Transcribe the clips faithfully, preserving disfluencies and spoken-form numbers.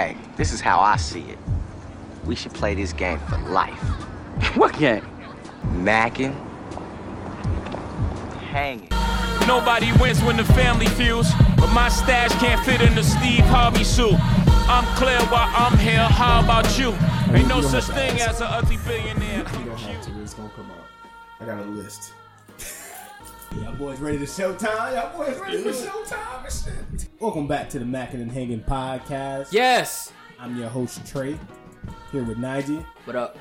Hey, this is how I see it. We should play this game for life. What game? Mackin'. Hanging. Nobody wins when the family feels, but my stash can't fit in the Steve Harvey suit. I'm clear while I'm here, how about you? Ain't no such thing as an ugly billionaire. You don't have to, it's gonna come out. I got a list. Y'all boys ready to showtime? Y'all boys ready to showtime and shit. Welcome back to the Mackin' and Hangin' podcast. Yes! I'm your host, Trey. Here with Nige. What up?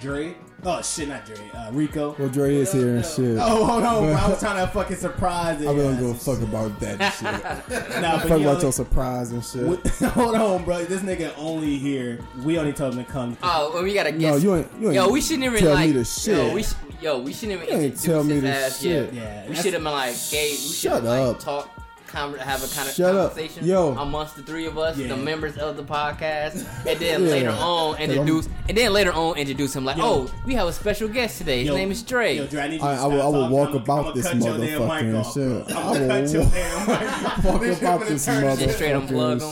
Dre. Oh, shit, not Dre. Uh, Rico. Well, Dre is here and shit. Oh, hold on. I was trying to fucking surprise it. I don't give a fuck about that and shit. Nah, fuck about your surprise and shit. Hold on, bro. This nigga only here. We only told him to come. Oh, we got to guess. No, you ain't. You ain't yo, we shouldn't even tell like, me the shit. Yo, we sh- yo, we shouldn't even you introduce tell me his ass shit. Yet. Yeah, we should have been like, gay. We should have like, talked. Have a kind of Shut conversation Yo. amongst the three of us, yeah. the members of the podcast, and then yeah. later on introduce, and then later on introduce him like, Yo. oh, we have a special guest today. His Yo. name is Dre. Yo, Dre, I, I, I, will, I will walk I'm, about I'm this motherfucking shit. I will walk about this motherfucking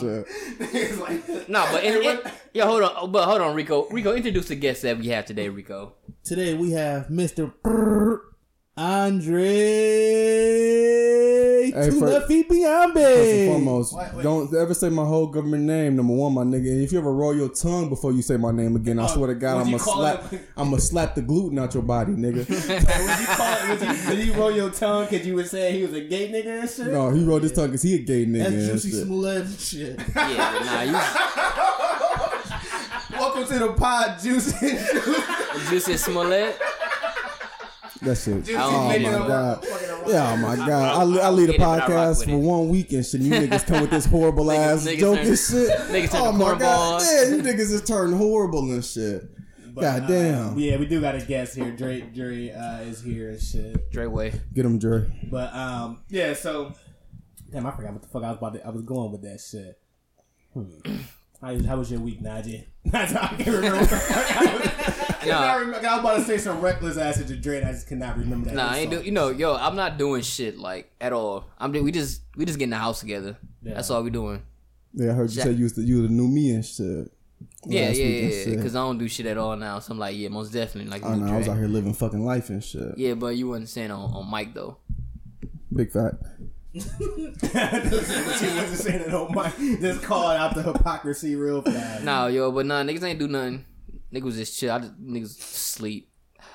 shit. No, but it, it, yo, hold on, but hold on, Rico. Rico, introduce the guest that we have today, Rico. Today we have Mister Andre hey, Tulefi Biambe. First and foremost, wait, wait. don't ever say my whole government name. Number one, my nigga. And if you ever roll your tongue before you say my name again, I uh, swear to God, I'm gonna slap. I'm gonna slap the gluten out your body, nigga. Would you call it? Would you, did you roll your tongue because you were saying he was a gay nigga and shit? No, he rolled his tongue because he a gay nigga. That's and Jussie shit. Smollett and shit. Yeah, nah, you. Welcome to the pod, Jussie. Jussie Smollett. That shit. Dude, oh my god. Yeah, oh my god. I, I lead a podcast for one week and shit. You niggas come with this horrible ass niggas, joke niggas and shit. Niggas turn oh my god. Yeah, you niggas is turning horrible and shit. But, god damn. Uh, yeah, we do got a guest here. Dre, Dre uh, is here and shit. Dre Way. Get him, Dre. But um, yeah. So damn, I forgot what the fuck I was about. To, I was going with that shit. Hmm. How, how was your week, Najee? I can't remember what the fuck I was. No. I, remember, I was about to say some reckless ass to Dre. I just cannot remember that. Nah, I ain't do, you know, yo, I'm not doing shit like at all. I'm we just we just getting the house together. Yeah. That's all we doing. Yeah, I heard you Sh- say you was the, you the new me and shit. Yeah, yeah, yeah. Because I don't do shit at all now. So I'm like, yeah, most definitely. Like, I, know, I was out here living fucking life and shit. Yeah, but you wasn't saying on, on mic though. Big fact. She wasn't saying it on mic. Just calling out the hypocrisy real fast. Nah, yo, but nah, niggas ain't do nothing. Niggas was just chill. I just, niggas sleep.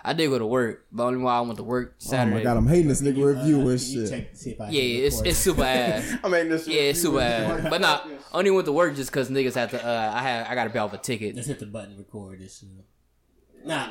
I did go to work, but only while I went to work Saturday. Oh my god, I'm hating this nigga review uh, and shit. Check to see if I yeah, yeah it's, it's super ass. I'm hating this. Yeah, it's super ass. But nah, only went to work just because niggas had to. Uh, I had I got to pay off a ticket. Let's hit the button. Record this shit. Nah,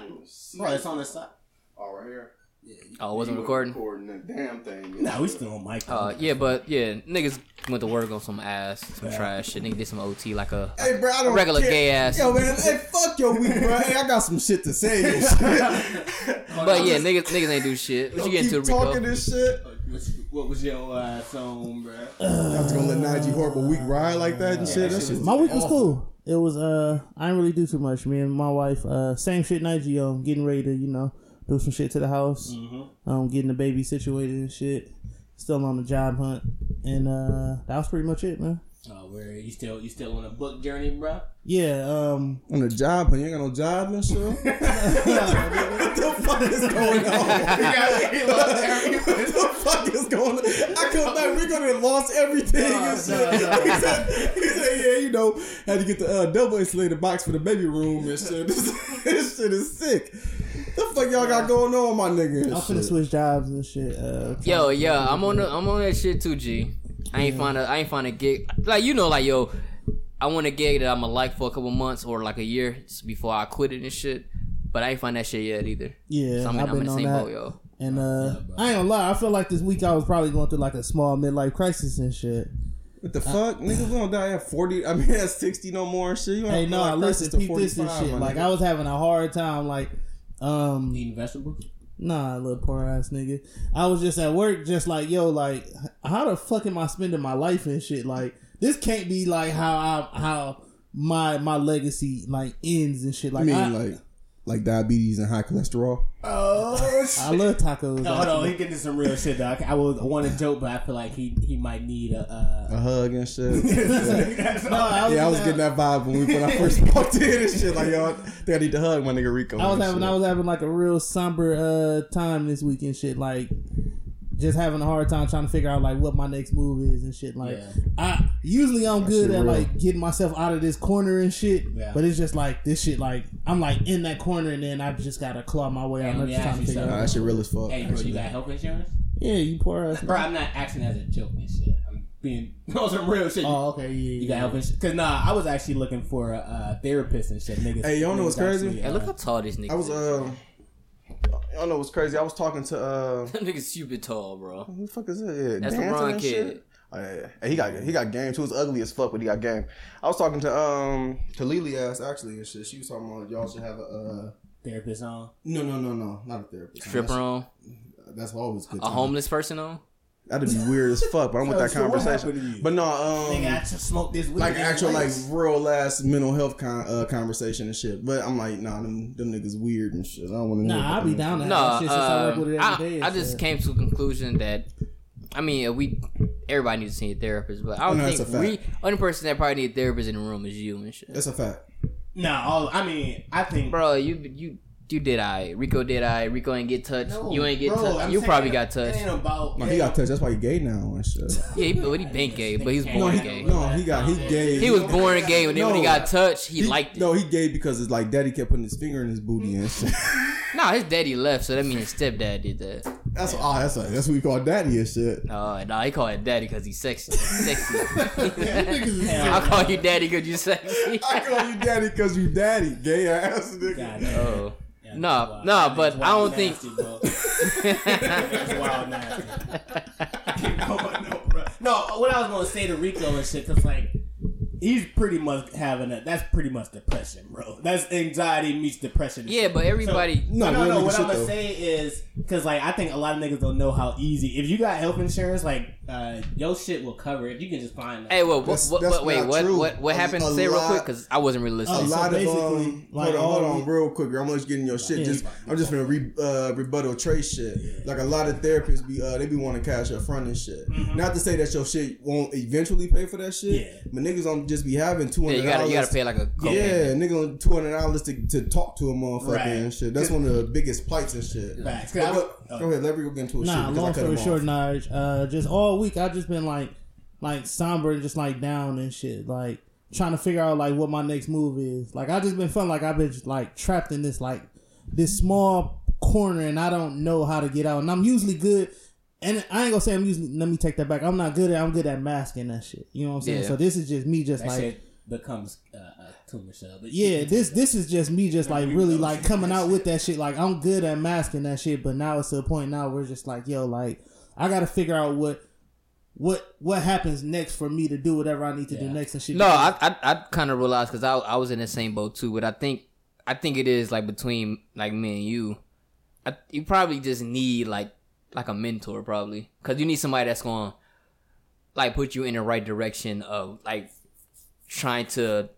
bro, it's on the side. All right here. Yeah, you, oh, it wasn't recording. Recording the damn thing. Nah, we still on mic. Uh, yeah, but yeah, niggas went to work on some ass, some yeah. trash shit. Nigga did some O T like a, hey, bro, I don't a regular care. Gay ass. Yo, man, hey, fuck your week, bro. Hey, I got some shit to say. But yeah, niggas, niggas ain't do shit. What yo, you getting to, Rico? Talking this shit. What was your ass on, bro? Y'all just gonna let Nige horrible week ride like that and yeah, shit? That shit. My week was awful. Cool. It was uh, I didn't really do too much. Me and my wife, uh, same shit. Nige, um, getting ready to, you know. Do some shit to the house. Mm-hmm. Um, getting the baby situated and shit. Still on the job hunt. And uh, that was pretty much it, man. Oh, where you still you still on a book journey, bro? Yeah, um on a job hunt. You ain't got no job and shit. What the fuck is going on? What the fuck is going on? I come back, we're gonna lost everything no, and shit. No, no. He, said, he said, yeah, you know, had to get the uh, double insulated box for the baby room and shit. This, this shit is sick. The fuck y'all got going on, my nigga? I'm finna switch jobs and shit. Uh, yo, yeah, I'm on the, I'm on that shit too, G. I ain't yeah. find a, I ain't find a gig. Like, you know, like, yo, I want a gig that I'ma like for a couple months or like a year before I quit it and shit. But I ain't find that shit yet either. Yeah, so I'm, I've I'm been in the on same that. Boat, yo. And uh, yeah, I ain't gonna lie, I feel like this week I was probably going through like a small midlife crisis and shit. What the fuck? I, niggas gonna die at forty. I mean, at sixty no more and shit. You hey, no, like listen, peep this and shit. Like, nigga. I was having a hard time, like. Um, eating vegetables? Nah, little poor ass nigga. I was just at work, just like, yo, like, how the fuck am I spending my life and shit? Like, this can't be like how I, how my my legacy like ends and shit. Like, you mean I, like, like diabetes and high cholesterol. Oh shit. I love tacos. No, hold on, he getting some real shit, Doc. I would want to joke, but I feel like he, he might need a uh... a hug and shit. Yeah, no, I was, yeah, I was getting that vibe when we when I first walked in and shit. Like, yo, I think I need to hug my nigga Rico. I was having shit. I was having like a real somber uh, time this weekend, shit. Like, just having a hard time trying to figure out like what my next move is and shit. Like, yeah. I usually I'm that good at real. like getting myself out of this corner and shit. Yeah. But it's just like this shit. Like, I'm like in that corner and then I just gotta claw my way out. Yeah, trying to figure out. Nah, that shit real as fuck. Hey, bro, you got health insurance? Yeah, you poor ass. Bro, I'm not acting as a joke and shit. I'm being on some real shit. Oh, okay, yeah. You yeah. got health insurance? Cause nah, I was actually looking for a uh, therapist and shit, niggas. Hey, y'all know what's crazy? Actually, hey, look how tall this nigga. I was uh. I don't know what's crazy. I was talking to uh that nigga's super tall, bro. Who the fuck is that? Yeah, that's the wrong kid. Oh, yeah, yeah. He got he got game too. He's ugly as fuck, but he got game. I was talking to um to Lily ass actually and shit. She was talking about y'all should have a uh, therapist on. No, no, no, no, not a therapist. Stripper on. That's always good. A homeless person on. That'd be weird as fuck, but I'm with that so conversation. But no, um, nigga, I just smoked this weed. Like actual, like real last mental health con- uh, conversation and shit. But I'm like, nah, them, them niggas weird and shit. I don't want to. Nah, I'll be down to nah, that shit uh, since I work with it every I, day. I just shit. came to a conclusion that, I mean, we everybody needs to see a therapist, but I don't no, think we only person that probably need a therapist in the room is you and shit. That's a fact. Nah, all, I mean, I think, bro, you you. You did I. Rico did I. Rico ain't get touched. No, you ain't get bro, touched. I'm you probably got touched. About, no, he got touched. That's why he gay now and shit. Yeah, he, but he been gay, but he was born no, he, gay. No, he got he gay. He was born gay, and then no, when he got touched, he, he liked it. No, he gay because it's like daddy kept putting his finger in his booty and shit. Nah, his daddy left, so that means his stepdad did that. That's oh, that's like, that's what we call daddy and shit. No, no, he call it daddy because he's sexy. Sexy. I call you daddy because you sexy. I call you daddy because you daddy, gay ass nigga. Oh. Yeah, no, wild. no, but I don't think. That's wild nasty. no, no, bro. no, what I was gonna say to Rico and shit, cause like he's pretty much having a. That's pretty much depression, bro. That's anxiety meets depression. Yeah, shit. but everybody. So, no, no, no. What I'm gonna say is, cause like I think a lot of niggas don't know how easy. If you got health insurance, like uh, your shit will cover it. You can just find. Hey, well, that's, what, that's what, wait, what, what, what, what happened? Say lot, real quick, cause I wasn't really listening. A lot so of um, like, hold on, hold on, we, real quick. I'm just getting your shit. Yeah, just, I'm just gonna re, uh, rebuttal Trey shit. Yeah. Like a lot of therapists be, uh, they be wanting cash up front and shit. Mm-hmm. Not to say that your shit won't eventually pay for that shit, yeah. but niggas don't just be having two hundred. Yeah, you gotta, you gotta pay like a copay. Yeah, nigga, two hundred dollars to to talk to a motherfucker right. and shit. That's one of the biggest plights and shit. Right. But, but, oh. Go ahead, let me go get into a nah, shit. Nah, long story short, Nige, uh, just all week I've just been like, like somber and just like down and shit, like trying to figure out like what my next move is. Like I just been feeling like I've been just, like trapped in this like this small corner and I don't know how to get out. And I'm usually good. And I ain't gonna say I'm usually. Let me take that back. I'm not good at. I'm good at masking that shit. You know what I'm saying? Yeah. So this is just me, just that like shit becomes uh, a tumor cell. But yeah, this this is just me, just like really like coming out with that shit. Like I'm good at masking that shit, but now it's to a point now where it's just like, yo, like I gotta figure out what what what happens next for me to do whatever I need to yeah. do next and shit. No, I I, I kind of realized because I I was in the same boat too, but I think I think it is like between like me and you, I, you probably just need like. Like a mentor, probably, because you need somebody that's gonna like put you in the right direction of like trying to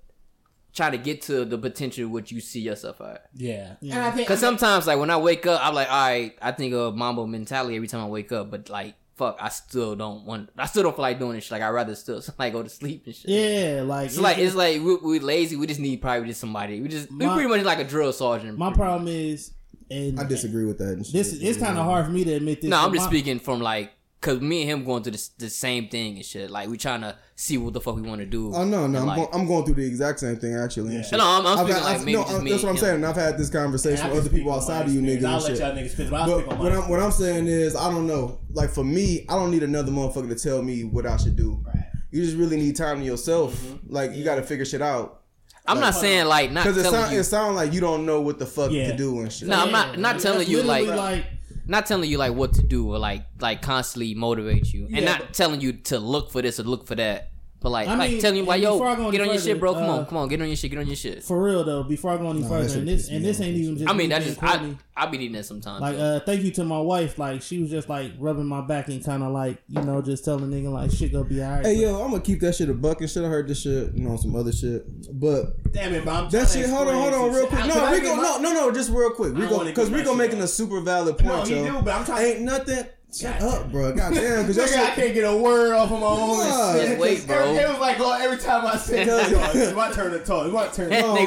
try to get to the potential of what you see yourself at. Yeah, yeah. Because sometimes like when I wake up, I'm like, all right, I think of Mamba mentality every time I wake up, but like. Fuck! I still don't want. I still don't feel like doing this shit. Like I rather still like go to sleep and shit. Yeah, like so it's like it's like we we lazy. We just need probably just somebody. We just my, we pretty much like a drill sergeant. My problem much. is, and I disagree with that. And shit. This is, it's kind of hard for me to admit this. No, I'm just my, speaking from like because me and him going through the, the same thing and shit. Like we trying to see what the fuck we want to do. Oh no, no, I'm, like, going, I'm going through the exact same thing actually. Yeah. And shit. No, I'm, I'm speaking had, like I've, maybe no, just me that's what I'm him. saying. And I've had this conversation with other people outside of you niggas. I'll let y'all niggas finish. But what I'm what I'm saying is I don't know. Like for me, I don't need another motherfucker to tell me what I should do. Right. You just really need time to yourself. Mm-hmm. Like yeah. you got to figure shit out. I'm like, not saying like not because it sound you. it sound like you don't know what the fuck yeah. to do and shit. No, yeah. I'm not not yeah. telling That's you like, like not telling you like what to do or like like constantly motivate you yeah, and not but, telling you to look for this or look for that. But like, I mean, like telling you, like, yo, get on further, your shit, bro. Come uh, on, come on, get on your shit, get on your shit. For real though, before I go any no, further, and this and this ain't even just. I mean, that just I I be needing that sometimes. Like, uh, thank you to my wife. Like, she was just like rubbing my back and kind of like, you know, just telling nigga like shit gonna be alright. Hey but. Yo, I'm gonna keep that shit a buck and shit. I heard this shit, you know, some other shit. But damn it, Bob. That shit. Hold on, hold on, real quick. No, we go. No, no, no, just real quick. We go because we gonna making a super valid point. No, you do, but I'm trying. Ain't nothing. Shut God up, bro. God damn. Cause nigga, I can't get a word off of my own. Nah, just wait, bro. It was like, oh, every time I said, it's my turn to talk. It's my turn to talk.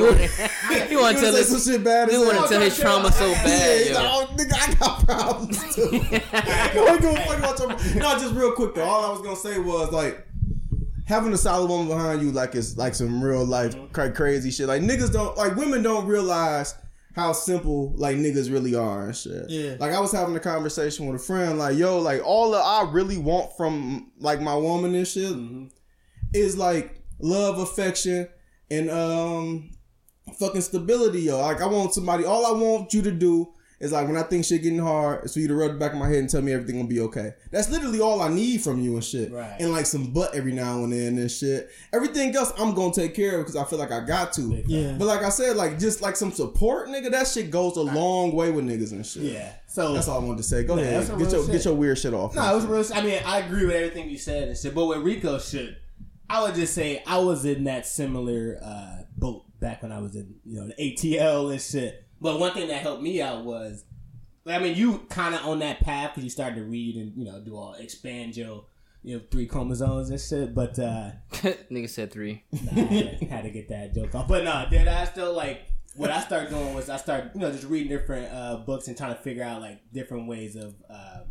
You want to tell us some shit bad as hell. You want to tell his trauma so bad. Yeah, yo. No, nigga, I got problems too. I ain't gonna fuck about your. No, just real quick though. All I was going to say was like, having a solid woman behind you like is like some real life mm-hmm. crazy shit. Like niggas don't, like women don't realize how simple like niggas really are and shit. Yeah. Like I was having a conversation with a friend, like, yo, like all that I really want from like my woman and shit mm-hmm. is like love, affection, and um fucking stability, yo. Like I want somebody, all I want you to do is like when I think shit getting hard, it's for you to rub the back of my head and tell me everything gonna be okay. That's literally all I need from you and shit. Right. And like some butt every now and then and shit. Everything else I'm gonna take care of because I feel like I got to. Yeah. But like I said, like just like some support, nigga, that shit goes a long way with niggas and shit. Yeah. So that's all I wanted to say. Go nah, ahead. Get your shit. get your weird shit off. No, nah, it was real shit. I mean, I agree with everything you said and shit. But with Rico shit, I would just say I was in that similar uh, boat back when I was in, you know, the A T L and shit. But one thing that helped me out was, I mean, you kind of on that path because you started to read and, you know, do all, expand your, you know, three chromosomes and shit, but, uh... Nigga said three. Nah, I had, had to get that joke off. But, no, then I still, like, what I started doing was I started, you know, just reading different uh, books and trying to figure out, like, different ways of um,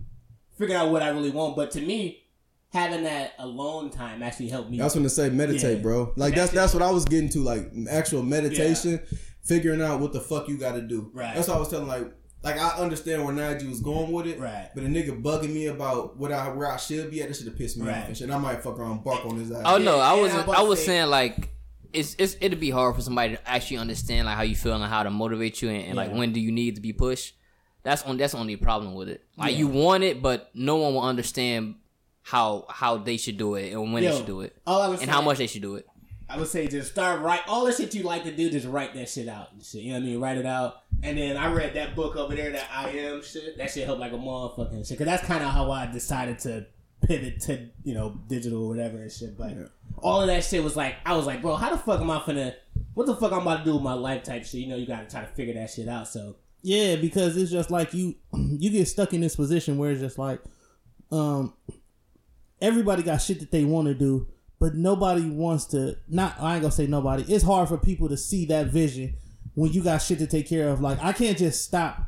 figuring out what I really want. But to me, having that alone time actually helped me. That's when to say meditate, yeah. bro. Like, that's, that's what I was getting to, like, actual meditation. Yeah. Figuring out what the fuck you gotta do. Right. That's what I was telling, like, like I understand where Najee was going with it. Right. But a nigga bugging me about what I where I should be at, that should have pissed me right. off and shit. I might fuck around and bark on his ass. Oh no, I was I, I was saying like it's it's it'd be hard for somebody to actually understand like how you feel and how to motivate you and, and yeah. like when do you need to be pushed. That's on that's only a problem with it. Like yeah. you want it, but no one will understand how how they should do it and when Yo, they should do it and saying, how much they should do it. I would say just start write all the shit you like to do. Just write that shit out and shit. You know what I mean? Write it out. And then I read that book over there, that I Am shit. That shit helped like a motherfucking shit. Cause that's kind of how I decided to pivot to, you know, digital or whatever and shit. But yeah. all of that shit was like, I was like, bro, how the fuck am I finna? What the fuck I'm about to do with my life type shit? You know, you gotta try to figure that shit out. So yeah, because it's just like you, you get stuck in this position where it's just like, um, everybody got shit that they want to do. But nobody wants to, not, I ain't gonna say nobody. It's hard for people to see that vision when you got shit to take care of. Like, I can't just stop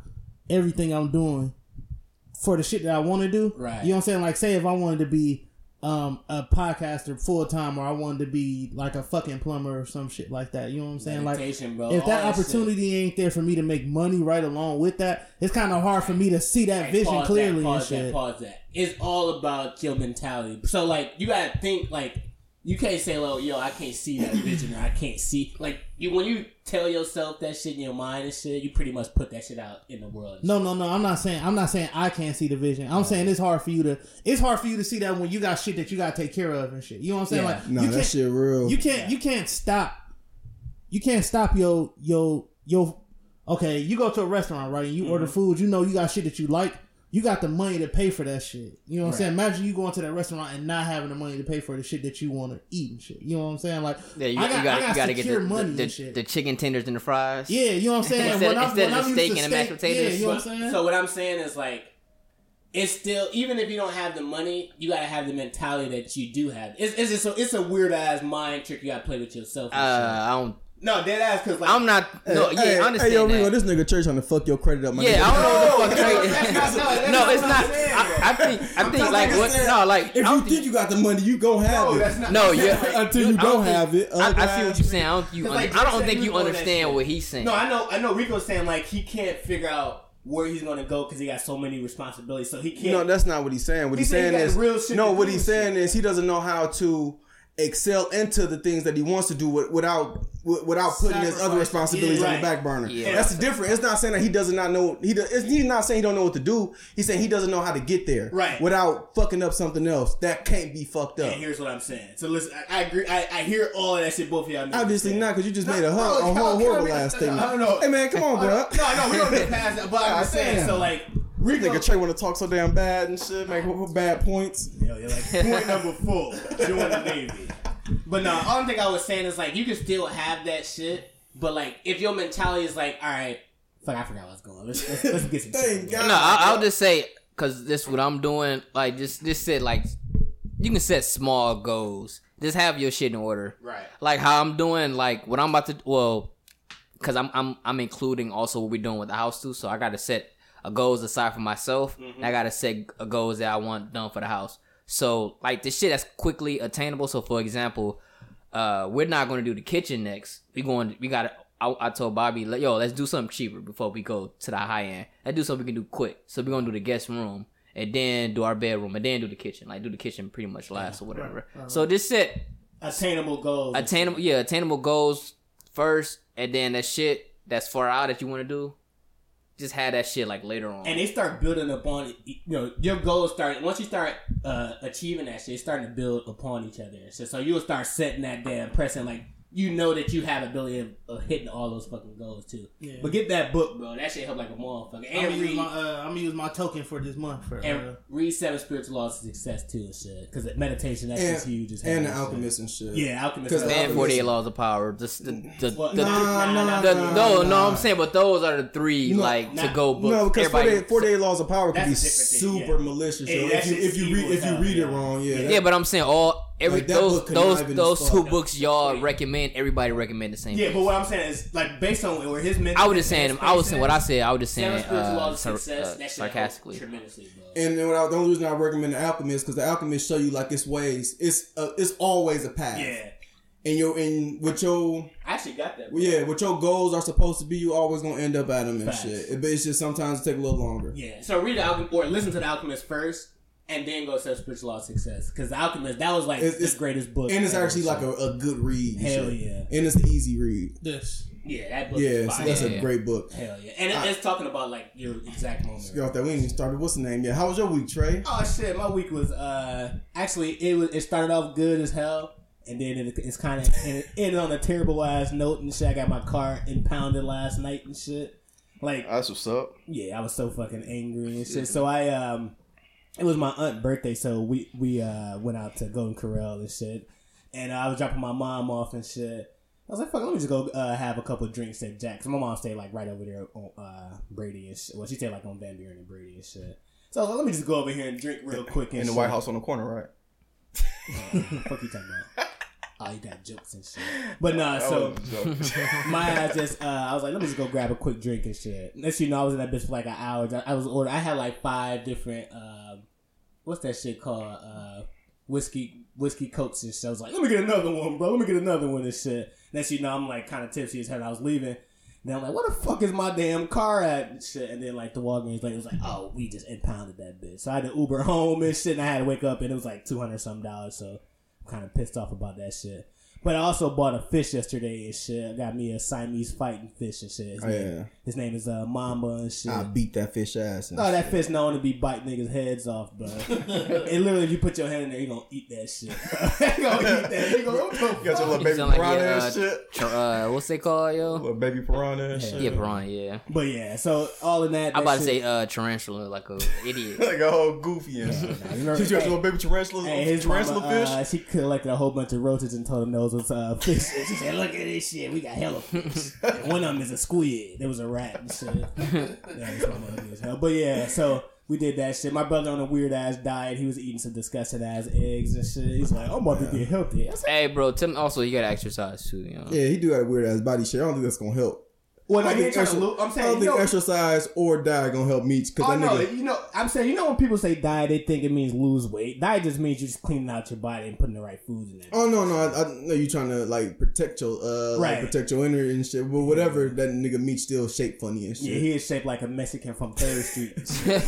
everything I'm doing for the shit that I want to do. Right. You know what I'm saying? Like, say if I wanted to be um, a podcaster full time, or I wanted to be like a fucking plumber or some shit like that. You know what I'm saying? Meditation, like, bro. If that All opportunity that ain't there for me to make money right along with that, it's kind of hard for me to see that right, vision pause clearly. That, pause and that, shit. Pause that. It's all about your mentality. So, like, you gotta think, like, you can't say, well, yo, I can't see that vision, or I can't see. Like, you, when you tell yourself that shit in your mind and shit, you pretty much put that shit out in the world. No, no, no. I'm not saying, I'm not saying I can't see the vision. I'm no. saying it's hard for you to, it's hard for you to see that when you got shit that you got to take care of and shit. You know what I'm saying? Yeah. Like, no, you that shit real. You can't, yeah. you can't stop. You can't stop your, your, your, okay, you go to a restaurant, right? And you mm-hmm. order food. You know, you got shit that you like. You got the money to pay for that shit. You know what right. I'm saying? Imagine you going to that restaurant and not having the money to pay for the shit that you want to eat and shit. You know what I'm saying? Like, yeah, you, I got, you gotta, I got you gotta get the, the, the chicken tenders and the fries. Yeah, you know what I'm saying? instead when instead I'm, of the steak and the mashed potatoes. Yeah, you know what I'm saying? So what I'm saying is, like, it's still, even if you don't have the money, you gotta have the mentality that you do have. It's it's just so it's a weird ass mind trick you gotta play with yourself. And uh, shit. I don't. No, dead ass, because like... I'm not... No, hey, yeah, hey, I understand Hey, yo, Rico, this nigga church trying to fuck your credit up, my Yeah, nigga. I don't know what the fuck credit is. No, no, it's not... Saying, I, I think, I think like, what... Saying, no, like... If you think, think you got the money, you go have no, it. That's not, no, yeah. Until you don't, don't have think, it. I, I see what you're saying. I don't, you, like, I don't think you understand what he's saying. No, I know I know Rico's saying, like, he can't figure out where he's going to go because he got so many responsibilities, so he can't... No, that's not what he's saying. What he's saying is... No, what he's saying is he doesn't know how to excel into the things that he wants to do without... w- without putting Sacrifice. his other responsibilities yeah, right. on the back burner. Yeah. That's the difference. It's not saying that he does not know. He does, it's, he's not saying he don't know what to do. He's saying he doesn't know how to get there. Right. Without fucking up something else that can't be fucked up. And here's what I'm saying. So listen, I, I agree. I, I hear all of that shit. Both of y'all. Obviously not, because you just no, made a, hug, bro, a whole horrible last thing. I don't know. Hey man, come on, bro. No, no, we don't get past that. But I'm saying so like. Rico. Nigga Trey want to talk so damn bad and shit, make bad points. Yo, you're like point number four, join the Navy. But no, all I think I was saying is like you can still have that shit, but like if your mentality is like, all right, fuck, I forgot what's going on. Let's, let's, let's get some. Thank God. No, I'll, I'll just say because this is what I'm doing. Like just just set like you can set small goals. Just have your shit in order. Right. Like how I'm doing. Like what I'm about to. Well, because I'm I'm I'm including also what we're doing with the house too. So I got to set. A goals aside for myself, mm-hmm. and I gotta set a goals that I want done for the house. So, like, this shit that's quickly attainable. So, for example, uh, we're not gonna do the kitchen next. We going, we gotta. I, I told Bobby, yo, let's do something cheaper before we go to the high end. Let's do something we can do quick. So we're gonna do the guest room, and then do our bedroom, and then do the kitchen. Like, do the kitchen pretty much last yeah, or whatever. Right, right, right. So this set attainable goals. Attainable, yeah, attainable goals first, and then that shit that's far out that you want to do. Just had that shit like later on, and they start building upon it. You know, your goals start once you start uh, achieving that shit. It's starting to build upon each other. So, so you'll start setting that damn pressing. Like you know that you have ability of, of hitting all those fucking goals too. Yeah. But get that book, bro. That shit help like a motherfucker. And I'm gonna, read, use, my, uh, I'm gonna use my token for this month. For, and uh, read Seven Spiritual Laws of Success too, and shit. Because meditation that's and, just huge. As and the shit. Alchemist and shit. Yeah, Alchemist. And alchemist. forty-eight Laws of Power. Just the the, the, well, the, nah, nah, the nah, no, nah. no. I'm saying, but those are the three you know, like nah. to go books. No, because forty-eight Laws of Power can be super thing, yeah. malicious. Hey, if you if you read if you read it wrong, yeah. Yeah, but I'm saying all. Every like those those those two books y'all recommend everybody recommend the same. Yeah, books. But what I'm saying is like based on where his mental. I was just saying I was saying what I said. I was just saying uh, success, uh, sarcastically. Tremendously, bro. And then without, the only reason I recommend the Alchemist because the Alchemist show you like it's ways. It's uh, it's always a path. Yeah. And your and with your I actually got that. Bro. Yeah, what your goals are supposed to be, you always gonna end up at them and Facts. shit. But it's just sometimes it take a little longer. Yeah. So read the Alchemist or listen to the Alchemist first. And then go to Spiritual Law of Success. Because The Alchemist, that was like it's, the it's, greatest book. And it's ever, actually so. like a, a good read. Hell shit. yeah. And it's an easy read. Yes. Yeah, that book yeah, is so that's yeah, a yeah. great book. Hell yeah. And I, it's talking about like your exact moment. Right? Off that. We didn't even started. What's the name? Yeah. How was your week, Trey? Oh, shit. My week was, uh, actually, it was it started off good as hell. And then it, it's kind of it ended on a terrible ass note and shit. I got my car impounded last night and shit. Like, that's what's up. Yeah, I was so fucking angry and shit. Yeah. So I, um, it was my aunt's birthday, so we, we uh, went out to Golden Corral and shit. And uh, I was dropping my mom off and shit. I was like, fuck, let me just go uh, have a couple of drinks at Jack's. My mom stayed, like, right over there on uh, Brady and shit. Well, she stayed, like, on Van Buren and Brady and shit. So I was like, let me just go over here and drink real quick and In the shit. White House on the corner, right? Uh, fuck you talking about? Oh, you got jokes and shit. But nah, so my ass just, uh, I was like, let me just go grab a quick drink and shit. Next you know, I was in that bitch for like an hour. I was ordered, I had like five different, uh, what's that shit called? Uh, whiskey, whiskey cokes and shit. I was like, let me get another one, bro. Let me get another one and shit. Next you know, I'm like kind of tipsy as hell. I was leaving. Then I'm like, where the fuck is my damn car at and shit? And then like the Walgreens lady was like, oh, we just impounded that bitch. So I had to Uber home and shit. And I had to wake up and it was like two hundred some dollars. So. Kind of pissed off about that shit, but I also bought a fish yesterday and shit. I got me a Siamese fighting fish and shit. His, oh, name, yeah. his name is uh, Mamba and shit. I beat that fish ass. And oh, shit. That fish known to be biting niggas' heads off, bro. And literally, if you put your hand in there, you gonna eat that shit. You gonna eat that. You gonna got your little baby like, piranha yeah, uh, and shit. Tr- uh, what's they called, yo? Little baby piranha and yeah. shit. Yeah, piranha. Yeah. But yeah, so all in that. that I'm about shit. to say uh, tarantula, like a idiot, like a whole goofy and shit. She got your little baby tarantula, hey, his tarantula mama, fish. Uh, she collected a whole bunch of roaches and told them those was uh, fish. She said, "Look at this shit. We got hella fish. One of them is a squid. There was a rat and shit." Yeah, but yeah, so we did that shit. My brother on a weird ass diet. He was eating some disgusting ass eggs and shit. He's like, "I'm about to get healthy." I said, hey, bro. Tim, also, you gotta exercise too. You know? Yeah, he do that weird ass body shit. I don't think that's gonna help. Well, I, I think extra, I'm saying, I don't think know, exercise or diet gonna help me. Oh no, nigga, you know, I'm saying, you know, when people say diet, they think it means lose weight. Diet just means you're just cleaning out your body and putting the right foods in it. Oh no, no, I, I know you're trying to like protect your, uh, right. like, protect your inner and shit. But whatever, that nigga Meek still shaped funny and shit. Yeah, he is shaped like a Mexican from Third Street.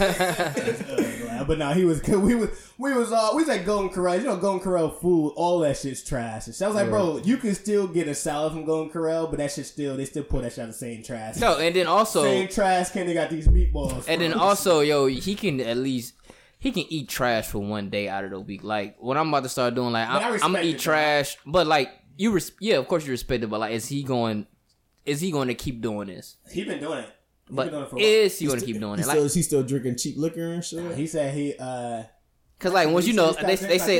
uh, but no, he was. We was. We was. Uh, we was at Golden Corral. You know, Golden Corral food, all that shit's trash. And so I was like, yeah. bro, you can still get a salad from Golden Corral, but that shit still, they still pour that shit out the same trash. No, and then also same trash can. They got these meatballs. And then also, yo, he can at least he can eat trash for one day out of the week. Like what I'm about to start doing, like I'm, I'm gonna eat trash, man. But like you, res- yeah, of course you respect it, but like, is he going? Is he going to keep doing this? He been doing it. He's but doing it is he going to keep doing it? Like, still, is he still drinking cheap liquor and shit? Nah, he said he. uh Cause like once you know they they say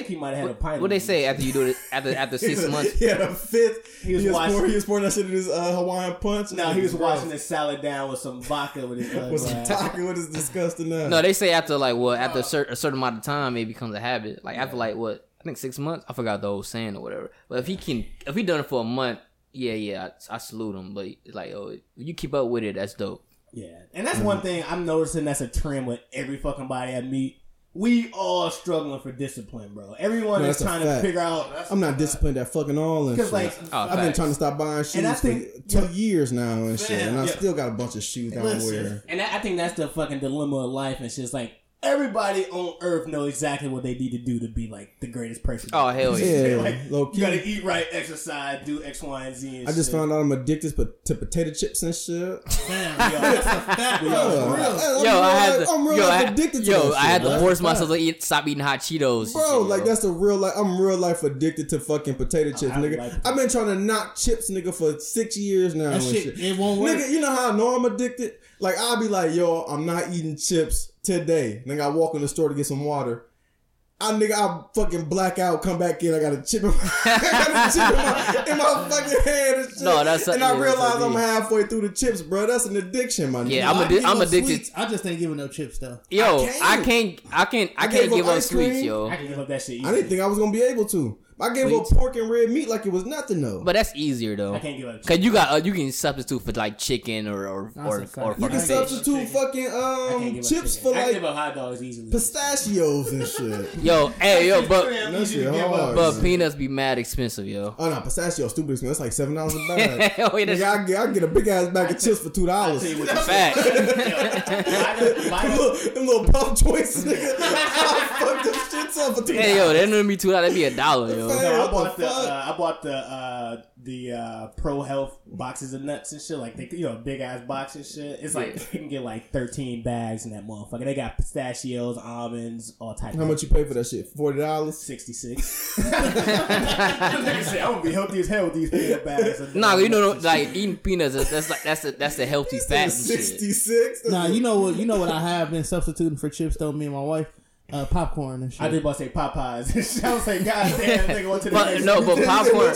what they say after you do it after after six months. Yeah, the fifth he was he was, watching, pouring, he was pouring that shit in his uh, Hawaiian punch. No, he was washing his salad down with some vodka with his with some vodka with his disgusting. Ass. No, they say after like what after a certain a certain amount of time it becomes a habit. Like after like what I think six months I forgot the whole saying or whatever. But if he can if he done it for a month, yeah yeah I, I salute him. But like oh if you keep up with it, that's dope. Yeah, and that's mm-hmm. one thing I'm noticing that's a trend with every fucking body I meet. We all struggling for discipline, bro. Everyone no, is trying to figure out. I'm not disciplined at fucking all and shit. Like, oh, I've facts. been trying to stop buying shoes and I think, for two yeah. years now and man, shit. And I yeah. still got a bunch of shoes I don't wear. And I think that's the fucking dilemma of life and shit. It's like, everybody on earth knows exactly what they need to do to be like the greatest person. Oh, hell yeah. yeah. Like, you gotta eat right, exercise, do X, Y, and Z and I just shit. found out I'm addicted to potato chips and shit. Damn, yo, that's a fact. Yo, I'm real life addicted to Yo, I had to force myself to eat, stop eating hot Cheetos. Bro, shit, like bro. that's a real life. I'm real life addicted to fucking potato chips, I, I nigga. Like I've been trying to knock chips, nigga, for six years now. That and shit, shit, it won't work. Nigga, you know how I know I'm addicted? Like, I'll be like, yo, I'm not eating chips today. Nigga, I walk in the store to get some water. I nigga, I fucking black out, come back in, I got a chip in my, I got a chip in my, in my fucking hand and shit. No, that's a, and yeah, I realize I'm halfway through the chips, bro. That's an addiction, my nigga. Yeah, I'm, addi- I'm addicted. Sweets. I just ain't giving no chips, though. Yo, I can't, I can't, I, I can't give up, up sweets, yo. I can give up that shit easy. I didn't think I was going to be able to. I gave Sweet. up pork and red meat like it was nothing though. But that's easier though. I can't give up chicken. Cause you got uh, you can substitute for like chicken or or no, or, or you can substitute chicken. fucking um chips for I like give up hot dogs easily. Pistachios and shit. Yo, hey yo, but hard, but man. peanuts be mad expensive, yo. Oh no, pistachios stupid expensive. That's like seven dollars a bag. oh, yeah, Nigga, I get I get a big ass bag of chips for two dollars. Fact. Them little pop joints. I fuck them shits up for two dollars. Hey yo, that wouldn't be two dollars. That'd be a dollar, yo. No, I bought the, the uh, I bought the uh, the uh, Pro Health boxes of nuts and shit, like they, you know, big ass box and shit. It's like you can get like thirteen bags in that motherfucker. They got pistachios, almonds, all types. How of much you pay for that shit? Forty dollars, sixty six. I'm gonna be healthy as hell with these peanut bags. Nah, you know, like eating peanuts, that's like that's a, that's the healthy fat. Sixty six. Nah, you know what? You know what? I have been substituting for chips though. Me and my wife. Uh, popcorn and shit. I did about to say Popeyes. I was like, God damn, they go to the but, no, but popcorn,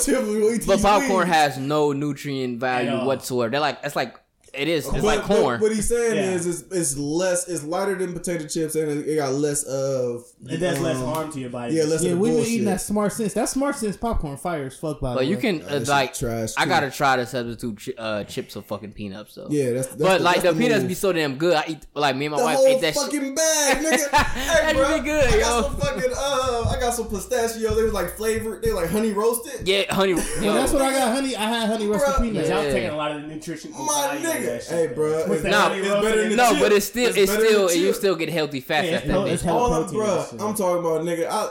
but popcorn has no nutrient value whatsoever. They're like, it's like, it is, it's but, like corn. What he's saying yeah. is, it's, it's less, it's lighter than potato chips, and it got less of. It does um, less harm to your body. Yeah, less. Yeah, we've been eating that Smart Sense. That Smart Sense popcorn fire as fuck. By the way, but you can uh, like, trash I gotta try to substitute ch- uh, chips or fucking peanuts though. Yeah, that's. that's but the, like that's the, the peanuts be so damn good. I eat like me and my the wife whole ate that fucking shit. bag, nigga. Hey, that bro, be good, I got yo. some fucking. Uh, I got some pistachios. They was like flavored. They like honey roasted. Yeah, honey. Yeah, that's what I got. Honey, I had honey roasted peanuts. I'm taking a lot of the nutrition. My nigga. Hey, bro. It's nah, it's better than no, chip. but it's still, it's, it's still, you still get healthy fats. Yeah, no, it's all I'm, bro. I'm talking about, nigga. I,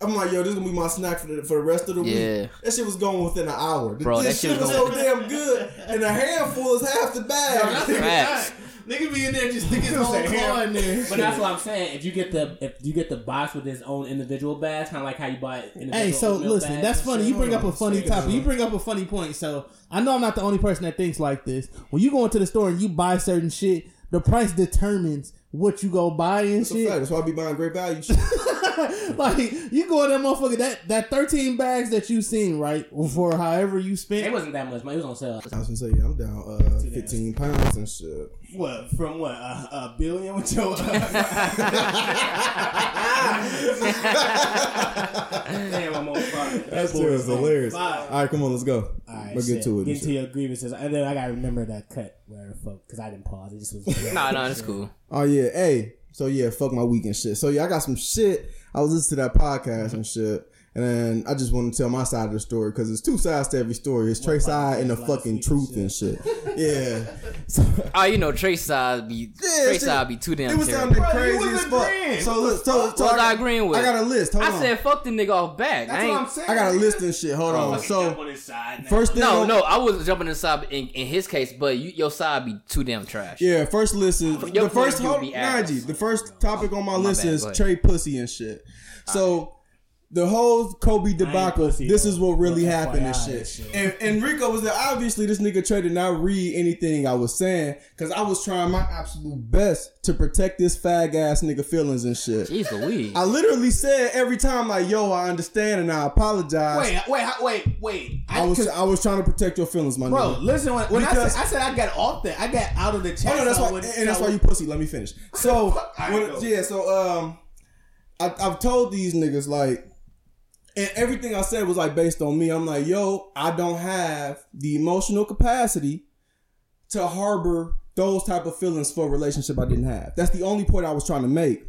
I'm like, yo, this is gonna be my snack for the, for the rest of the yeah. week. That shit was going within an hour. Bro, this that shit was so damn good, and a handful is half the bag. Bro, that's nigga be in there just thinking his own car in there. But that's what I'm saying. If you get the if you get the box with its own individual bags, kind of like how you buy it. Individual hey, so listen, that's funny. You bring up a funny topic. You bring up a funny point. So I know I'm not the only person that thinks like this. When you go into the store and you buy certain shit, the price determines what you go buy and that's shit. That's why I be buying great value shit. Like, you go in that motherfucker, that, that thirteen bags that you seen, right? For however you spent. It wasn't that much money. It was on sale. I was going to say, yeah, I'm down uh, fifteen pounds and shit. What? From what? Uh, a billion with your... Damn, I'm on fire. That shit was hilarious. Five. All right, come on, let's go. All right, we'll get to it. Get to shit. Your grievances. And then I got to remember that cut where fuck, because I didn't pause. It just was... No, no, it's cool. Oh, yeah. Hey. So, yeah, fuck my weekend shit. So, yeah, I got some shit. I was listening to that podcast mm-hmm. and shit. And then I just want to tell my side of the story because there's two sides to every story. It's Trey's side and the fucking truth and shit. Yeah. So, oh, you know, Trey's side be yeah, Trey's side be too damn. It was terrible. Something crazy as fuck. So let's so, so, so I, I agreeing with. I got a list. Hold I on. Said fuck the nigga off back. That's I ain't, what I'm saying. I got a list and shit. Hold on. So on his side first thing. No, no, I wasn't jumping inside in, in his case, but you, your side be too damn trash. Yeah. First list is your the first. Hold, Najee, the first topic on my, on my list bad, is Trey pussy and shit. So. The whole Kobe debacle, this is what really happened and shit. And, and Rico was there. Obviously, this nigga Trey did not read anything I was saying because I was trying my absolute best to protect this fag-ass nigga feelings and shit. Jeez Louise. I literally said every time, like, yo, I understand and I apologize. Wait, wait, wait, wait. I, I was I was trying to protect your feelings, my nigga. Bro, name. Listen, when, when I, said, I said I got off that. I got out of the chat. Oh, no, that's why, and, and that's why you pussy. Let me finish. So, when, yeah, so um, I, I've told these niggas, like, and everything I said was like based on me. I'm like, yo, I don't have the emotional capacity to harbor those type of feelings for a relationship I didn't have. That's the only point I was trying to make.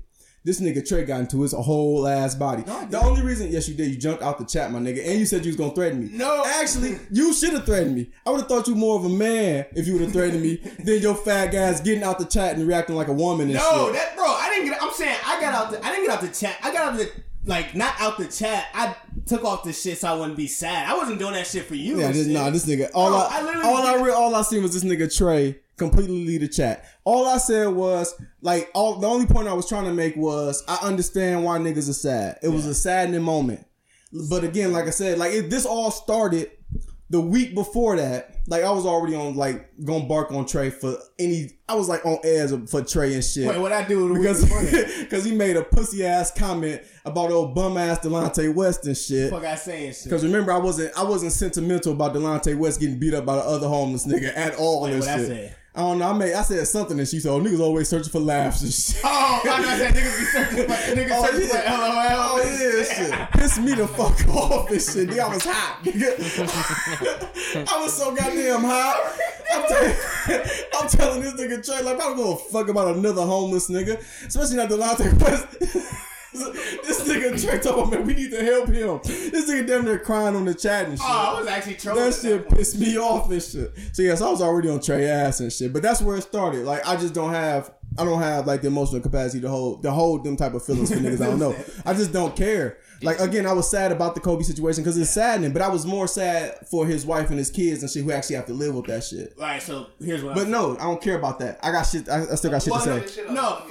This nigga Trey got into his whole ass body. No, the only reason, yes, you did. You jumped out the chat, my nigga, and you said you was gonna threaten me. No, actually, you should have threatened me. I would have thought you more of a man if you would have threatened me than your fat ass getting out the chat and reacting like a woman. And no, shit. That bro, I didn't get. I'm saying I got out. The, I didn't get out the chat. I got out the. Like, not out the chat. I took off the shit so I wouldn't be sad. I wasn't doing that shit for you. Yeah, this, nah, this nigga. All no, I, I literally all I re- all I seen was this nigga Trey completely leave the chat. All I said was like, all the only point I was trying to make was I understand why niggas are sad. It yeah. was a saddening moment. But again, like I said, like it, this all started the week before that. Like, I was already on, like, gonna bark on Trey for any... I was, like, on edge for Trey and shit. Wait, what I do... Because because he made a pussy-ass comment about old bum-ass Delonte West and shit. Fuck I saying shit. Because remember, I wasn't I wasn't sentimental about Delonte West getting beat up by the other homeless nigga at all. Wait, and what shit. I said? I don't know. I made, I said something and she said, oh, niggas always searching for laughs and shit. Oh, I know I said niggas be searching for, niggas oh, searching yeah. for L O L. Oh, yeah, shit. Piss me the fuck off and shit. Nigga, I was hot, nigga. I was so goddamn hot. I'm, t- I'm telling this nigga Trey, like, I don't give a fuck about another homeless nigga. Especially not Delonte West. This nigga Trey told me, man, we need to help him. This nigga damn near crying on the chat and shit. Oh, I was actually troubled. That shit pissed me off and shit. So yes, I was already on Trey ass and shit. But that's where it started. Like, I just don't have, I don't have like the emotional capacity to hold, to hold them type of feelings for niggas. I don't know. I just don't care. Like, again, I was sad about the Kobe situation because it's saddening. But I was more sad for his wife and his kids and shit who actually have to live with that shit. All right, so here's what. But I'm no, I don't care about that. I got shit. I, I still got shit to say. No.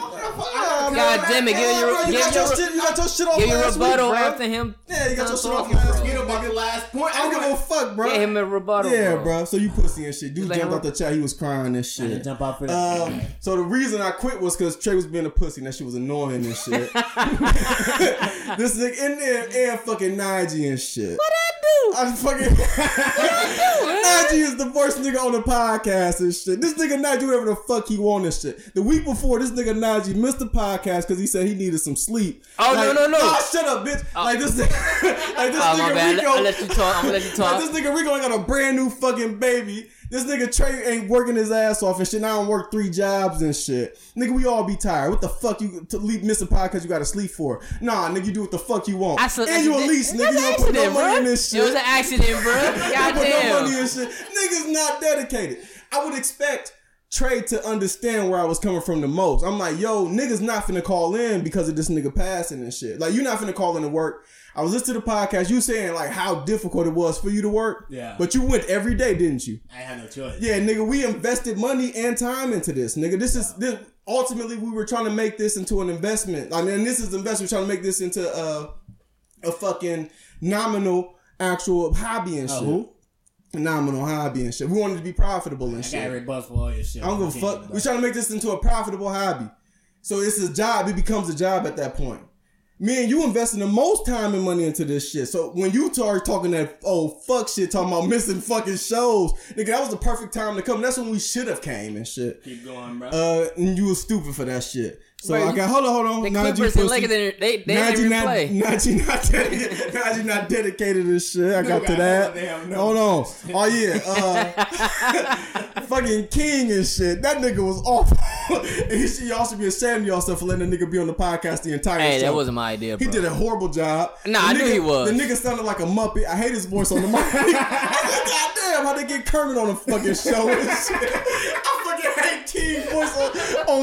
God damn it! Give your, give your, shit, you got your shit off give last your rebuttal week, bro. After him. Yeah, you got your shit off last week. Get about your last point. I don't give a fuck, bro. Get him a rebuttal. Yeah, bro. bro. So you pussy and shit. Dude like jumped out the chat. He was crying and shit. I didn't jump out for that. Um, so the reason I quit was because Trey was being a pussy and that shit was annoying and shit. This nigga in there and fucking Najee and shit. What I do? I fucking. What I do? Najee is the first nigga on the podcast and shit. This nigga Najee do whatever the fuck he want and shit. The week before, this nigga Najee missed the podcast because he said he needed some sleep. Oh, like, no, no, no. Oh, shut up, bitch. Oh. Like this nigga, like this oh, nigga man. Rico. I'll let you talk. I'm gonna let you talk. Like, this nigga Rico ain't got a brand new fucking baby. This nigga Trey ain't working his ass off and shit. Now I don't work three jobs and shit. Nigga, we all be tired. What the fuck you to leave miss a podcast you gotta sleep for? Nah, nigga, you do what the fuck you want. I saw, and you a lease, nigga. You don't put no money in this shit. It was an accident, bro. Goddamn. Put no money in shit. Niggas not dedicated. I would expect Trey to understand where I was coming from the most. I'm like, yo, niggas not finna call in because of this nigga passing and shit. Like, you're not finna call in to work. I was listening to the podcast. You saying like how difficult it was for you to work. Yeah. But you went every day, didn't you? I had no choice. Yeah, nigga, we invested money and time into this, nigga. This yeah. is this. Ultimately, we were trying to make this into an investment. I mean, this is investment. We're trying to make this into a, a fucking nominal actual hobby and uh-huh. shit. Phenomenal hobby and shit. We wanted to be profitable and I shit. I got rebuffed for all your shit. I don't give a fuck. We're trying to make this into a profitable hobby. So it's a job. It becomes a job at that point. man, you investing the most time and money into this shit. So when you start talking that, oh, fuck shit, talking about missing fucking shows, nigga, that was the perfect time to come. That's when we should have came and shit. Keep going, bro. Uh, and you was stupid for that shit. So Wait, I got, hold on, hold on. The now Clippers and Lakers, they, they didn't even play. Now you not, not, not dedicated to this shit. I got, got to that. No. Hold on. Oh, yeah. Uh, fucking King and shit. That nigga was awful. And y'all should be ashamed of yourself for letting a nigga be on the podcast the entire hey, show. Hey, that wasn't my idea, bro. He did a horrible job. Nah, the I nigga, knew he was. The nigga sounded like a Muppet. I hate his voice on the mic. God damn, how they get Kermit on the fucking show and shit. I fucking hate King's voice on,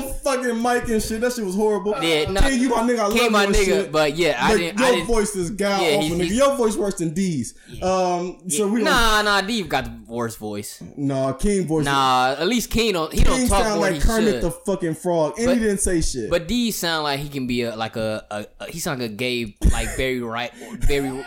on fucking mic and shit. That shit was horrible. Yeah, no, King, you my nigga. I King, love my you nigga. Shit. But yeah, I but didn't. Your I didn't, voice is god yeah, awful, nigga. Your voice worse than D's. Yeah. Um, yeah. So we nah, nah. D got the worst voice. Nah, King voice. Nah, at least King don't. He King don't talk sound like he Kermit should. The fucking Frog, and but, he didn't say shit. But D sound like he can be a like a, a, a he sound like a gay like Barry White, Barry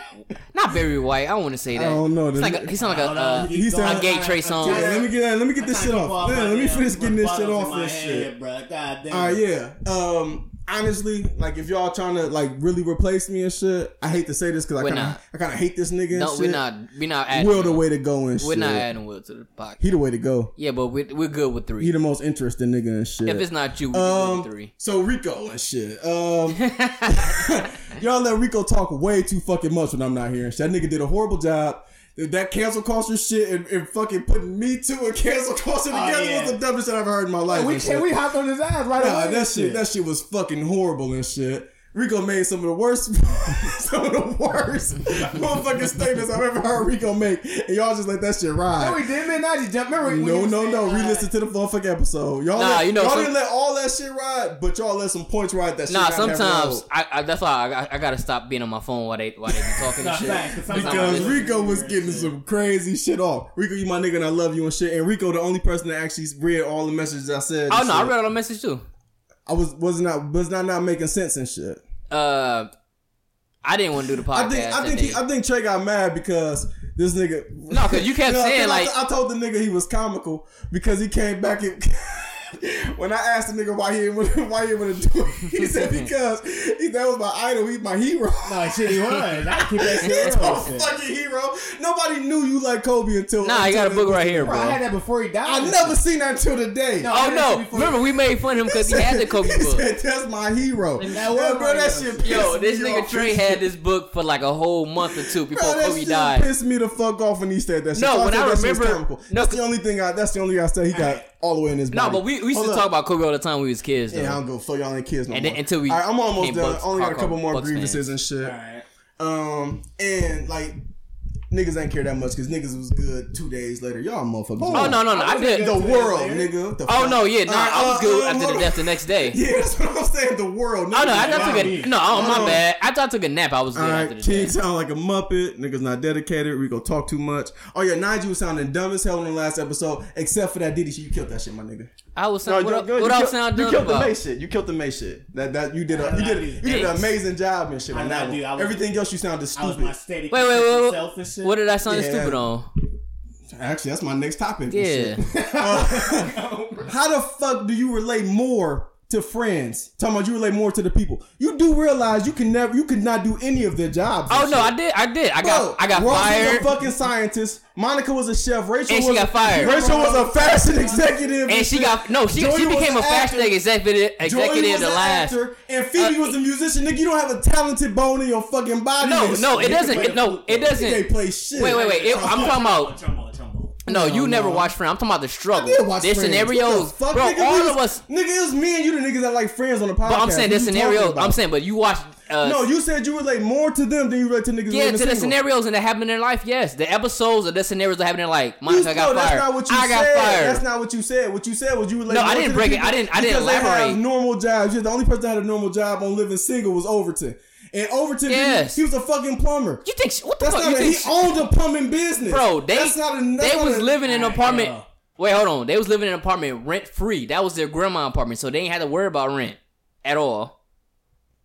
not Barry White. I don't want to say that. I don't know. Like a, he sound like a uh, he sound, a gay Trey song. Yeah, let me get let me get this shit off. Man, let me finish getting this shit off this shit. All right, yeah. Um, honestly, like if y'all trying to like really replace me and shit, I hate to say this because I kind of I kind of hate this nigga. And no, shit. we're not we're not adding Will the way to go and shit. We're not adding Will to the podcast. He the way to go. Yeah, but we're we're good with three. He the most interesting nigga and shit. If it's not you, we're um, good with three. So Rico and shit. Um, y'all let Rico talk way too fucking much when I'm not here and shit. That nigga did a horrible job. That cancel culture shit and, and fucking putting Me Too and cancel culture together oh, yeah. was the dumbest that I've heard in my life. And we, and and we hopped on his ass right nah, away. That shit, shit, that shit was fucking horrible and shit. Rico made some of the worst, some of the worst motherfucking statements I've ever heard Rico make, and y'all just let that shit ride. No, we did, man. Now you jump. Remember, no, no, no. Re-listen to the motherfucking episode. Y'all, nah, let, you know, y'all some, didn't let all that shit ride, but y'all let some points ride. That shit. Nah, sometimes I, I. That's why I, I, I gotta stop being on my phone while they while they be talking and shit. Because Rico was getting some crazy shit off. Rico, you my nigga, and I love you and shit. And Rico, the only person that actually read all the messages I said. Oh no, shit. I read all the messages too. I was was not was not not making sense and shit. Uh, I didn't want to do the podcast. I think I think he, I think Trey got mad because this nigga. No, because you kept no, saying like I, I told the nigga he was comical because he came back and. When I asked the nigga why he didn't why he want to do it, he said because he, that was my idol, he's my hero. No shit, he was. I keep that shit. He's my fucking hero. Nobody knew you like Kobe until. Nah, until I got a book right here, bro. I had that before he died. I never seen that until today. No, oh no! Remember he... we made fun of him because he, he had the Kobe he book. Said, that's my hero. And that yeah, bro, that shit. Yo, this nigga Trey had this book for like a whole month or two before bro, Kobe shit died. Pissed me the fuck off when he said that shit. No, so when I, I remember, no, that's the only thing. I that's the only thing I said he got. All the way in his body. No, but we, we used to talk about Kobe all the time when we was kids, though. Yeah, I don't go fuck y'all ain't kids no and more. Then, until we all right, I'm almost done. Bucks, only got a couple more Bucks grievances fans. And shit. All right. Um, and, like, niggas ain't care that much because niggas was good two days later. Y'all motherfuckers. Oh, oh no, no, no. I, I did. The world, nigga. The oh, no, yeah. No, uh, I was good uh, after uh, the death the next day. Yeah, that's what I'm saying. The world. Niggas oh, no. I thought took a... No, oh, my um, bad. I thought I took a nap. I was good all right, after the death. King sound like a Muppet. Niggas not dedicated. Rico talk too much. Oh, yeah. Nigel was sounding dumb as hell in the last episode, except for that Diddy shit. You killed that shit, my nigga. I was sound, no, what, you, what, you, what you I was sound dumb about. You killed the May shit. You killed the May shit. That that you did. A, you did. A, you did an amazing job and shit on that one. Everything else you sounded stupid. Wait, wait, wait. What did I sound yeah. stupid on? Actually, that's my next topic. Yeah. uh, how the fuck do you relate more to Friends? Talking about you relate more to the people. You do realize you can never, you could not do any of their jobs. Oh no, shit. I did, I did. I bro, got, I got Ross fired. Was a fucking scientist. Monica was a chef. Rachel and she was got fired. Rachel was a fashion executive, and, and she got no. She Jordan she became a fashion actor. executive. Executive was the last. Actor, and Phoebe uh, was a musician. Nigga, you don't have a talented bone in your fucking body. No, no, it doesn't. It, no, it doesn't. They play shit. Wait, wait, wait. It, I'm talking about. Trumbo, Trumbo, Trumbo. No, no, you never no. watched Friends. I'm talking about the struggle. I did watch Their Friends. scenarios. The fuck, bro, nigga, all niggas, of us. Nigga, it was me and you the niggas that like Friends on the podcast. But I'm saying the scenarios. I'm saying, but you watched. Uh, no, you said you relate more to them than you relate to niggas. Yeah, to the, the scenarios and that happen in their life, yes. The episodes of the scenarios that happen in their life. Monica you, got no, fired. That's not what you I said. got fired. That's not what you said. What you said was you relate no, more to No, I didn't to break it. I didn't, I didn't elaborate. They had normal jobs. The only person that had a normal job on Living Single was Overton. And Overton, yes. he, he was a fucking plumber. You think, what the That's fuck? Not you a, think he she... owned a plumbing business. Bro, they, That's not a, they was a, living in an apartment. Know. Wait, hold on. They was living in an apartment rent free. That was their grandma apartment. So they ain't had to worry about rent at all.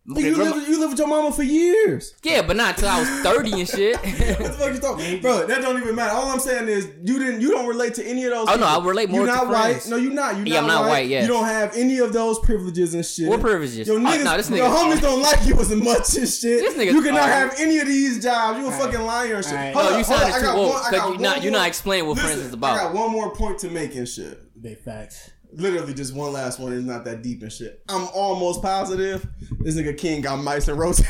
But you lived, you lived with your mama for years. Yeah, but not until I was thirty and shit. What the fuck you talking, bro? That don't even matter. All I'm saying is you didn't. You don't relate to any of those. Oh people. No, I relate more. You're not white. No, you're not. You're yeah, not I'm not white. white yes. You don't have any of those privileges and shit. What privileges? Your niggas, I, no, this nigga, your homies don't like you as much and shit. This nigga, you cannot right. have any of these jobs. You a right. fucking liar and shit. Right. No, up, you sounded too old. Because you're not. You're not explaining what Friends is about. I got one more point to make and shit. Big facts. Literally just one last one. It's not that deep and shit. I'm almost positive this nigga King got mice and roses.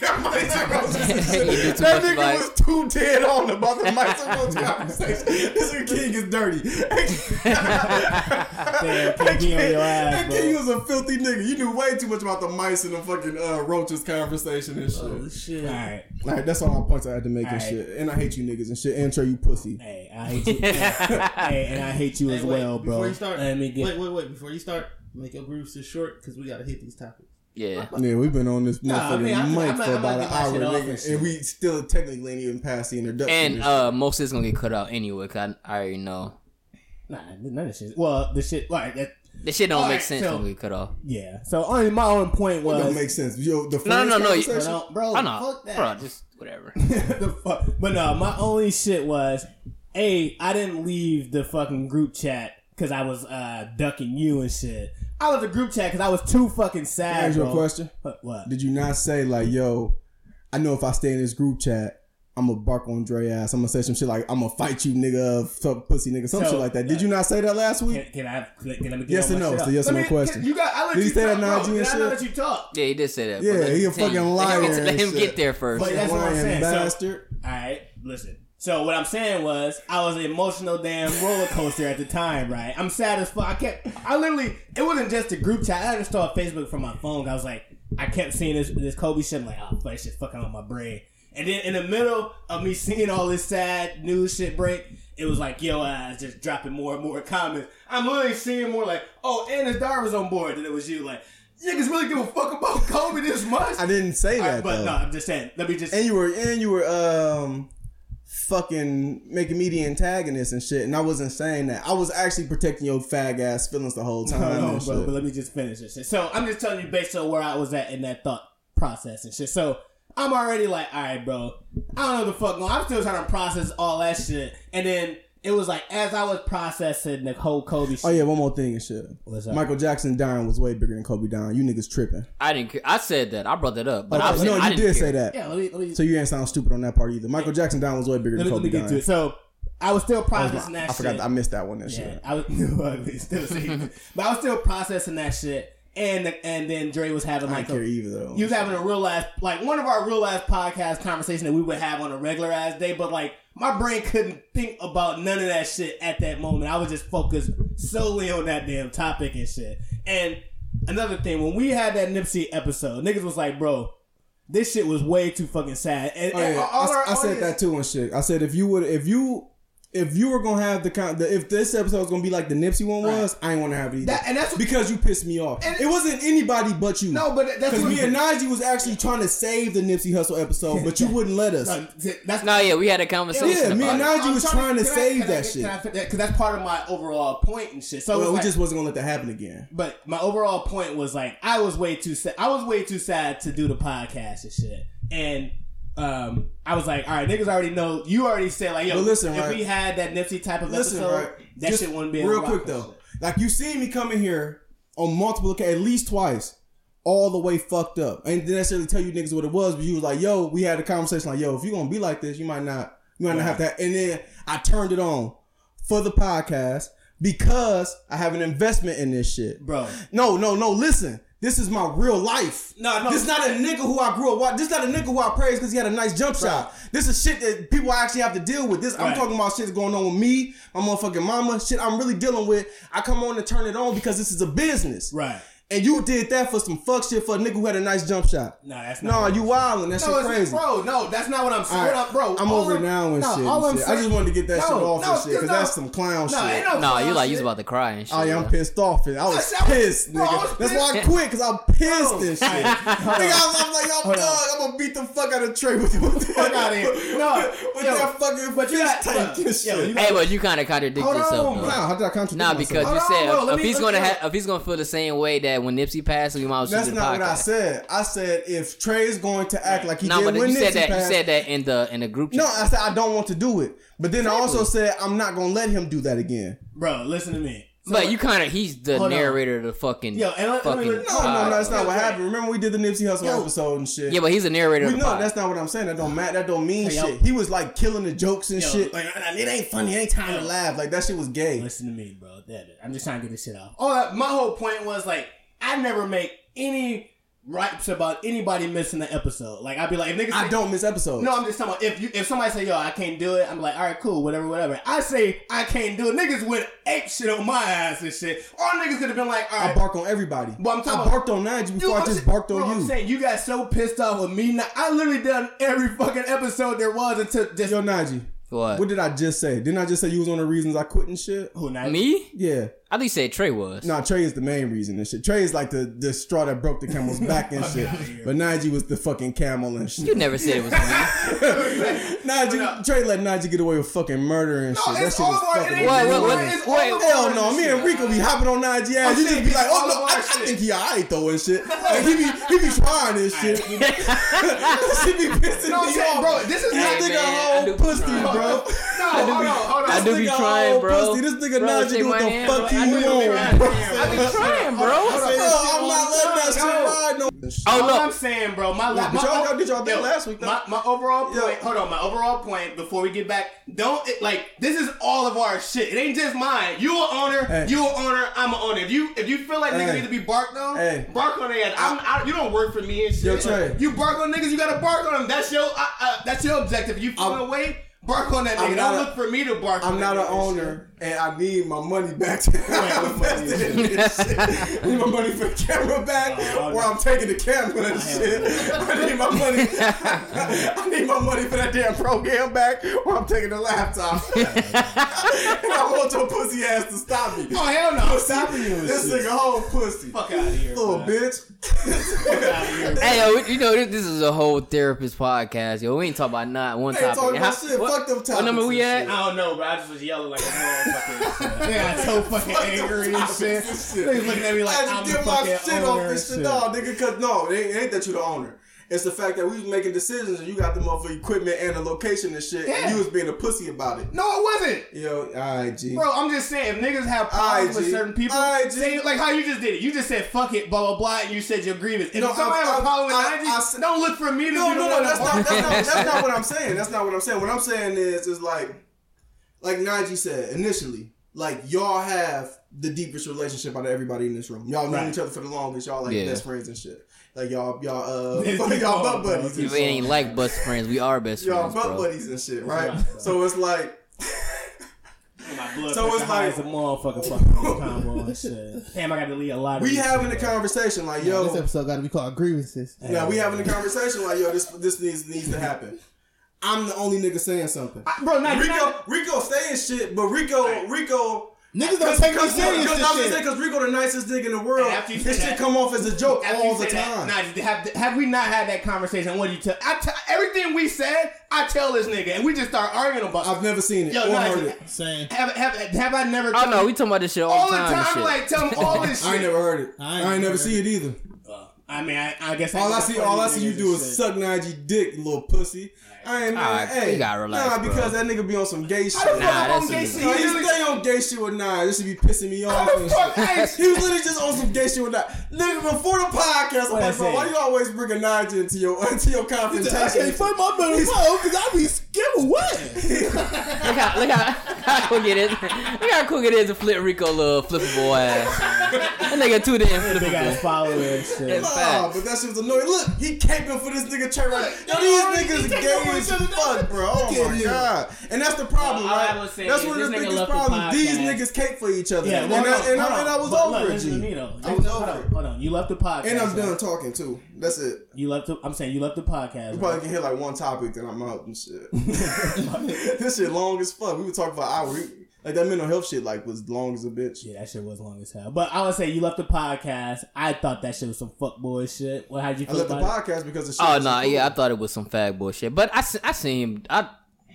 Got mice and roses and shit. That nigga was too dead on about the mice and roses conversation. This nigga King is dirty. Damn, King, King on your ass, bro. King was a filthy nigga. You knew way too much about the mice and the fucking uh, roaches conversation and shit. Oh, shit. All right. All right, that's all my points I had to make all and right. shit. And I hate you niggas and shit. And Trey, you pussy. Hey, I hate you. Hey, and I hate you hey, as wait, well, bro. Before you start, let me get Wait, wait, wait. Before you start, make your briefs just short because we got to hit these topics. Yeah. Yeah, we've been on this nah, motherfucking I mean, mic I'm for not, about an hour, and, and we still technically ain't even past the introduction. And uh, most is going to get cut out anyway because I, I already know. Nah, none of this shit. Well, the shit, like, that. The shit don't all make right, sense so, when we cut off. Yeah. So, only my own point was. It don't make sense. Yo, the no, no, no. You, bro, bro, I know. Fuck that. Bro, just whatever. The fuck. But no, my only shit was, A, I didn't leave the fucking group chat. Cause I was uh, ducking you and shit. I left the group chat because I was too fucking sad. Can I ask you a question? What, what? Did you not say like, yo, I know if I stay in this group chat, I'm gonna bark on Dre ass. I'm gonna say some shit like, I'm gonna fight you, nigga, fuck pussy, nigga, some so, shit like that. Did uh, you not say that last week? Can, can I? Can I? Get yes or no? So yes or no question. You got? I let did you say that now? Did I not let you talk? Yeah, he did say that. Yeah, he a fucking liar. Let him, let him get there first. But that's what I'm saying. Bastard. So, all right, listen. So what I'm saying was, I was an emotional damn roller coaster at the time, right? I'm sad as fuck. I kept, I literally, it wasn't just a group chat. I had to start Facebook from my phone. I was like, I kept seeing this this Kobe shit. I'm like, oh, fuck, this shit's fucking on my brain. And then in the middle of me seeing all this sad news shit break, it was like, yo, I was just dropping more and more comments. I'm literally seeing more like, oh, and his daughter was on board, and it was you, like, niggas really give a fuck about Kobe this much? I didn't say that, right, but though. No, I'm just saying. Let me just. And you were, and you were, um... fucking making me the antagonist and shit, and I wasn't saying that. I was actually protecting your fag ass feelings the whole time. No, no, bro, shit. But let me just finish this shit. So I'm just telling you based on where I was at in that thought process and shit. So I'm already like, all right, bro, I don't know what the fuck going on. I'm still trying to process all that shit, and then it was like as I was processing the whole Kobe shit. Oh yeah, one more thing and shit. What's up? Michael Jackson dying was way bigger than Kobe dying. You niggas tripping. I didn't care. I said that. I brought that up. But okay. I was no, saying, you I did say that. Yeah, let me, let me, so you ain't sound stupid on that part either. Michael Jackson dying was way bigger let than me, Kobe let me get dying. To it. So I was still processing I was, that I shit. I forgot. I missed that one. That yeah, shit. I was no, still saying, but I was still processing that shit. And the, and then Dre was having like I care a, either though. He was having a real ass like one of our real ass podcast conversation that we would have on a regular ass day, but like my brain couldn't think about none of that shit at that moment. I was just focused solely on that damn topic and shit. And another thing, when we had that Nipsey episode, niggas was like, bro, this shit was way too fucking sad. And, oh, and yeah. all I, our I audience, said that too and shit. I said if you would if you If you were gonna have the kind, if this episode was gonna be like the Nipsey one was, right. I ain't wanna have it either. That, and that's what, because you pissed me off. It wasn't anybody but you. No, but that's because me and Najee was actually trying to save the Nipsey Hustle episode, but you wouldn't let us. No, that's no, yeah, we had a conversation. Yeah, about me and Najee was trying to, to save I, that I, shit because that's part of my overall point and shit. So well, we like, just wasn't gonna let that happen again. But my overall point was like I was way too sad. I was way too sad to do the podcast and shit, and. Um, I was like, all right, niggas already know. You already said, like, yo, listen, if right. we had that Nipsey type of listen, episode, right. that just shit wouldn't be real quick though. Shit. Like you seen me come in here on multiple occasions, at least twice, all the way fucked up. I didn't necessarily tell you niggas what it was, but you was like, yo, we had a conversation like, yo, if you gonna be like this, you might not, you might right. not have that. And then I turned it on for the podcast because I have an investment in this shit, bro. No, no, no. Listen. This is my real life. No, no. This is not a nigga who I grew up watching. This is not a nigga who I praise because he had a nice jump right. shot. This is shit that people actually have to deal with. This right. I'm talking about shit that's going on with me, my motherfucking mama, shit I'm really dealing with. I come on to turn it on because this is a business. Right. And you did that for some fuck shit for a nigga who had a nice jump shot. No, that's not. No, what you wildin'. That no, shit crazy. Bro, no, that's not what I'm saying. Right, bro, I'm over it now and no, shit. All and I'm shit. Saying, I just wanted to get that no, shit off no, and shit because no, that's some clown no, shit. No, no you like you about to cry and shit. Oh yeah, I'm pissed off. And I was pissed, bro, nigga. I was pissed. That's why I quit because I'm pissed and shit. I'm like, y'all dog, I'm gonna beat the fuck out of Trey with the fuck out of him. No, with that fucking fish tank. Hey, but you kind of contradicted yourself. Nah, how did I contradict myself? Nah, because you said if he's gonna if he's gonna feel the same way that. that when Nipsey passed, we might as well shoot the podcast. That's not what I said. I said if Trey's going to act like he no, did when Nipsey said that, passed. You said that in the in the group chat. No, I said I don't want to do it. But then exactly. I also said I'm not going to let him do that again. Bro, listen to me. So but like, you kind of, he's the narrator on. of the fucking, Yo, and I, fucking. I mean, no, no, no, that's not that's what right. happened. Remember we did the Nipsey Hussle Yo. episode and shit. Yeah, but he's the narrator we, of the No, pod. That's not what I'm saying. That don't matter. That don't mean hey, shit. Yo. He was like killing the jokes and Yo. shit. Like, it ain't funny. It ain't time Yo. to laugh. Like, that shit was gay. Listen to me, bro. That, I'm just trying to get this shit off. Oh, my whole point was like, I never make any gripes about anybody missing the episode. Like, I'd be like, if niggas say, I don't miss episodes. No, I'm just talking about, if you, if somebody say, yo, I can't do it, I'm like, alright, cool, whatever, whatever. I say, I can't do it. Niggas went ape shit on my ass and shit. All niggas could have been like, alright. I bark on everybody. But I'm talking I about, barked on Nige before I just saying, barked on bro, you. I'm saying, you got so pissed off with me. Now, I literally done every fucking episode there was until just. Yo, Nige. What? What did I just say? Didn't I just say you was one of the reasons I quit and shit? Who, Nige? Me? Yeah. I think you said Trey was. Nah, Trey is the main reason and shit. Trey is like the, the straw that broke the camel's back and shit. But Nige was the fucking camel and shit. You never said it was me. Nige, Trey let Nige get away with fucking murder and no, shit. That shit was fucking weird. What, what, what, what, what, hell no, me and Rico be hopping on Nige's ass. You just be like, oh no, I, I think he alright though and shit. Like, he, be, he be trying this shit. She be pissing no, me off. Bro, this is not nigga whole pussy, bro. No, hold on, hold on. I do be trying, bro. This nigga Nige do what the fuck I be trying, bro. I be trying, bro. I'm not letting that shit ride. No. Oh, no. I'm saying, bro. My la- did y'all y'all did y'all think last week? Though? My my overall point. Yo. Hold on, my overall point. Before we get back, don't it, like this is all of our shit. It ain't just mine. You an owner. Hey. You an owner. I'm an owner. If you if you feel like hey. niggas need to be barked on, hey. bark on their ass. I'm I, you don't work for me and shit. Yo, you bark on niggas. You gotta bark on them. That's your uh, uh, that's your objective. You feel away. Bark on that nigga. Don't look for me to bark I'm on that I'm not an owner, shit. And I need my money back. To I need my money for the camera back, oh, or I'm taking the camera and shit. I need my money. I need my money for that damn program back, or I'm taking the laptop. And I want your pussy ass to stop me. Oh, hell no. I'm stopping you. This shit. Nigga whole pussy. Fuck out of here, little bitch. Fuck out of here. Hey, yo, you know, this, this is a whole therapist podcast. Yo, we ain't talking about not one topic. Talking about shit. What? What number we at? I don't know, bro. I just was yelling like a motherfucker. Yeah, I'm so fucking angry and shit. Niggas looking at me like I'm the fucking owner. I just get my shit off this shit, dog, nigga. Cause no, it ain't, it ain't that you the owner. It's the fact that we was making decisions and you got the motherfucking equipment and the location and shit, yeah. and you was being a pussy about it. No, it wasn't. Yo, alright, G. Bro, I'm just saying, if niggas have problems with certain people, I, say, like how you just did it. You just said, fuck it, blah, blah, blah, and you said your grievance. If no, somebody has a problem with I G, don't look for me to no, be no, no, that's not, that's, not, that's not what I'm saying. That's not what I'm saying. What I'm saying is, is like, like Nige said initially, like, y'all have the deepest relationship out of everybody in this room. Y'all know right. each other for the longest. Y'all, like, yeah. best friends and shit. Like, y'all, y'all, uh, y'all butt buddies. We ain't like best friends. We are best y'all friends. Y'all butt bro. buddies and shit, right? So it's like, my so it's like, motherfucking fucking combo and shit. Damn, I got to leave a lot of We having shit, a conversation like, yo. Yeah, this episode got to be called Grievances. Yeah, yeah, we having a conversation like, yo, this this needs needs to happen. I'm the only nigga saying something. I, bro, not Rico, not, Rico saying shit, but Rico, right. Rico. Niggas don't take me serious. Cause, I'm saying, cause Rico the nicest nigga in the world. This shit that, come off as a joke all the time. That, nah, have, have we not had that conversation? What do you tell? I t- everything we said, I tell this nigga, and we just start arguing about it. I've never seen it. Yo, or nah, heard it. Same. Have, have, have I never? Oh no, we talking about this shit all, all the time. All the time, like tell him all this shit. I ain't never heard it. I ain't, I ain't never see it either. Uh, I mean, I, I guess I all I see, all I see you do is suck Nige dick, little pussy. I ain't know. Right, hey, you gotta relax, nah, because bro. That nigga be on some gay shit. Nah, that's gay shit. He stay on gay shit with Nige. This should be pissing me off. And shit. He was literally just on some gay shit with Nige. Nigga, before the podcast, I'm what like, bro, why you always bring a Nige into your into your confrontation? I can't fight my brother because I be scared of what? Look how look how, how quick it is. Look how quick it is to flip Rico little flippable ass. That nigga too damn flippable. They got followers. Nah, but that shit was annoying. Look, he caping for this nigga Trey. Right? Yo, these niggas gay. Fuck, bro. Oh my god. And that's the problem, well, right? That's this one of the biggest problems. The These niggas cape for each other. Yeah, and, and, I, and, I, and I was but over look, it, G. Me, though. I was just, over hold it. On, hold on. You left the podcast. And I'm done right? talking, too. That's it. You left the, I'm saying you left the podcast. You probably right? can hear like one topic, then I'm out and shit. This shit long as fuck. We were talking about hour. Like that mental health shit like was long as a bitch. Yeah, that shit was long as hell. But I would say you left the podcast. I thought that shit was some fuckboy shit. Well, how'd you feel I left about the podcast it? Because of shit. Oh, no, nah, yeah, I thought it was some fag bullshit. But I, I seen, I,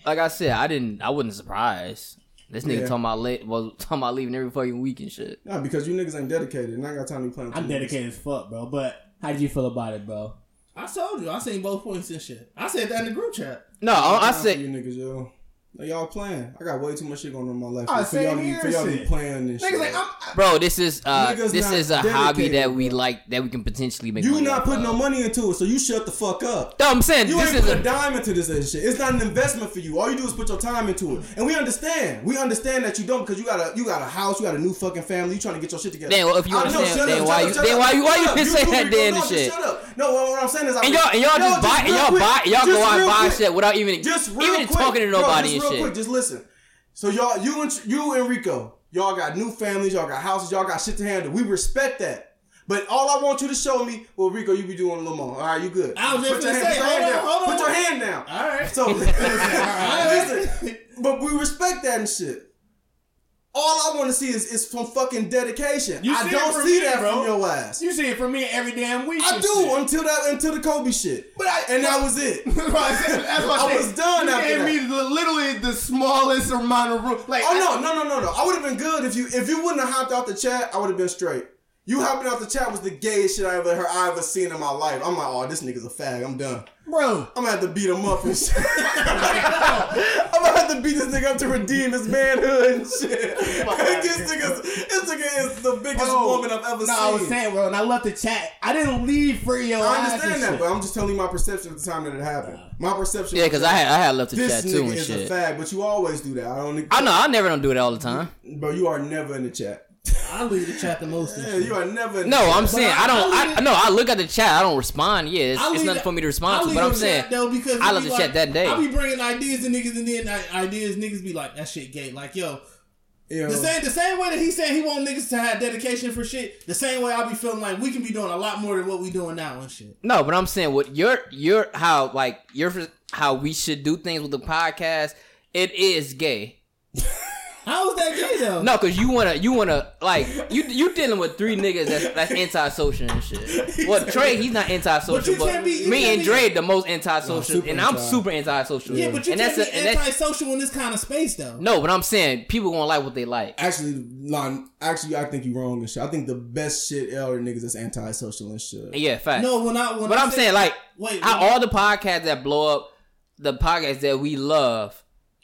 like I said, I didn't, I wasn't surprised. This nigga yeah. talking about late, was talking about leaving every fucking week and shit. Nah, because you niggas ain't dedicated, and I got time to be playing. I'm dedicated as fuck, bro. But how did you feel about it, bro? I told you, I seen both points and shit. I said that in the group chat. No, I, I said you niggas, yo. Like, y'all playing. I got way too much shit going on in my life. I for y'all to be, for y'all to be playing this shit. Like, I'm, I, bro, this is uh, this is a hobby that we like, that we can potentially make you money. You not putting no money into it, so you shut the fuck up. No, I'm saying you this ain't is put a, a dime into this shit. It's not an investment for you. All you do is put your time into it. And we understand. We understand that you don't, because you got a you got a house, you got a new fucking family, you trying to get your shit together. Then well, if you I understand, know, then why you then why you why you been saying that damn and shit? Shut up. No, what I'm saying is I and y'all y'all just buy y'all buy y'all go out and buy shit without even even talking to nobody. Real quick, just listen. So y'all, you and you and Rico, y'all got new families, y'all got houses, y'all got shit to handle. We respect that. But all I want you to show me, well, Rico, you be doing a little more. All right, you good. I was just gonna say, hold on, hold on. Put your hand down. All right. So listen, but we respect that and shit. All I want to see is, is some fucking dedication. You I don't see me, that bro. From your ass. You see it from me every damn week. I do shit. until that until the Kobe shit. But I, and no, that was it. That's what I, I was done you after gave that. Gave me the, literally the smallest amount of room. Like, oh no no no no no! I would have been good if you if you wouldn't have hopped out the chat. I would have been straight. You hopping out the chat was the gayest shit I ever heard I ever seen in my life. I'm like, oh, this nigga's a fag. I'm done. Bro, I'm gonna have to beat him up and shit. I'm gonna have to beat this nigga up to redeem his manhood and shit. This nigga, this nigga is the biggest Bro, woman I've ever no, seen. No, I was saying, bro, and I love the chat. I didn't leave for your I understand eyes that, shit. But I'm just telling you my perception at the time that it happened. My perception. Yeah, because I had, I had love to chat too and shit. This nigga is a fag, but you always do that. I don't. I know. I never don't do it all the time. Bro, you are never in the chat. I leave the chat the most. Yeah, you are never. No, I'm saying I, I don't. I, I no, I look at the chat. I don't respond. Yeah, it's, it's nothing the, for me to respond to. But I'm saying though, because I love the like, chat that day. I be bringing ideas to niggas, and then ideas niggas be like, that shit gay. Like yo, yo. the same the same way that he said he want niggas to have dedication for shit. The same way I be feeling like we can be doing a lot more than what we doing now and shit. No, but I'm saying what your your how like your how we should do things with the podcast. It is gay. How is that gay though? No, cause you wanna, you wanna like you you dealing with three niggas that's, that's antisocial and shit. Well, Trey, he's not antisocial, but, but be, me and Dre the most antisocial, no, and anti. I'm super antisocial. Yeah, but you and can't that's be a, antisocial and that's, in this kind of space though. No, but I'm saying people gonna like what they like. Actually, no, actually, I think you're wrong and shit. I think the best shit elder niggas that's antisocial and shit. Yeah, fact. No, when I when but I I'm say, saying like wait, I, all the podcasts that blow up, the podcasts that we love.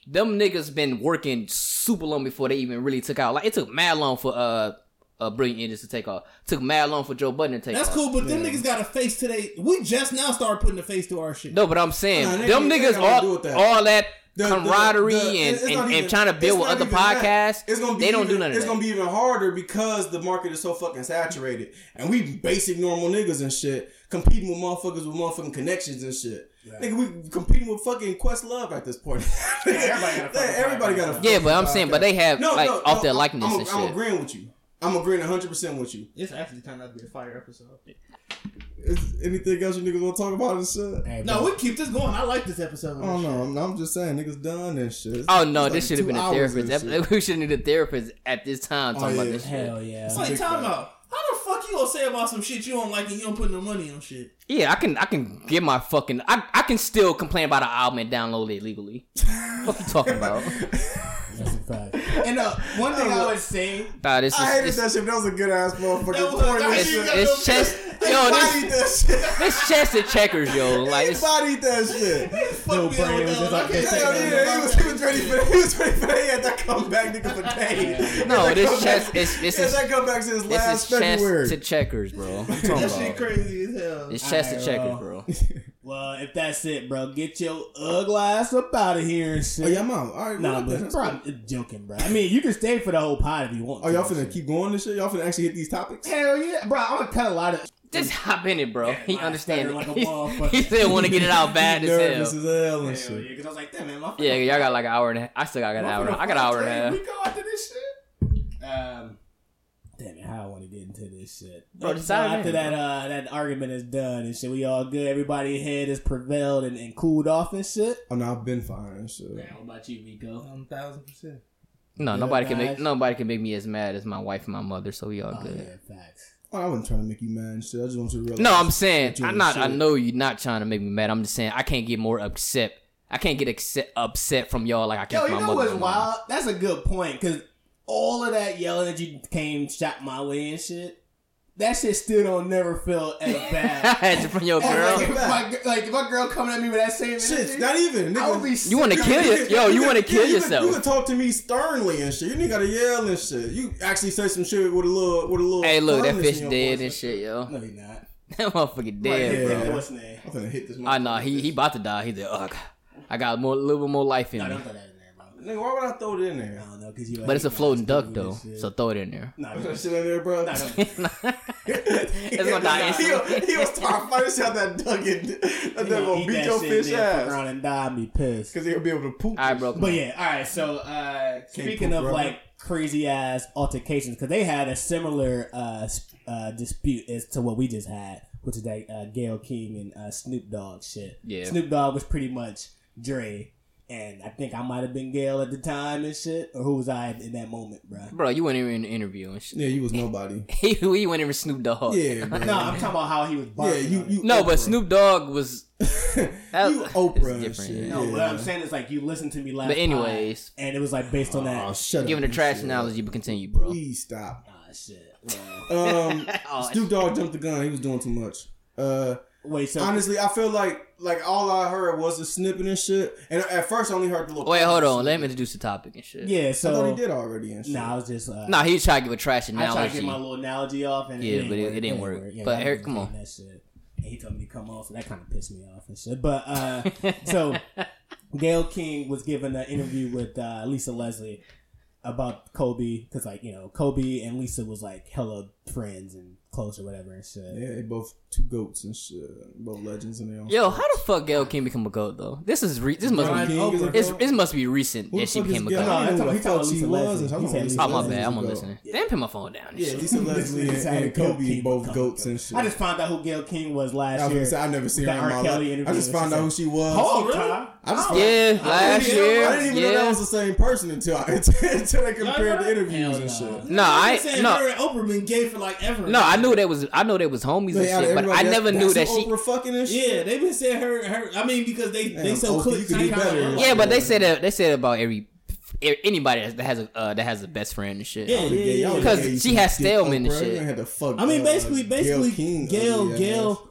Them niggas been working super long before they even really took out. Like, it took mad long for uh, uh Brilliant Idiots to take off. Took mad long for Joe Budden to take That's off. That's cool, but yeah. them niggas got a face today. We just now started putting a face to our shit. No, but I'm saying, nah, they, them they, niggas, they all that, all that the, camaraderie the, the, and, and, even, and trying to build with other podcasts, it's gonna be they don't even, do none of it's that. It's going to be even harder because the market is so fucking saturated. And we basic normal niggas and shit competing with motherfuckers with motherfucking connections and shit. Yeah. Nigga, we competing with fucking Questlove at this point. Yeah, everybody got a fucking everybody got a Yeah, but I'm podcast. saying, but they have no, like no, off no, their likeness I'm, and I'm shit. I'm agreeing with you. I'm agreeing one hundred percent with you. It's actually turned out to be a fire episode. Is anything else you niggas want to talk about and shit? Hey, no, we keep this going. I like this episode. Oh no, I'm, I'm just saying niggas done and shit. It's, oh no, like this should have been a therapist. We should need a therapist at this time talking oh, yeah. about this shit. Hell yeah. It's like time out. How the fuck you gonna say about some shit you don't like and you don't put no money on shit? Yeah, I can I can get my fucking I, I can still complain about an album and download it legally. What you talking about? That's a fact. And uh, one thing I, I would say, nah, this is, I hated this, that shit. That was a good ass motherfucker. It's, it's chest, yo. This, this chest and checkers, yo. Like he bodied that shit. No brain. Like, yeah, yeah, he was, he was ready for, he was ready for that to come back, nigga, for Kane. No, this chest, it's this is that comeback since last February. Chest to checkers, bro. That shit crazy as hell. It's chest to checkers, bro. Well, if that's it, bro, get your ugly ass up out of here and shit. Oh, yeah, mom. All right, nah, but I'm joking, bro. I mean, you can stay for the whole pod if you want. Oh, y'all finna keep going this shit? Y'all finna actually hit these topics? Hell yeah, bro. I'm gonna cut a lot of. Just hop in it, bro. Yeah, he understands. Like he still want to get it out bad as hell. This is hell and shit. Yeah, because I was like, damn, man, my yeah, y'all got like an hour and a half. I still got an hour. I got an hour and a half. We go after this shit. Um. Damn it, how I want to get into this shit. Bro, so after that uh, that argument is done and shit, we all good. Everybody's head is prevailed and, and cooled off and shit. Oh, no, I've been fine and shit. Man, what about you, Rico? I'm a thousand percent. No, yeah, nobody can, make, nobody can make me as mad as my wife and my mother, so we all oh, good. Yeah, facts. Oh, I wasn't trying to make you mad and shit. I just want you to realize. No, I'm saying, I'm not, I know you're not trying to make me mad. I'm just saying I can't get more upset I can't get ex- upset from y'all like I can't. Yo, you my know what's wild? Mom. That's a good point, because all of that yelling that you came shot my way and shit, that shit still don't never feel as bad. From your girl, like if, my, like if my girl coming at me with that same shit, energy, not even. Nigga, I would be. You want to kill your, yo? You want to kill yeah, yourself? You can talk to me sternly and shit. You ain't gotta yell and shit. You actually say some shit with a little, with a little. Hey, look, that fish dead and shit, yo. No, he not. That motherfucker dead, right, yeah, bro. What's his name? I'm gonna hit this. I know nah, he he about to die. He's like, ugh. I got a little bit more life in no, me. Don't throw that in there, bro. Nigga, why would I throw it in there? I don't know, cause you like but it's a floating duck, though, so throw it in there. Nah, throw that shit in there, bro. Nah, it's gonna die instantly. He was talking about this, how that duck gonna beat your fish ass. Around and die and be pissed. Because he'll be able to poop. All right, bro, but yeah, all right, so uh, speaking poop, of, bro. like, crazy-ass altercations, because they had a similar uh, uh, dispute as to what we just had, which is that uh, Gayle King and uh, Snoop Dogg shit. Yeah. Snoop Dogg was pretty much... Dre, and I think I might have been Gayle at the time and shit, or who was I in that moment, bro? Bro, you weren't even in the interview and shit. Yeah, you was nobody. He, he went in with Snoop Dogg. Yeah, bro. No, I'm talking about how he was barking. Yeah, you, you no, Oprah. But Snoop Dogg was... That, you Oprah different. Shit. No, yeah. What I'm saying is, like, you listened to me last But anyways... Time, and it was, like, based on that... Oh, shut up. Giving a trash shit. Analogy, but continue, bro. Please stop. Ah, shit. um, oh, Snoop Dogg jumped the gun. He was doing too much. Uh... Wait, so honestly, I feel like like all I heard was the snipping and shit. And at first, I only heard the little. Wait, hold on. Let me introduce the topic and shit. Yeah, so I thought he did already and shit. Nah, I was just. Uh, nah, he was trying to give a trash analogy. I tried to get my little analogy off, and yeah, it didn't but it, work. it didn't work. Yeah, but Eric, come on. That shit. And he told me to come off, so that kind of pissed me off and shit. But uh, so Gayle King was giving an interview with uh, Lisa Leslie about Kobe, because like you know Kobe and Lisa was like hella friends and. Close or whatever and shit. Yeah, they both two goats and shit. Both legends in their own. Yo, sports. How the fuck Gayle King become a goat though? This is re- this must Brian be King it's, it's must be recent that she became a goat. No, no, no, he told she was. was. He he oh my bad, I'm gonna listen. Yeah. Damn, put my phone down. Yeah, Lisa Leslie and, and Kobe King both goats and shit. I just found out who Gayle King was last year. I never seen her in my life. I just found out who she was. Oh really? I just yeah, last year. I didn't even know that was the same person until until they compared the interviews and shit. No, I no. Her and Oprah been gay for like ever. No, I knew that was I know that was homies and yeah, shit, but I never knew that she Oprah fucking and shit. Yeah, they been saying her her. I mean because they Damn, they so cool. Be yeah, but they said that, they said about every anybody that has a uh, that has a best friend and shit. Yeah, yeah, because yeah, yeah. she has Stillman and shit. Had to fuck, I mean, basically, basically, Gayle, Gayle, Gayle,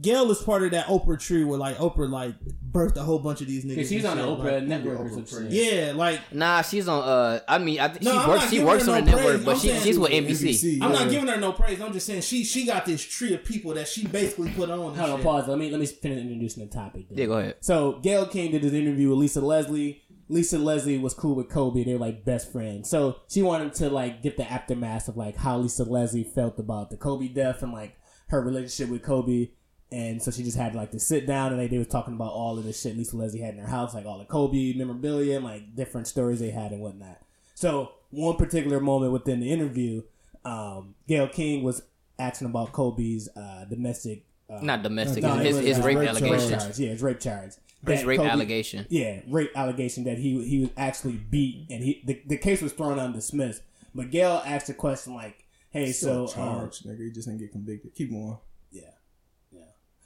Gayle is part of that Oprah tree where like Oprah like birthed a whole bunch of these niggas. Cause she's on shit, the Oprah like, network or something. Yeah, like nah, she's on. Uh, I mean, I think no, she works. She works no on the network, but she, she's with N B C. N B C I'm yeah. not giving her no praise. I'm just saying she she got this tree of people that she basically put on. Hold on, pause. Let me let me finish introducing the topic. Then. Yeah, go ahead. So Gayle King did this interview with Lisa Leslie. Lisa Leslie was cool with Kobe. They were like best friends. So she wanted to like get the aftermath of like how Lisa Leslie felt about the Kobe death and like her relationship with Kobe. And so she just had like to sit down and like, they were talking about all of the shit Lisa Leslie had in her house, like all the Kobe memorabilia and like different stories they had and whatnot. So one particular moment within the interview, um, Gayle King was asking about Kobe's uh, domestic... Uh, Not domestic, no, his, his, his rape, rape allegations. Charge. Yeah, his rape charge. His rape Kobe, allegation. Yeah, rape allegation that he he was actually beat and he the, the case was thrown undismissed. But Gayle asked a question like, hey, so... so charged, um, nigga. He just didn't get convicted. Keep going. Yeah.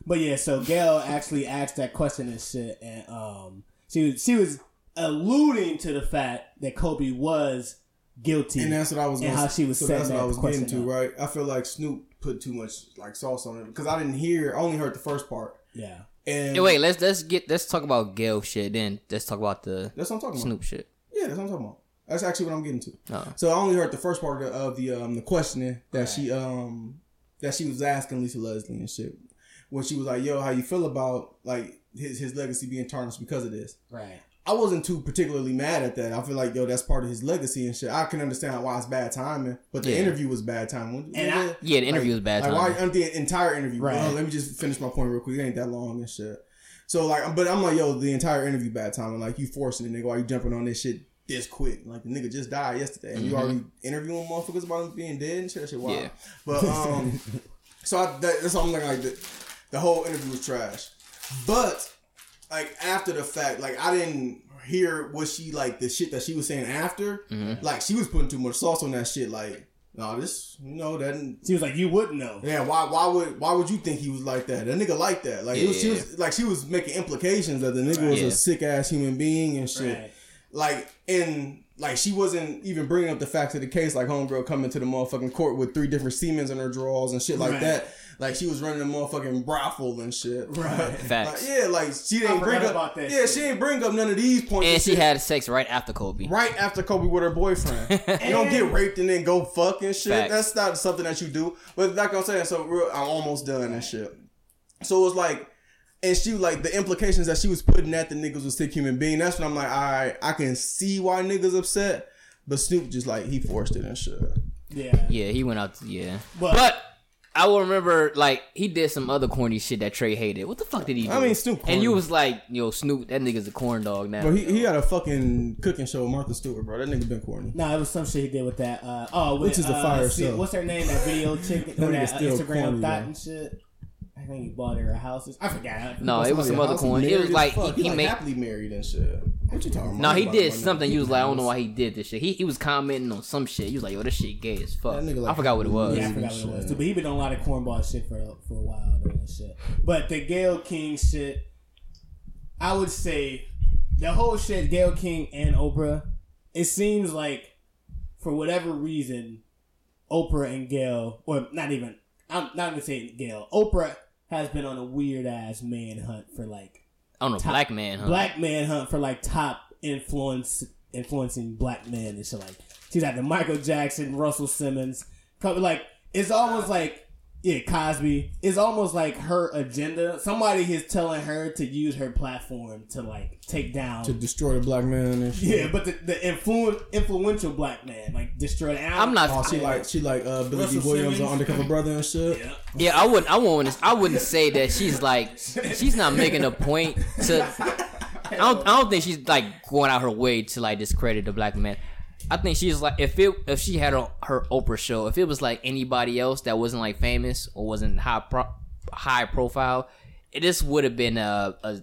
But yeah, so Gayle actually asked that question and shit, and um, she was, she was alluding to the fact that Kobe was guilty, and that's what I was and gonna, how she was so saying that I was getting to, right? I feel like Snoop put too much like sauce on it because I didn't hear, I only heard the first part. Yeah. And hey, wait, let's let's get let's talk about Gayle shit, then let's talk about the that's what I'm talking Snoop about. shit. Yeah, that's what I'm talking about. That's actually what I'm getting to. Uh-huh. So I only heard the first part of the um, the questioning that right. she um that she was asking Lisa Leslie and shit. When she was like, yo, how you feel about like his his legacy being tarnished because of this. Right. I wasn't too particularly mad at that. I feel like, yo, that's part of his legacy and shit. I can understand why it's bad timing, but the yeah. interview was bad timing. And I, yeah, the interview like, was bad timing. Like, why the entire interview? Right. Well, let me just finish my point real quick. It ain't that long and shit. So, like, but I'm like, yo, the entire interview bad timing. Like, you forcing the nigga. Why you jumping on this shit this quick? Like, the nigga just died yesterday. And mm-hmm. you already interviewing motherfuckers about him being dead and shit. That shit wild. Yeah. But, um, so I, that, that's all I'm looking like, like the, The whole interview was trash. But, like, after the fact, like, I didn't hear what she, like, the shit that she was saying after. Mm-hmm. Like, she was putting too much sauce on that shit. Like, No, this no that she was like, you wouldn't know. Yeah, why why would why would you think he was like that? That nigga like that. Like yeah. it was, she was like she was making implications that the nigga right. was yeah. a sick ass human being and shit. Right. Like and like she wasn't even bringing up the facts of the case. Like homegirl coming to the motherfucking court with three different semen in her drawers and shit like right. that. Like she was running a motherfucking brothel and shit. Right. Facts. Like, yeah, like she didn't I bring up about that. Yeah, shit. She didn't bring up none of these points. And, and she shit. had sex right after Kobe. Right after Kobe with her boyfriend. You don't get raped and then go fuck and shit. Facts. That's not something that you do. But like I'm saying, so real, I'm almost done and shit. So it was like, and she like the implications that she was putting at the niggas was sick human being. That's when I'm like, all right, I can see why niggas upset. But Snoop just like he forced it and shit. Yeah. Yeah, he went out. To, yeah, but. but- I will remember, like, he did some other corny shit that Trey hated. What the fuck did he do? I mean, Snoop. Corny. And you was like, yo, Snoop, that nigga's a corn dog now. Bro, he, he had a fucking cooking show with Martha Stewart, bro. That nigga been corny. Nah, it was some shit he did with that. Uh, oh, with, Which is uh, a fire shit. What's her name? That video chick that, that uh, Instagram corny, thought and shit. I think he bought her a house. I forgot. No, it was some other corny. It was like he, he, he like made happily married and shit. What you talking about? No, he did something. You was like, I don't know why he did this shit. He he was commenting on some shit. He was like, yo, this shit gay as fuck. Like, I forgot what it was. Yeah, I forgot what it was too. But he been on a lot of cornball shit for for a while though and shit. But the Gayle King shit, I would say, the whole shit, Gayle King and Oprah. It seems like, for whatever reason, Oprah and Gayle, or not even. I'm not even saying Gayle. Oprah has been on a weird ass manhunt for like on a black manhunt. Black manhunt for like top influence influencing black men and shit. Like she's at the Michael Jackson, Russell Simmons, like it's almost like yeah Cosby. It's almost like her agenda. Somebody is telling her to use her platform to like take down to destroy the black man and shit. Yeah, but the, the influ- influential black man like destroy. The I'm not. Oh, she I, like she like uh, Billy D. Williams on Undercover Brother and shit. Yeah. Yeah, I wouldn't. I wouldn't. I wouldn't say that she's like. She's not making a point to. I don't. I don't think she's like going out her way to like discredit the black man. I think she's like if it if she had a, her Oprah show, if it was like anybody else that wasn't like famous or wasn't high pro, high profile, it, this would have been a, a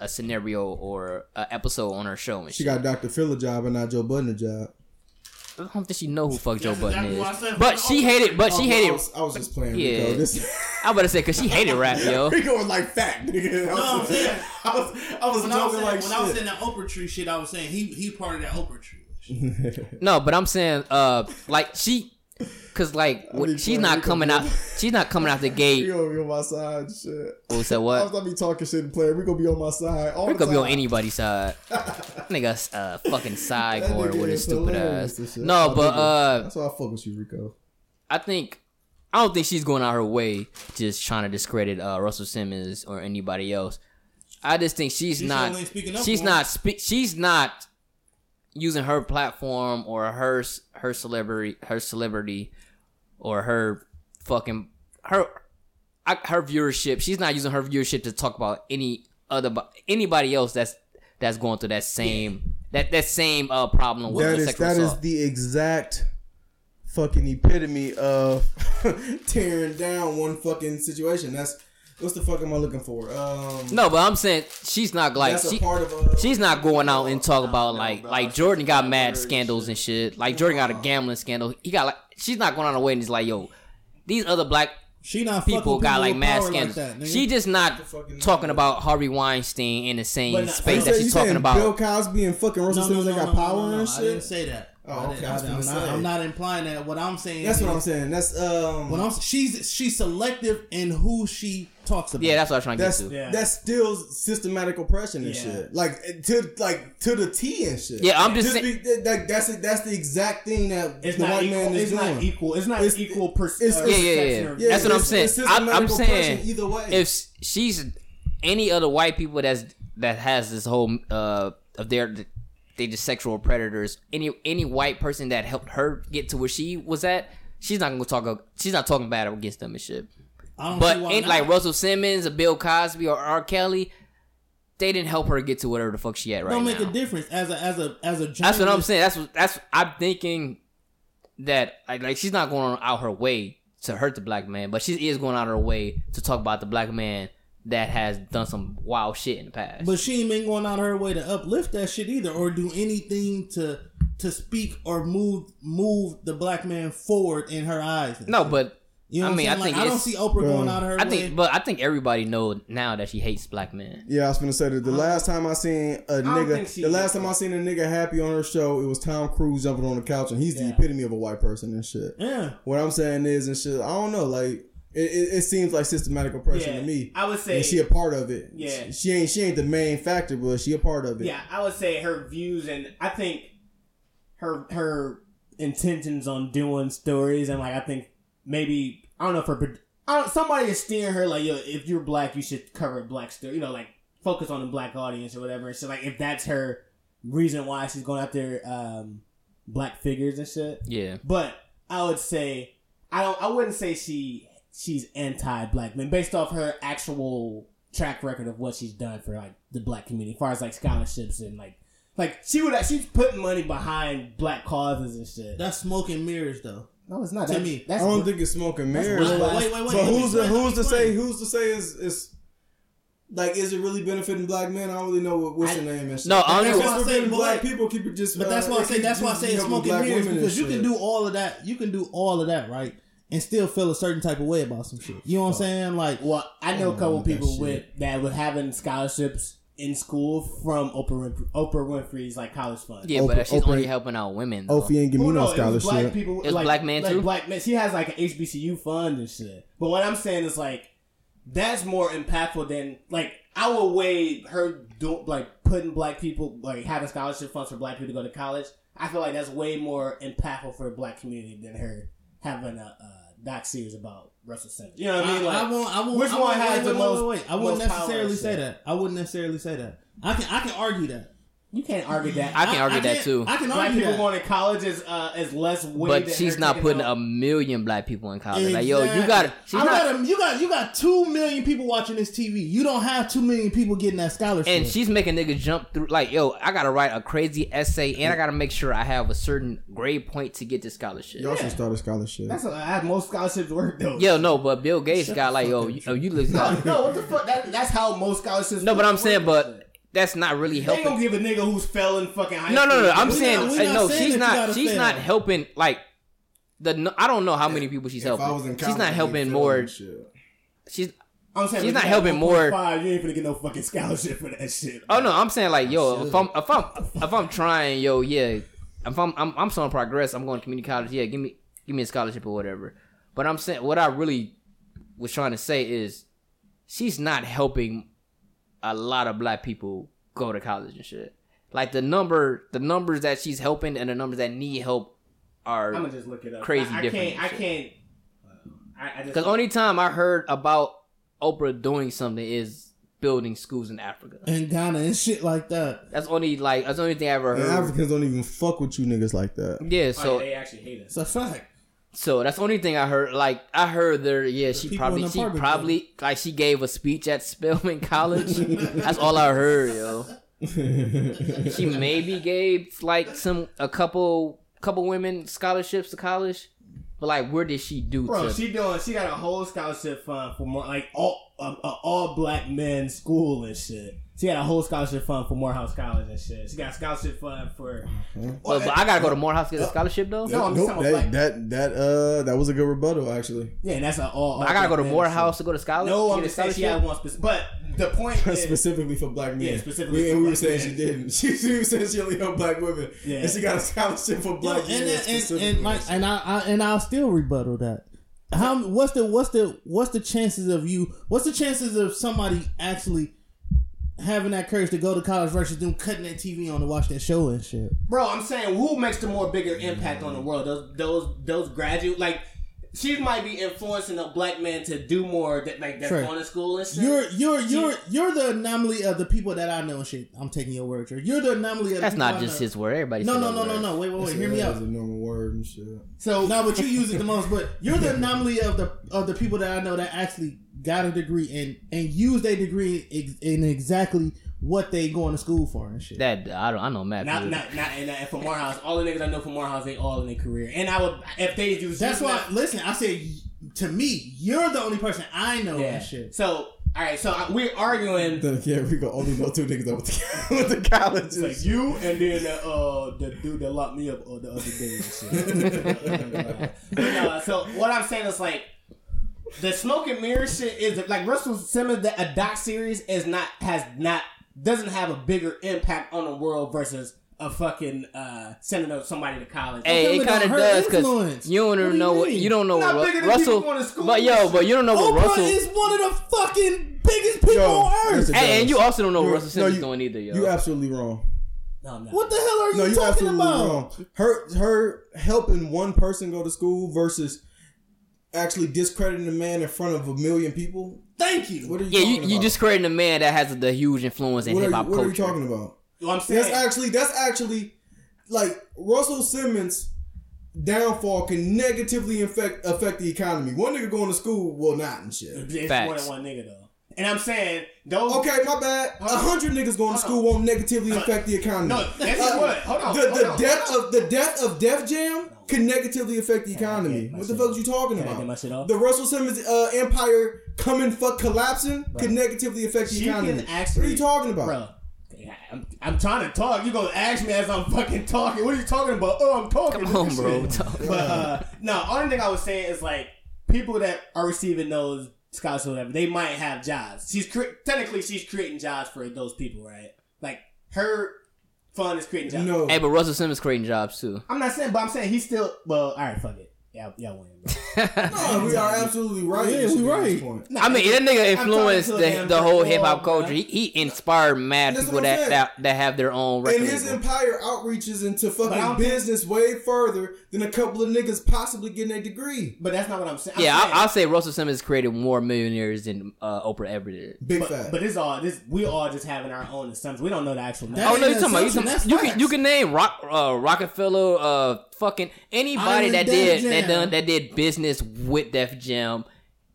a scenario or an episode on her show. And she shit. got Doctor Phil a job and not Joe Budden a job. I don't think she know who fuck Joe Budden exactly is, but she hated. But oh, she hated. I was, I was just playing. Yeah, Rico. This, I about to say because she hated rap, yo. Rico was like fat, nigga. I was, no, yeah. I was, I was, when I was saying, like when shit. I was in the Oprah tree shit, I was saying he he part of that Oprah tree. No, but I'm saying, uh, like she, cause like I mean, she's not coming out. She's not coming out the gate. We gonna be on my side, and shit. Oh, said what? I was gonna be talking shit and playing. We gonna be on my side. All we gonna be on anybody's side. Nigga, uh, fucking side corner with his stupid ass. No, but uh, that's why I fuck with you, Rico. I think I don't think she's going out her way just trying to discredit uh, Russell Simmons or anybody else. I just think she's, she's not. She's not, spe- she's not. She's not. using her platform or her her celebrity her celebrity or her fucking her her viewership. She's not using her viewership to talk about any other anybody else that's that's going through that same that that same uh, problem with that the is, sexual assault. That assault. Is the exact fucking epitome of tearing down one fucking situation. That's. What's the fuck am I looking for? Um, no, but I'm saying she's not like she, a, she's not going out and talk about like about like Jordan got mad scandals shit. and shit. Like Jordan got a gambling scandal. He got like she's not going out of the way and he's like, yo, these other black she not people got people like mad scandals. Like that, she just not talking about Harvey Weinstein in the same not, space so that she's talking about. Bill Cosby and fucking Russell Simmons no, no, no, that got no, power no, no, and shit. I didn't say that. Oh, okay. I, I, I'm, not, I'm not implying that. What I'm saying that's is, what I'm saying. That's um. What I'm she's she's selective in who she talks about. Yeah, that's what I'm trying to that's, get to. Yeah. That's still systematic oppression and yeah. shit. Like to like to the T and shit. Yeah, I'm just, just saying be, that, that's it, that's the exact thing that it's the white equal, man is it's doing. Not equal. It's not it's, equal. Pers- it's, uh, yeah, yeah, yeah, yeah. That's what I'm saying. It's, it's I'm, I'm saying either way. If she's any other white people that's that has this whole uh of their. They just sexual predators. Any any white person that helped her get to where she was at, she's not gonna talk. She's not talking bad against them and shit. I don't but ain't like Russell Simmons or Bill Cosby or R. Kelly, they didn't help her get to whatever the fuck she at right now. Don't make now. a difference as a as a as a. Journalist. That's what I'm saying. That's what, that's I'm thinking that like, like she's not going out her way to hurt the black man, but she is going out her way to talk about the black man that has done some wild shit in the past. But she ain't been going out of her way to uplift that shit either, or do anything to to speak or move move the black man forward in her eyes. No, shit. But you know I mean, I like, think I don't see Oprah bro. going out of her I way. Think, but I think everybody knows now that she hates black men. Yeah, I was gonna say that the uh, last time I seen a nigga, the last time I seen a nigga happy on her show, it was Tom Cruise jumping on the couch, and he's yeah. the epitome of a white person and shit. Yeah, what I'm saying is and shit. I don't know, like. It, it, it seems like systematic oppression yeah, to me. I would say, and she a part of it. Yeah, she, she ain't she ain't the main factor, but she a part of it. Yeah, I would say her views, and I think her her intentions on doing stories, and like I think maybe I don't know if her I don't, somebody is steering her like, yo, if you're black, you should cover a black story, you know, like focus on the black audience or whatever. So like if that's her reason why she's going out there, um, black figures and shit. Yeah, but I would say I don't. I wouldn't say she. She's anti-black men based off her actual track record of what she's done for like the black community, as far as like scholarships and like, like she would she's putting money behind black causes and shit. That's smoke and mirrors, though. No, it's not. To that's, me, that's I don't what, think it's smoke and mirrors. Wait, wait, wait. So who's the, who's to say who's to say is is like is it really benefiting black men? I don't really know what, what's the name and shit. No, I don't know. Saying black people keep it just. But that's why I say that's why I say it's smoke and mirrors, because you can do all of that. You can do all of that, right? And still feel a certain type of way about some shit. You know what I'm saying? Like, well, I know a couple people with that with having scholarships in school from Oprah Winfrey, Oprah Winfrey's like college fund. Yeah, Oprah, but she's Oprah, only helping out women. Though. Opie ain't giving me no scholarship. Black people, it's like, black men like, too. Black men. She has like an H B C U fund and shit. But what I'm saying is like that's more impactful than like I would weigh her do, like putting black people like having scholarship funds for black people to go to college. I feel like that's way more impactful for the black community than her having a uh, doc series about Russell Simmons. You know what I mean? Like, I won't. I won't. Which I won't, one has wait, the wait, most? Wait, wait. I wouldn't necessarily say that. I wouldn't necessarily say that. I can. I can argue that. You can't argue that. I can argue I, I that can, too. I can argue black that. People going to college is uh, is less weight. But she's not putting out a million black people in college. Exactly. Like yo, you got. She's I not, got a, you got. You got two million people watching this T V. You don't have two million people getting that scholarship. And she's making niggas jump through. Like yo, I gotta write a crazy essay, and I gotta make sure I have a certain grade point to get this scholarship. You also yeah. start a scholarship. That's a, I have most scholarships work though. Yeah, no, but Bill Gates Shut got like yo, you, oh, you look. No, no, what the fuck? That, that's how most scholarships. No, but I'm saying, but. That's not really helping. They don't give a nigga who's failing fucking high school. No, no, no. I'm we saying, not, not no, saying she's not, she's fail. not helping, like, the, I don't know how many people she's if helping. She's not helping more. She's, I'm saying she's not helping more. You ain't gonna get no fucking scholarship for that shit. Bro. Oh, no. I'm saying, like, yo, if I'm, if I'm, if I'm trying, yo, yeah, if I'm, I'm, I'm showing progress, I'm going to community college. Yeah, give me, give me a scholarship or whatever. But I'm saying, what I really was trying to say is she's not helping a lot of black people go to college and shit. Like the number, the numbers that she's helping and the numbers that need help are I'm gonna just look it up. Crazy I, I different. Can't, I can't. I can't. Because only time I heard about Oprah doing something is building schools in Africa and Ghana and shit like that. That's only like that's the only thing I ever heard. And Africans don't even fuck with you niggas like that. Yeah, so oh, yeah, they actually hate us. That's a fact. So that's the only thing I heard. Like I heard there, yeah, the she probably, she probably, thing. Like she gave a speech at Spelman College. That's all I heard, yo. She maybe gave like some a couple, couple women scholarships to college, but like, where did she do? Bro, to... she doing. She got a whole scholarship fund for more like all uh, uh, all black men school and shit. She had a whole scholarship fund for Morehouse College and shit. She got a scholarship fund for... Well, oh, but I got to go to Morehouse to get a scholarship, though? No, I'm nope, talking about that, that, that, uh, that was a good rebuttal, actually. Yeah, and that's an all... all I got to go to Morehouse to go to scholarship? No, I'm just saying she had one specific... But the point is... Specifically for black men. Yeah, specifically we, for we black were saying men. She didn't. She, she was saying she only helped black women. Yeah. And she got a scholarship for black yeah, men. And, and, and, and, like, and, I, I, and I'll still rebuttal that. How? What's the, what's the, what's the chances of you... What's the chances of somebody actually... having that courage to go to college versus them cutting that T V on to watch that show and shit. Bro, I'm saying who makes the more bigger impact on the world? Those those those graduate like she might be influencing a black man to do more that like that's Trey, going to school and shit. You're you're you're she, you're the anomaly of the people that I know and shit. I'm taking your word, Trey. You're the anomaly of that's the people. That's not just his word. Everybody no no no no no wait wait wait it's hear me out. A normal word and shit. So now what you use it the most, but you're the anomaly of the of the people that I know that actually got a degree and and use their degree in exactly what they going to school for and shit. That I don't I know math. Not not not and, and from Morehouse, all the niggas I know from Morehouse, they all in their career. And I would if they do. That's why. That, listen, I said to me, you're the only person I know yeah. and shit. So All right, so I, we're arguing. The, yeah, we go only know two niggas that went to, went to college. It's like you and then the, uh, the dude that locked me up uh, the other day. And shit. But no, so what I'm saying is like the smoke and mirror shit is like Russell Simmons. The a doc series is not has not doesn't have a bigger impact on the world versus a fucking uh, sending up somebody to college. Hey, it kind of does because you don't even know what you don't know what Russell. But yo, but you don't know what Russell is one of the fucking biggest people on earth. And you also don't know what Russell Simmons is doing either. Yo, you're absolutely wrong. No, I'm not. What the hell are you talking about? Her her helping one person go to school versus actually discrediting a man in front of a million people. Thank you. What are you? Yeah, you you discrediting a man that has the huge influence in hip hop culture. What are you talking about? I'm saying. That's actually that's actually like Russell Simmons' downfall can negatively affect affect the economy. One nigga going to school will not and shit. It's Facts. more than one nigga though. And I'm saying those. Okay, my bad. A hundred niggas going to school on. won't negatively uh, affect the economy. No, that's uh, what. Hold on. The, the hold on. death of the death of Def Jam can negatively affect the economy. What the fuck are you talking about? The Russell Simmons uh, empire coming fuck collapsing bro. can negatively affect the she economy. Actually, what are you talking about, bro? I'm, I'm trying to talk. You gonna ask me as I'm fucking talking. What are you talking about? Oh, I'm talking. Come on, bro. But uh, no, only thing I was saying is like people that are receiving those scholarships, whatever, they might have jobs. She's cre- technically she's creating jobs for those people, right? Like her fund is creating jobs. No. Hey, but Russell Simmons creating jobs too. I'm not saying, but I'm saying he's still. Well, all right, fuck it. Yeah, y'all win. No, we are absolutely right. Yeah, we right. No, I mean, that nigga influenced the, the whole hip hop culture. He, he inspired mad people that, that that have their own record. And his entire outreach is into fucking business way further than a couple of niggas possibly getting a degree. But that's not what I'm saying. Yeah, I'm saying, I, I'll say Russell Simmons created more millionaires than uh, Oprah ever did. Big but, fact. But it's all this. We all just having our own assumptions. We don't know the actual. Number. Oh no, you're talking about you can you can name Rock uh, Rockefeller. Uh, Fucking anybody that did Jam. that done that did business with Def Jam,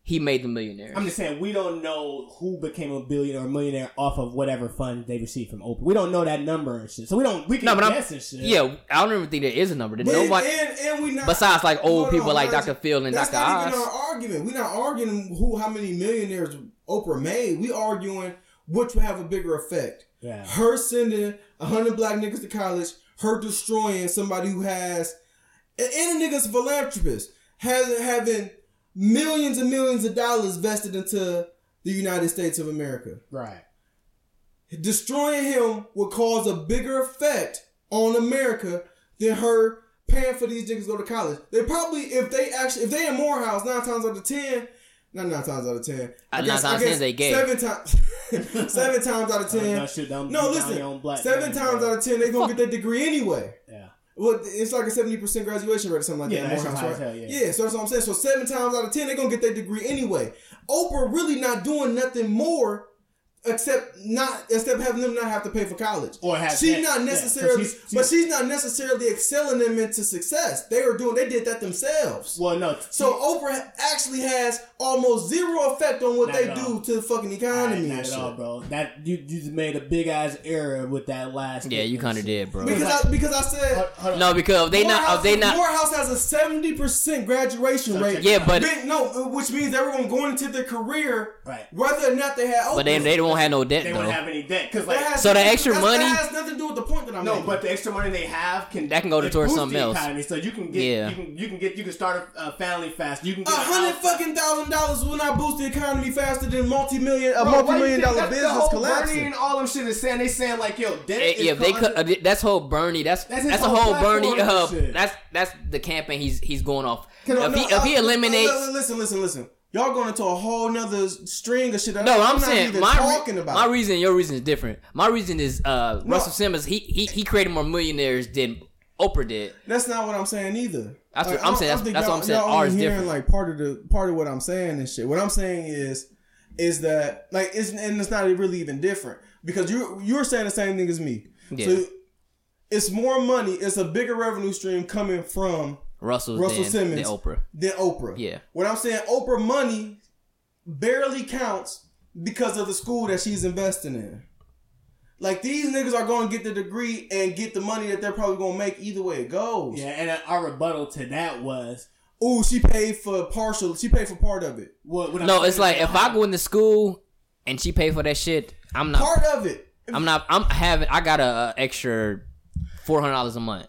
he made them millionaires. I'm just saying we don't know who became a billionaire or millionaire off of whatever funds they received from Oprah. We don't know that number and shit, so we don't we can no, guess I'm, and shit. Yeah, I don't even think there is a number. That but nobody and, and we not, besides like old no, people no, like Doctor Phil and Doctor Oz. That's not even our argument. We're not arguing who how many millionaires Oprah made. We arguing which will have a bigger effect. Yeah. Her sending a hundred black niggas to college. Her destroying somebody who has, and a nigga's philanthropist, has, having millions and millions of dollars vested into the United States of America. Right. Destroying him will cause a bigger effect on America than her paying for these niggas to go to college. They probably, if they actually, if they in Morehouse, nine times out of ten, not nine times out of ten. I uh, guess, nine times out of ten, they gay. Seven times. seven times out of ten. Uh, no, shit, don't, no listen. Seven times out of ten, they're going to get their degree anyway. Yeah. Well, it's like a seventy percent graduation rate or something like yeah, that. Morehouse, right? Hell, yeah. yeah, so that's what I'm saying. So seven times out of ten, they're going to get their degree anyway. Oprah really not doing nothing more except not except having them not have to pay for college. Or have she's that, not necessarily, yeah, she's, she's, but she's not necessarily excelling them into success. They were doing, they did that themselves. Well, no. So Oprah actually has almost zero effect on what they do to the fucking economy. Not at all, bro. That you you just made a big ass error with that last. Yeah, you kind of did, bro. Because I because I said no because they not they not Morehouse has a seventy percent graduation rate. Yeah, but no, which means everyone going into their career, right? Whether or not they had, but they they don't. Won't have no debt. They won't have any debt because like so the extra money that has nothing to do with the point that I'm no, making. No, but the extra money they have can that can go to towards something else. Economy, so you can get yeah. you can you can get you can start a family fast. You can a hundred fucking thousand dollars will not boost the economy faster than multi million a multi million dollar business the whole collapsing. Bernie and all them shit is saying they saying like yo debt. Hey, is yeah, they co- uh, that's whole Bernie. That's that's, that's a whole, whole Bernie. Uh, that's that's the campaign he's he's going off. If, no, he, no, if he eliminates, uh, listen, listen, listen. Y'all going into a whole nother string of shit. That no, I'm, I'm not saying even my talking about. My reason, your reason is different. My reason is uh, no. Russell Simmons. He, he he created more millionaires than Oprah did. That's not what I'm saying either. That's like, what I'm, I'm saying. That's, that's what I'm saying. Ours different. Like part of the part of what I'm saying and shit. What I'm saying is is that like it's and it's not really even different because you you're saying the same thing as me. Yeah. So it's more money. It's a bigger revenue stream coming from. Russell, Russell than, Simmons, than Oprah. Than Oprah. Yeah. What I'm saying, Oprah money barely counts because of the school that she's investing in. Like, these niggas are going to get the degree and get the money that they're probably going to make either way it goes. Yeah, and our rebuttal to that was... Ooh, she paid for partial... She paid for part of it. What? what no, I'm it's like, if I go into school and she paid for that shit. I'm not part of it. I'm not. I'm having. I got a, a extra four hundred dollars a month.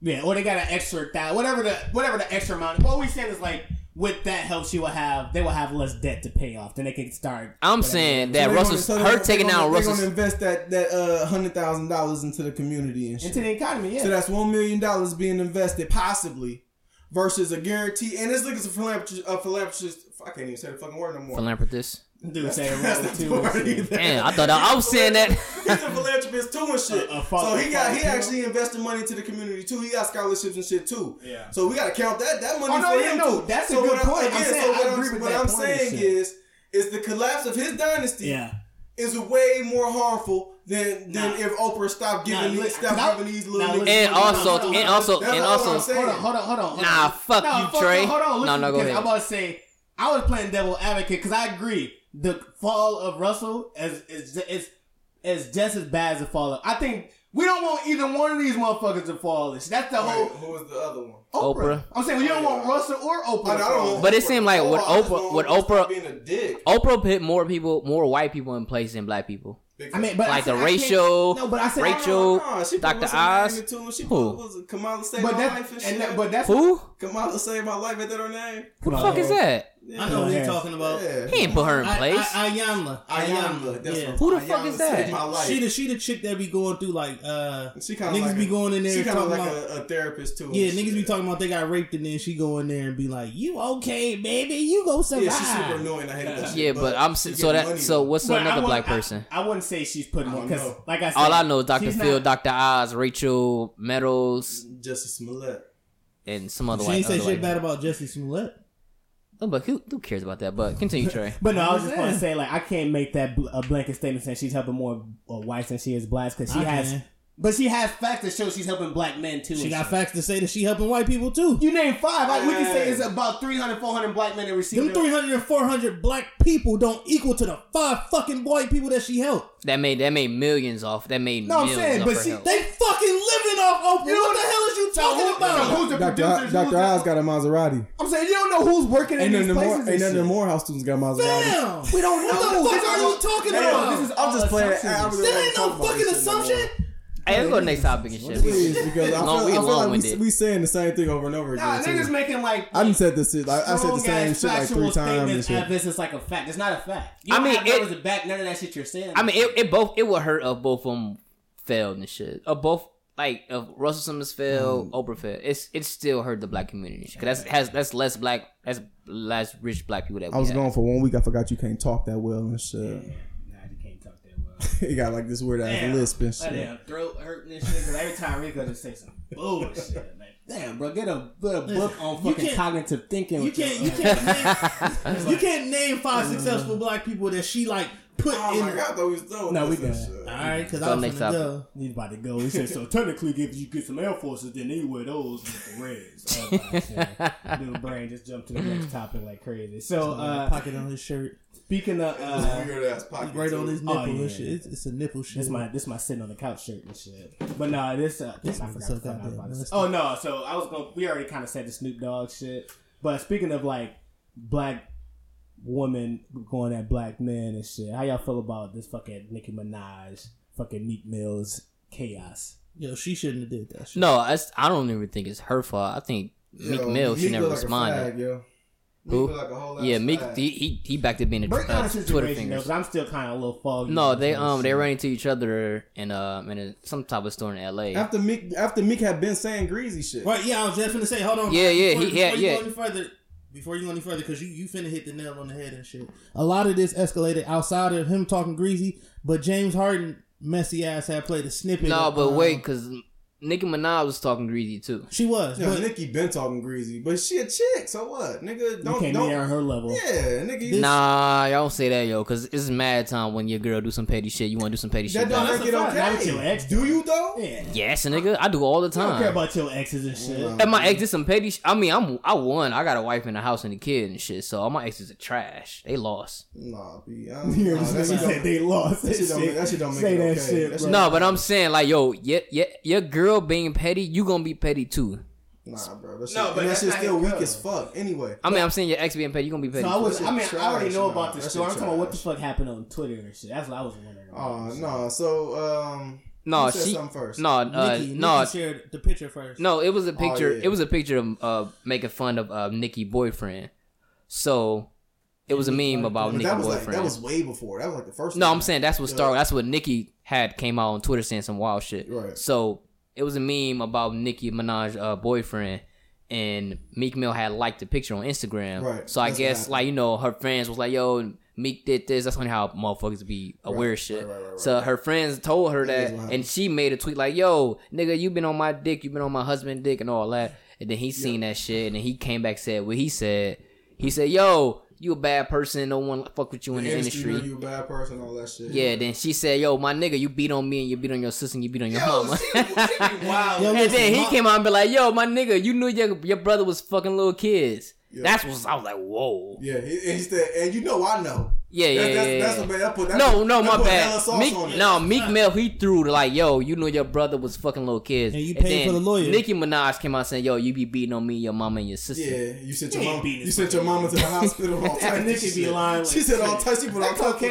Yeah, or they got an extra thousand, whatever the whatever the extra amount. What we saying is like, with that help, she will have. They will have less debt to pay off. Then they can start. I'm whatever. saying that so Russell's so her taking down Russell. They're going to invest that that uh, hundred thousand dollars into the community and shit. Into the economy. Yeah. So that's one million dollars being invested possibly, versus a guarantee. And this looks a philanthropist. A philanthropist. I can't even say the fucking word no more. Philanthropist. Dude, saying right too. Damn, I thought I, I was saying that. He's a philanthropist too and shit. Uh, so he got he actually invested money into the community too. He got scholarships and shit too. Yeah. So we gotta count that that money oh, no, for yeah, him no, too. That's so a good point. I'm saying, so what I'm, what I'm saying is, is the collapse of his dynasty yeah. is way more harmful than than nah. if Oprah stopped giving nah, these stopped giving these little. Nah, niggas. And also, no, no, and also, and also, hold on, hold on, hold on. Nah, fuck you, Trey. Hold on, no, no, go ahead. I'm about to say I was playing devil advocate because I agree. The fall of Russell is is is is just as bad as the fall of. I think we don't want either one of these motherfuckers to fall. That's the whole. Wait, who was the other one? Oprah. Oprah. I'm saying we well, don't want Russell or Oprah. I don't but Oprah. It seemed like with Oprah, with Oprah, being a dick. Oprah put more people, more white people in place than black people. Because I mean, but like I said, the Rachel, no, but I said, Rachel, no, no, no. Doctor Oz, she who? Was Kamala saved my that, life and shit. That, but that's who? Kamala saved my life. Is that her name? Who the fuck is that? Yeah. I know who you're talking about. Yeah. He ain't put her in place. Ayanla, Ayanla. That's yeah. Who the Ayanla fuck is that? She the she the chick that be going through like uh she niggas like be a, going in there. She kind of like about, a, a therapist too. Yeah, niggas shit. Be talking about they got raped and then she go in there and be like, "You okay, baby? You go survive." Yeah, she's super annoying. I hate that shit. Yeah, but I'm so that so what's another black person? I wouldn't say she's putting on because, like I said, all I know is Doctor Phil, not, Doctor Oz, Rachel, Meadows, Jussie Smollett, and some other. She ain't say shit bad about Jussie Smollett. Oh, but who, who cares about that? But continue, Trey. But no, I was just going to say, like, I can't make that bl- a blanket statement saying she's helping more uh, whites than she is blacks because she I has. Can. But she has facts that show she's helping black men too. She got shit. Facts to say that she helping white people too. You name five. Like, we can say it's about three hundred, four hundred black men that receive them. three hundred and four hundred black people don't equal to the five fucking white people that she helped. That made that made millions off. That made no, millions I'm saying, off but see, help. They fucking living off Oprah. You know what the hell is you talking no, about? No, who's the Doctor producers? Doctor Oz got a Maserati. I'm saying you don't know who's working ain't in these places. More, ain't none of the Morehouse students got Maserati. Damn, we don't know. What the fuck are you talking damn, about? This is I'm just playing. That ain't no fucking assumption. Hey, let's go to the next topic and shit. Please, because I feel, we I feel like we, we saying the same thing over and over again. Nah, niggas making like... I didn't said this shit. I, I said the same shit like three times and shit. This is like a fact. It's not a fact. You I mean, it was a back. None of that shit you're saying. I mean, it, it both... It would hurt if both of them failed and shit. Of both... Like, if Russell Simmons failed, mm. Oprah failed. It's it still hurt the black community. Because that's has that's less black... That's less rich black people that we I was have. Going for one week. I forgot you can't talk that well and shit. Yeah. He got like this weird ass lisp and shit. Damn, throat hurting and shit. Because every time Rico just say some bullshit. Like, damn, bro, get a, get a book on fucking cognitive thinking. You can't, you can't, name, you can't name five uh, successful black people that she like put oh in. Oh my god, though he's doing no, we good. All right, because I was gonna go. He's about to go. He said, so technically, if you get some Air Forces, then they wear those with the Reds. Oh, dude, brain just jumped to the next topic like crazy. So uh, pocket on his shirt. Speaking of, uh, right on his nipple oh, yeah. and shit. It's, it's a nipple shit. This my this my sitting on the couch shirt and shit. But nah, this uh, this I forgot I was about to say. Oh no, so I was going. We already kind of said the Snoop Dogg shit. But speaking of like black women going at black men and shit, how y'all feel about this fucking Nicki Minaj, fucking Meek Mill's chaos? Yo, she shouldn't have did that shit. No, I, I don't even think it's her fault. I think yo, Meek Mill should never responded. Yo. Meek like yeah, Meek he, he he back to being a uh, Twitter finger. I'm still kind of a little foggy. No, they um they ran into each other in uh in a, some type of store in L A After Meek after Meek had been saying greasy shit. Right? Yeah, I was just gonna say. Hold on. Yeah, yeah, before, he, before yeah, you yeah. Go any further, before you go any further, because you you finna hit the nail on the head and shit. A lot of this escalated outside of him talking greasy, but James Harden messy ass had played a snippet. No, of, but um, wait, because. Nicki Minaj was talking greasy too. She was. Yeah, but Nicki been talking greasy, but she a chick, so what, nigga? Don't you can't be on her level. Yeah, nigga. Nah, y'all don't say that, yo, because it's mad time when your girl do some petty shit. You want to do some petty that shit? That don't make it okay. Not with your ex, do you though? Yeah. Yes, nigga, I do all the time. I don't care about your exes and shit. No, and my ex did some petty. Sh- I mean, I'm I won. I got a wife and a house and a kid and shit. So all my exes are trash. They lost. Nah, B. I don't, nah, that shit said they lost. That shit don't. That shit don't make say it okay. That shit, that shit no, but I'm saying like, yo, yeah, yeah, your girl being petty, you gonna be petty too. Nah, bro. That's no, it. But and that's just still weak as fuck. Anyway, I mean, I'm saying your ex being paid. You gonna be paid. So I, was, I mean, trash, I already know no, about this story. I'm talking about what the fuck happened on Twitter and shit. That's what I was wondering. Oh uh, no, so um, no, she first. No, uh, Nikki, no, Nikki shared the picture first. No, it was a picture. Oh, yeah. It was a picture of uh, making fun of uh, Nicki's boyfriend. So it was a meme about Nicki's boyfriend. Like, that was way before. That was like the first. No, time. I'm saying that's what yeah. started. That's what Nicki had came out on Twitter saying some wild shit. Right. So. It was a meme about Nicki Minaj's uh, boyfriend, and Meek Mill had liked the picture on Instagram. Right. So I that's guess, like, you know, her friends was like, yo, Meek did this. That's funny how motherfuckers be aware of shit. Right, right, right, right, so right. her friends told her that, and she made a tweet like, yo, nigga, you been on my dick. You been on my husband's dick and all that. And then he seen yeah. that shit, and then he came back and said what he said. He said, yo, you a bad person. No one fuck with you in the industry. You a bad person, all that shit. Yeah, then she said, yo, my nigga, you beat on me and you beat on your sister and you beat on your yo, mama. She, she wild. Yo, and then he mom. came out and be like, yo, my nigga, you knew your, your brother was fucking little kids. Yo. That's what I was like, whoa. Yeah, he, he said, and you know I know. Yeah, yeah, yeah. That's, that's, that's, that put, that no, put, no, that my bad. Meek, no, Meek Mill, he threw to like, yo, you know your brother was fucking little kids. And you paid and for the lawyer. Nicki Minaj came out saying, yo, you be beating on me, your mama, and your sister. Yeah, you sent your, mama, you sent your mama to the hospital. All types Nicki be lying. She said all types. She put all types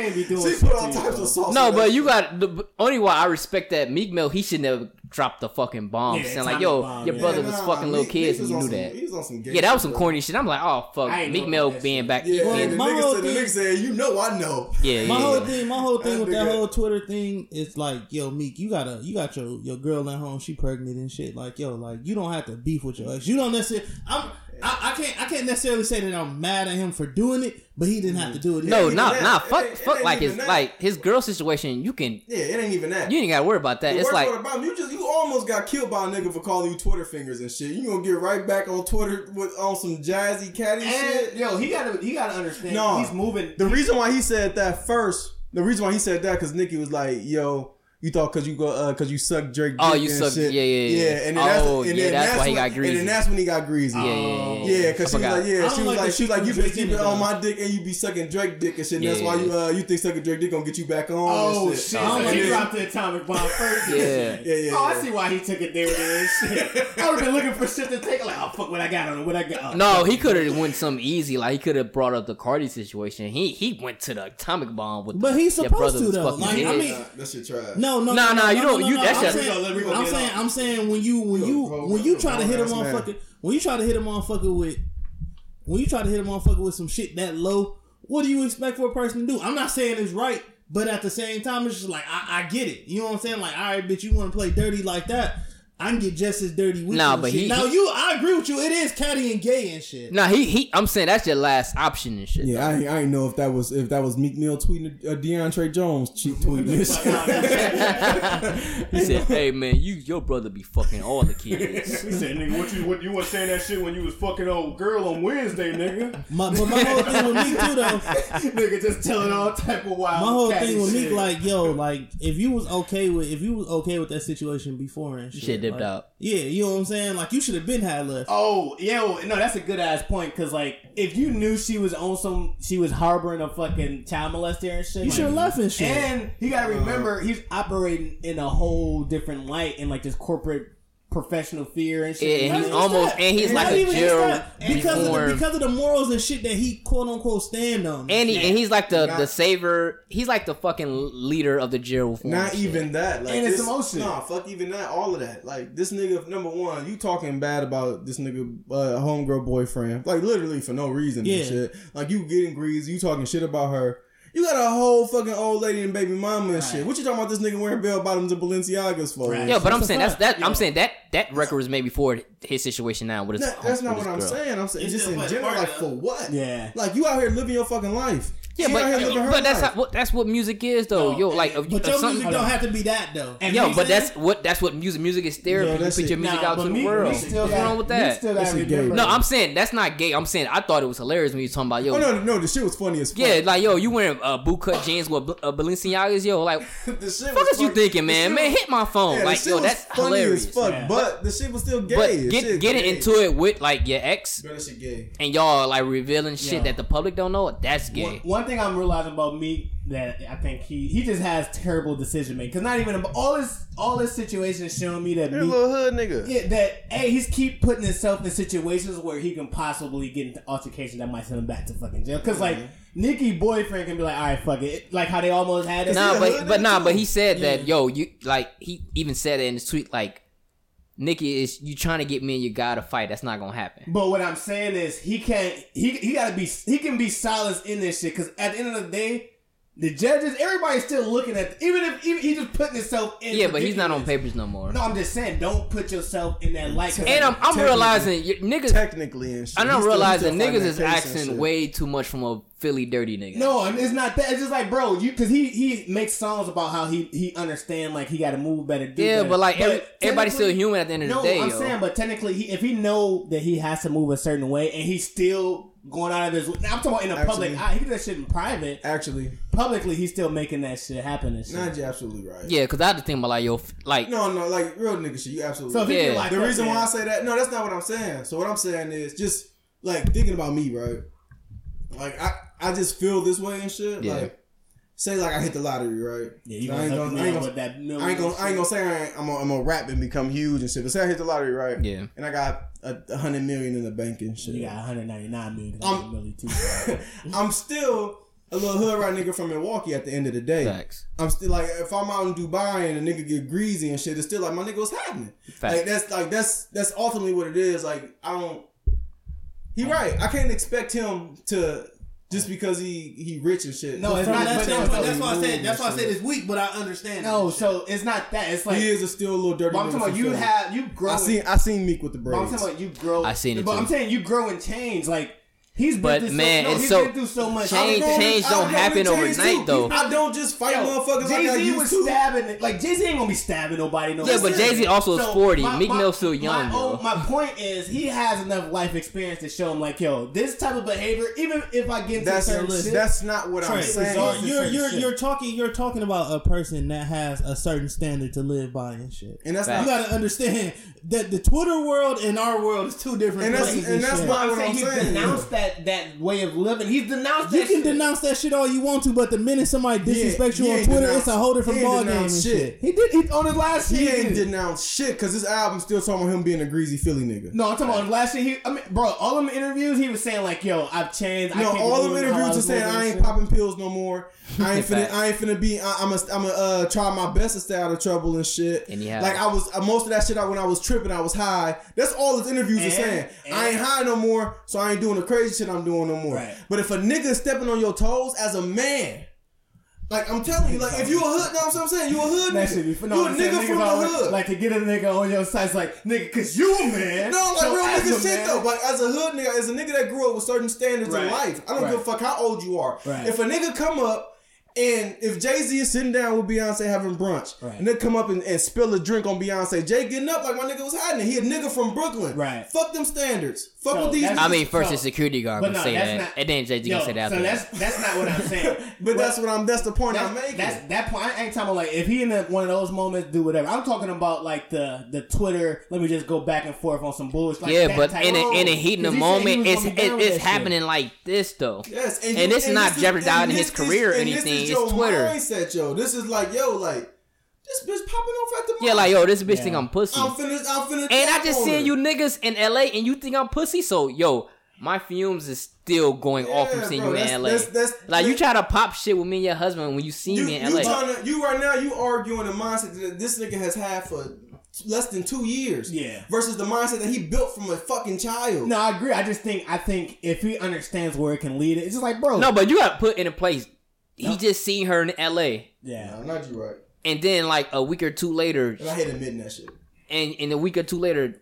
of sauce. No, but you got, the only why I respect that Meek Mill, he should never drop the fucking bomb. Yeah, saying like, yo, bomb, your brother yeah, was nah, fucking little kids and you knew that. Yeah, that was some corny shit. I'm like, oh, fuck. Meek Mill being back. Yeah, the nigga said, you know. No, I know. Yeah, my yeah. whole thing, my whole thing with that whole Twitter thing is like, yo, Meek, you gotta, you got your, your girl at home, she pregnant and shit. Like, yo, like you don't have to beef with your ex. You don't necessarily. I'm, I, I can't, I can't necessarily say that I'm mad at him for doing it, but he didn't have to do it. No, not, not fuck, it, it, fuck. It like his, that. like his girl situation. You can. Yeah, it ain't even that. You ain't gotta worry about that. The it's like about you just, you almost got killed by a nigga for calling you Twitter fingers and shit. You gonna get right back on Twitter with on some jazzy catty shit. Yo, he gotta, he gotta understand. No, he's moving. The reason why he said that first, the reason why he said that, because Nicki was like, yo. You thought because you go uh, cause you suck Drake. Oh, you suck. Shit. Yeah, yeah, yeah. Yeah, and then oh, that's, and yeah, then that's, that's why he got greasy. And then that's when he got greasy. Yeah, yeah, yeah. Yeah, because she was like, yeah, she was like, like she was like, you been keeping on my dick and you be sucking Drake dick and shit. And yeah, that's why you uh, you think sucking Drake dick gonna get you back on. Oh shit! shit. Oh, he dropped the atomic bomb first. yeah. yeah, yeah, yeah. Oh, I see why he took it there with this shit. I would have been looking for shit to take. Like, oh fuck, what I got on, what I got. Oh, no, he could have went some easy. Like he could have brought up the Cardi situation. He he went to the atomic bomb with. But he's supposed to though. Like I mean, that shit trash. No, no, no, no, no, you don't. No, you no, that's I'm, saying, go, go I'm saying, I'm saying, when you, when you, when you try to hit a motherfucker, when you try to hit a motherfucker with, when you try to hit a motherfucker with some shit that low, what do you expect for a person to do? I'm not saying it's right, but at the same time, it's just like I, I get it. You know what I'm saying? Like, all right, bitch, you want to play dirty like that? I can get just as dirty with nah, you. But he, now you, I agree with you. It is catty and gay and shit. Nah, he, he. I'm saying that's your last option and shit. Yeah, I, I ain't know if that was if that was Meek Mill tweeting a DeAndre Jones cheat tweet. He said, "Hey man, you your brother be fucking all the kids." He said, "Nigga, what you what you was saying that shit when you was fucking old girl on Wednesday, nigga." My, but my whole thing with Meek too though, nigga, just telling all type of wild. My whole thing with Meek, like yo, like if you was okay with if you was okay with that situation before and shit. shit Like, out. Yeah, you know what I'm saying? Like, you should have been had left. Oh, yeah. Well, no, that's a good-ass point, because, like, if you knew she was on some... She was harboring a fucking child molester and shit. You like, should have left and shit. And you gotta remember, he's operating in a whole different light in, like, this corporate professional fear and shit. Yeah, and he's almost... That. And he's and like a Gerald. Because, of the, because of the morals and shit that he, quote-unquote, stand on. And, he, and he's like the, not, the saver... He's like the fucking leader of the Gerald. Not even shit. That. Like, and it's emotion. Nah, fuck even that. All of that. Like, this nigga, number one, you talking bad about this nigga uh, homegirl boyfriend. Like, literally for no reason yeah. and shit. Like, you getting greasy. You talking shit about her. You got a whole fucking old lady and baby mama and right. shit. What you talking about? This nigga wearing bell bottoms and Balenciagas for? Right. Yeah, but I'm saying that's that. Yeah. I'm saying that that record was made before his situation now. With his, no, that's not what I'm girl. saying. I'm saying it's just in general, like for what? Yeah, like you out here living your fucking life. Yeah, she but, out here living her but that's life. How, that's what music is though. Oh, yo, like but you, your music don't have to be that though. And yo, but that's what that's what music music is therapy. Yo, you put it. your music nah, out to me, the world. What's wrong with that? No, I'm saying that's not gay. I'm saying I thought it was hilarious when you talking about yo. Oh no, no, the shit was funny as fuck. Yeah, like yo, you wearing. Uh, boot cut jeans with uh, Balenciagas, yo, like fuck is you thinking, man? Man, hit my phone, yeah, like yo, that's hilarious. Fuck, yeah. But the shit was still gay. But get getting into it with like your ex, girl, that shit gay. And y'all like revealing shit yeah. that the public don't know. That's gay. One, one thing I'm realizing about Meek that I think he he just has terrible decision making. Cause not even all this all this situation is showing me that Meek, little hood nigga. Yeah, that hey, he's keep putting himself in situations where he can possibly get into altercation that might send him back to fucking jail. Cause mm-hmm. like Nicki boyfriend can be like, all right, fuck it, like how they almost had it. Nah, but but nah, too. But he said yeah. that yo, you like he even said it in his tweet like. Nicki is you trying to get me and your guy to fight. That's not gonna happen. But what I'm saying is he can't. He he gotta be. He can be silent in this shit because at the end of the day, the judges, everybody's still looking at. Even if even he's just putting himself in. Yeah, but he's not on papers no more. No, I'm just saying, don't put yourself in that light. And I'm, I'm realizing niggas technically. And shit. I don't realize that niggas is acting way too much from a Philly dirty nigga. No, I mean, it's not that. It's just like, bro, you because he he makes songs about how he he understand like he got to move better. Do yeah, better. But like but every, everybody's still human at the end of no, the day. No, I'm yo. saying, but technically, he, if he know that he has to move a certain way and he's still. Going out of his... I'm talking about in the actually, public eye. He did that shit in private. Actually. Publicly, he's still making that shit happen and shit. Nah, you're absolutely right. Yeah, because I had to think about like, yo... like No, no, like real nigga shit. You absolutely so yeah. Like the reason man. why I say that... No, that's not what I'm saying. So what I'm saying is just, like, thinking about me, right? Like, I, I just feel this way and shit. Yeah. Like, say, like, I hit the lottery, right? Yeah, you so ain't gonna... I ain't gonna, that I ain't gonna, I ain't gonna say I ain't, I'm gonna, I'm gonna rap and become huge and shit. But say I hit the lottery, right? Yeah. And I got... a hundred million in the bank and shit. You got one hundred ninety-nine million. I'm, really too. I'm still a little hood rat nigga from Milwaukee at the end of the day. Facts. I'm still like, if I'm out in Dubai and a nigga get greasy and shit, it's still like my nigga was happening. Facts. Like that's like that's that's ultimately what it is. Like I don't. He right. I can't expect him to just because he he rich and shit. No, it's not. That's, that's, that's, that's why I said. That's why I said it's weak, but I understand. No, so it's not that. It's like he is a still a little dirty. But I'm talking about you have you grow. I seen I seen Meek with the braids. But I'm talking about you grow. I seen it. But too. I'm saying you grow and change. Like he's been but through man, so, no, he's so, been through so much. Change, growing, change don't happen overnight too. though. I don't just fight Yo, motherfuckers. Jay-Z like Jay-Z was too. stabbing. Like Jay-Z ain't gonna be stabbing nobody. No. Yeah, but Jay-Z also so is forty. My, Meek Mill's still young. My, own, my point is he has enough life experience to show him like, yo, this type of behavior. Even if I get into that's, certain shit, that's not what I'm saying. You're you're you're talking you're talking about a person that has a certain standard to live by and shit. And that's not, you gotta understand that the Twitter world and our world is two different places. And that's why I'm saying he denounced that. That way of living, he's denounced. You that can shit. denounce that shit all you want to, but the minute somebody disrespects yeah, you on Twitter, it's a whole different ballgame. Shit. shit, he did he, on his last. He shit, ain't he denounce shit because this album still talking about him being a greasy Philly nigga. No, I'm talking about last shit. He, I mean, bro, all them interviews, he was saying like, "Yo, I've changed." No, I all them interviews are saying, "I ain't popping pills no more. I ain't finna. I ain't finna be. I, I'm a. I'm a uh, try my best to stay out of trouble and shit." And yeah, like I was uh, most of that shit. I when I was tripping, I was high. That's all his interviews and, are saying. And, I ain't high no more, so I ain't doing the crazy shit I'm doing no more. Right. But if a nigga stepping on your toes as a man, like I'm telling you, like if you a hood, that's what I'm saying. You a hood nigga. No, you a nigga, nigga from the hood. Like to get a nigga on your side's like nigga, cause you a man. No, like so real nigga shit man. though. Like as a hood nigga, as a nigga that grew up with certain standards right. in life, I don't right. give a fuck how old you are. Right. If a nigga come up. And if Jay-Z is sitting down with Beyonce having brunch, right. and they come up and, and spill a drink on Beyonce, Jay getting up like my nigga was hiding it. He a nigga from Brooklyn. Right. Fuck them standards. Fuck so with these I mean, first so, the security guard would no, say that. Not, and then Jay-Z can say that. So that's, that's not what I'm saying. but well, that's what I'm that's the point that, I'm making. That's, that point, I ain't talking about like, if he in the, one of those moments, do whatever. I'm talking about like the, the Twitter, let me just go back and forth on some bullshit. Like yeah, that but type in, a, in a heat in the moment, it's it, it's happening shit. like this though. Yes. And, you, and it's and not jeopardizing his career or anything. Yo, Twitter. Mindset, yo. This is like, yo, like, this bitch popping off at the moment. Yeah, like, yo, this bitch yeah. think I'm pussy. I'm finna, I'm finna. And I just seen you niggas in L A and you think I'm pussy, so, yo, my fumes is still going yeah, off from seeing bro, you in L A. That's, that's, like, that's, you try to pop shit with me and your husband when you see you, me in you L A. Tryna, you right now, you arguing the mindset that this nigga has had for less than two years. Yeah. Versus the mindset that he built from a fucking child. No, I agree. I just think, I think if he understands where it can lead, it's just like, bro. No, but you got to put in a place. He nope. just seen her in L A. Yeah, no, not you right. And then like a week or two later, and I hate admitting that shit. And and a week or two later,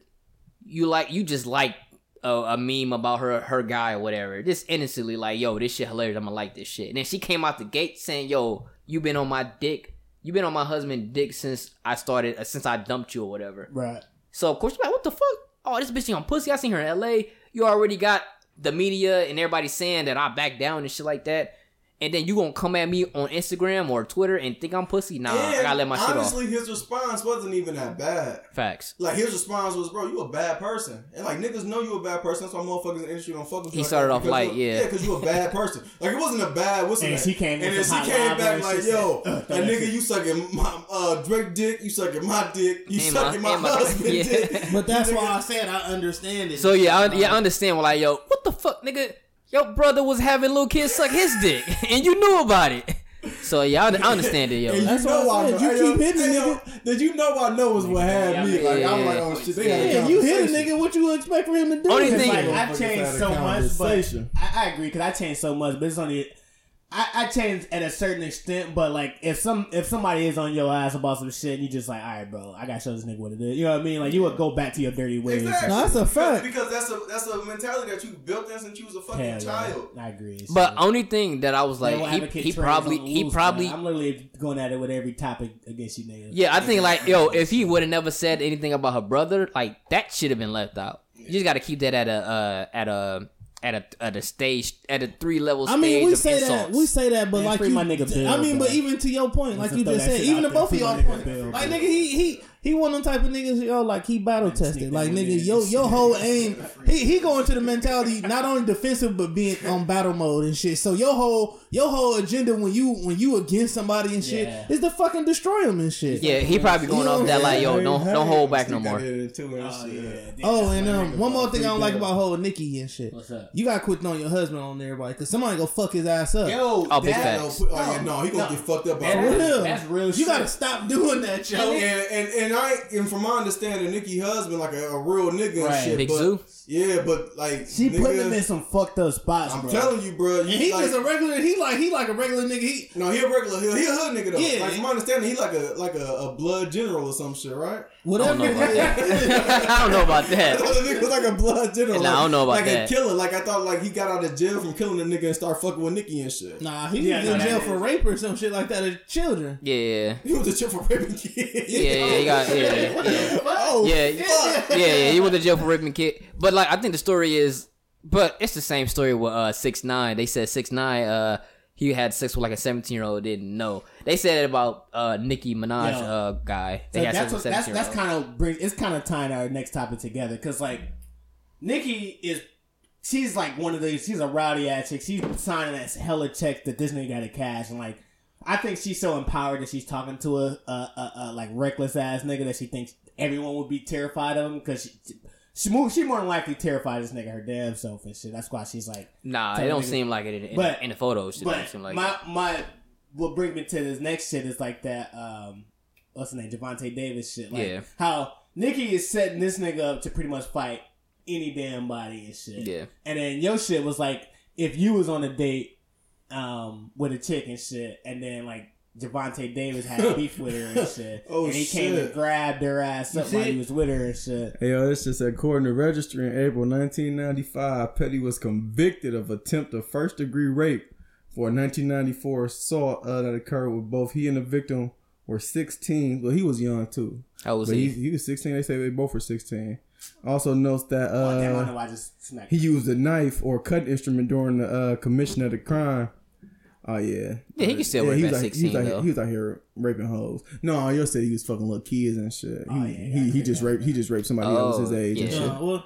you like you just like a, a meme about her her guy or whatever. Just innocently like, yo, this shit hilarious. I'm gonna like this shit. And then she came out the gate saying, yo, you been on my dick. You been on my husband's dick since I started, uh, since I dumped you or whatever. Right. So of course you're like, what the fuck? Oh, this bitch on pussy. I seen her in L A. You already got the media and everybody saying that I back down and shit like that. and then you gonna come at me on Instagram or Twitter and think I'm pussy? Nah, and I gotta let my honestly, shit off. Honestly, his response wasn't even that bad. Facts. Like, his response was, bro, you a bad person. And, like, niggas know you a bad person. That's why motherfuckers in the industry don't fuck with you. He like started off light, yeah. Yeah, because you a bad person. Like, it wasn't a bad, what's and that? He came and then she came back like, yo, a nigga, you sucking my uh, Drake dick, you sucking my dick, you and sucking my, my husband yeah. dick. But that's why I said I understand it. So, yeah, I, yeah, I understand. We're like, yo, what the fuck, nigga? Your brother was having little kids suck his dick, and you knew about it. So, yeah, I, I understand it, yo. And that's you know why I know. You hey, keep hitting hey, nigga. Did you know I know was what had me? Like, yeah. I'm like, oh, shit. They yeah, had a you hit a nigga, what you expect for him to do? Only thing, like, I've changed so much, but I, I agree, because I changed so much, but it's only... I, I changed at a certain extent, but like if some if somebody is on your ass about some shit, and you just like, all right, bro, I gotta show this nigga what it is. You know what I mean? Like you would go back to your dirty ways. Exactly. No, that's a fact because that's a that's a mentality that you built in since you was a fucking Hell child. Yeah. I agree. It's but true. Only thing that I was like, yeah, he, he probably he probably now. I'm literally going at it with every topic against you niggas. Yeah, I think like yo, if he would have never said anything about her brother, like that should have been left out. Yeah. You just gotta keep that at a uh, at a. At a at a stage at a three level stage. I mean, we of say insults. that we say that, but yeah, like you, my nigga Bill, I mean, but man. even to your point, like you just said, even to both of y'all point, Bill, like nigga, he he he one of them type of niggas, yo, like he battle tested, like nigga, yo your whole aim, he he going to the mentality not only defensive but being on battle mode and shit. So your whole your whole agenda when you when you against somebody and shit yeah. is to fucking destroy him and shit. Yeah, he probably going off that like, yo, don't don't hold back no more. Oh, yeah. oh and um, one more thing I don't like about whole Nicki and shit. What's up? You gotta quit throwing your husband on everybody because somebody gonna fuck his ass up. Yo, oh, big facts. No, oh, yeah, no, he gonna no. get fucked up. By that, real. That's real. You shit. gotta stop doing that, yo. And and, and I and from my understanding, Nicki's husband like a, a real nigga right. and shit. Big but, Zoo. Yeah, but like she nigga, putting him in some fucked up spots. I'm bro. telling you, bro. And he like, just a regular. He like he like a regular nigga. He no, he a regular. He, he a hood nigga though. Yeah. Like from my understanding, he like a like a, a blood general or some shit, right? Whatever. I don't know about that. I don't know about that. Nigga was like a blood general. Nah, like, I don't know about like that. Like a killer. Like I thought, like he got out of jail from killing a nigga and started fucking with Nicki and shit. Nah, he yeah, was in jail is. for rape or some shit like that of children. Yeah, he was in jail for raping kids. Yeah, yeah, he got yeah, yeah. Oh, yeah, fuck. yeah, yeah. He was in jail for raping kids. But like, I think the story is, but it's the same story with uh six nine. They said six nine. Uh, he had sex with like a seventeen year old. Didn't know. They said it about uh, Nicki Minaj yeah. uh, guy. They so had that's, what, that's that's kind of bring. It's kind of tying our next topic together because like Nicki is she's like one of these. She's a rowdy ass chick. She's signing that hella check that this nigga got to cash, and like I think she's so empowered that she's talking to a, a, a, a like reckless ass nigga that she thinks everyone would be terrified of him because she. She more, she more than likely terrified this nigga her damn self and shit. That's why she's like, nah, it don't nigga. seem like it in, but, in the photos. It don't seem like my it. my what brings me to this next shit is like that. Um, what's the name? Gervonta Davis shit. Like yeah. How Nicki is setting this nigga up to pretty much fight any damn body and shit. Yeah. And then your shit was like if you was on a date, um, with a chick and shit, and then like. Gervonta Davis had beef with her and shit. Oh, and he shit. came and grabbed her ass up while he was with her and shit. Hey, yo, this just according to registry in April nineteen ninety-five, Petty was convicted of attempt of first degree rape for a nineteen ninety-four assault uh, that occurred with both he and the victim were sixteen. Well, he was young too. How was but he? he? He was sixteen. They say they both were sixteen. Also notes that uh, oh, damn, I know I just smacked he used a knife or cut instrument during the uh, commission of the crime. Oh, yeah. Yeah, he can still yeah, rape at like, sixteen, he was, like, he was out here raping hoes. No, you said he was fucking little kids and shit. He oh, yeah, he, he just raped he just raped somebody oh, else his age yeah. and shit. Uh, well,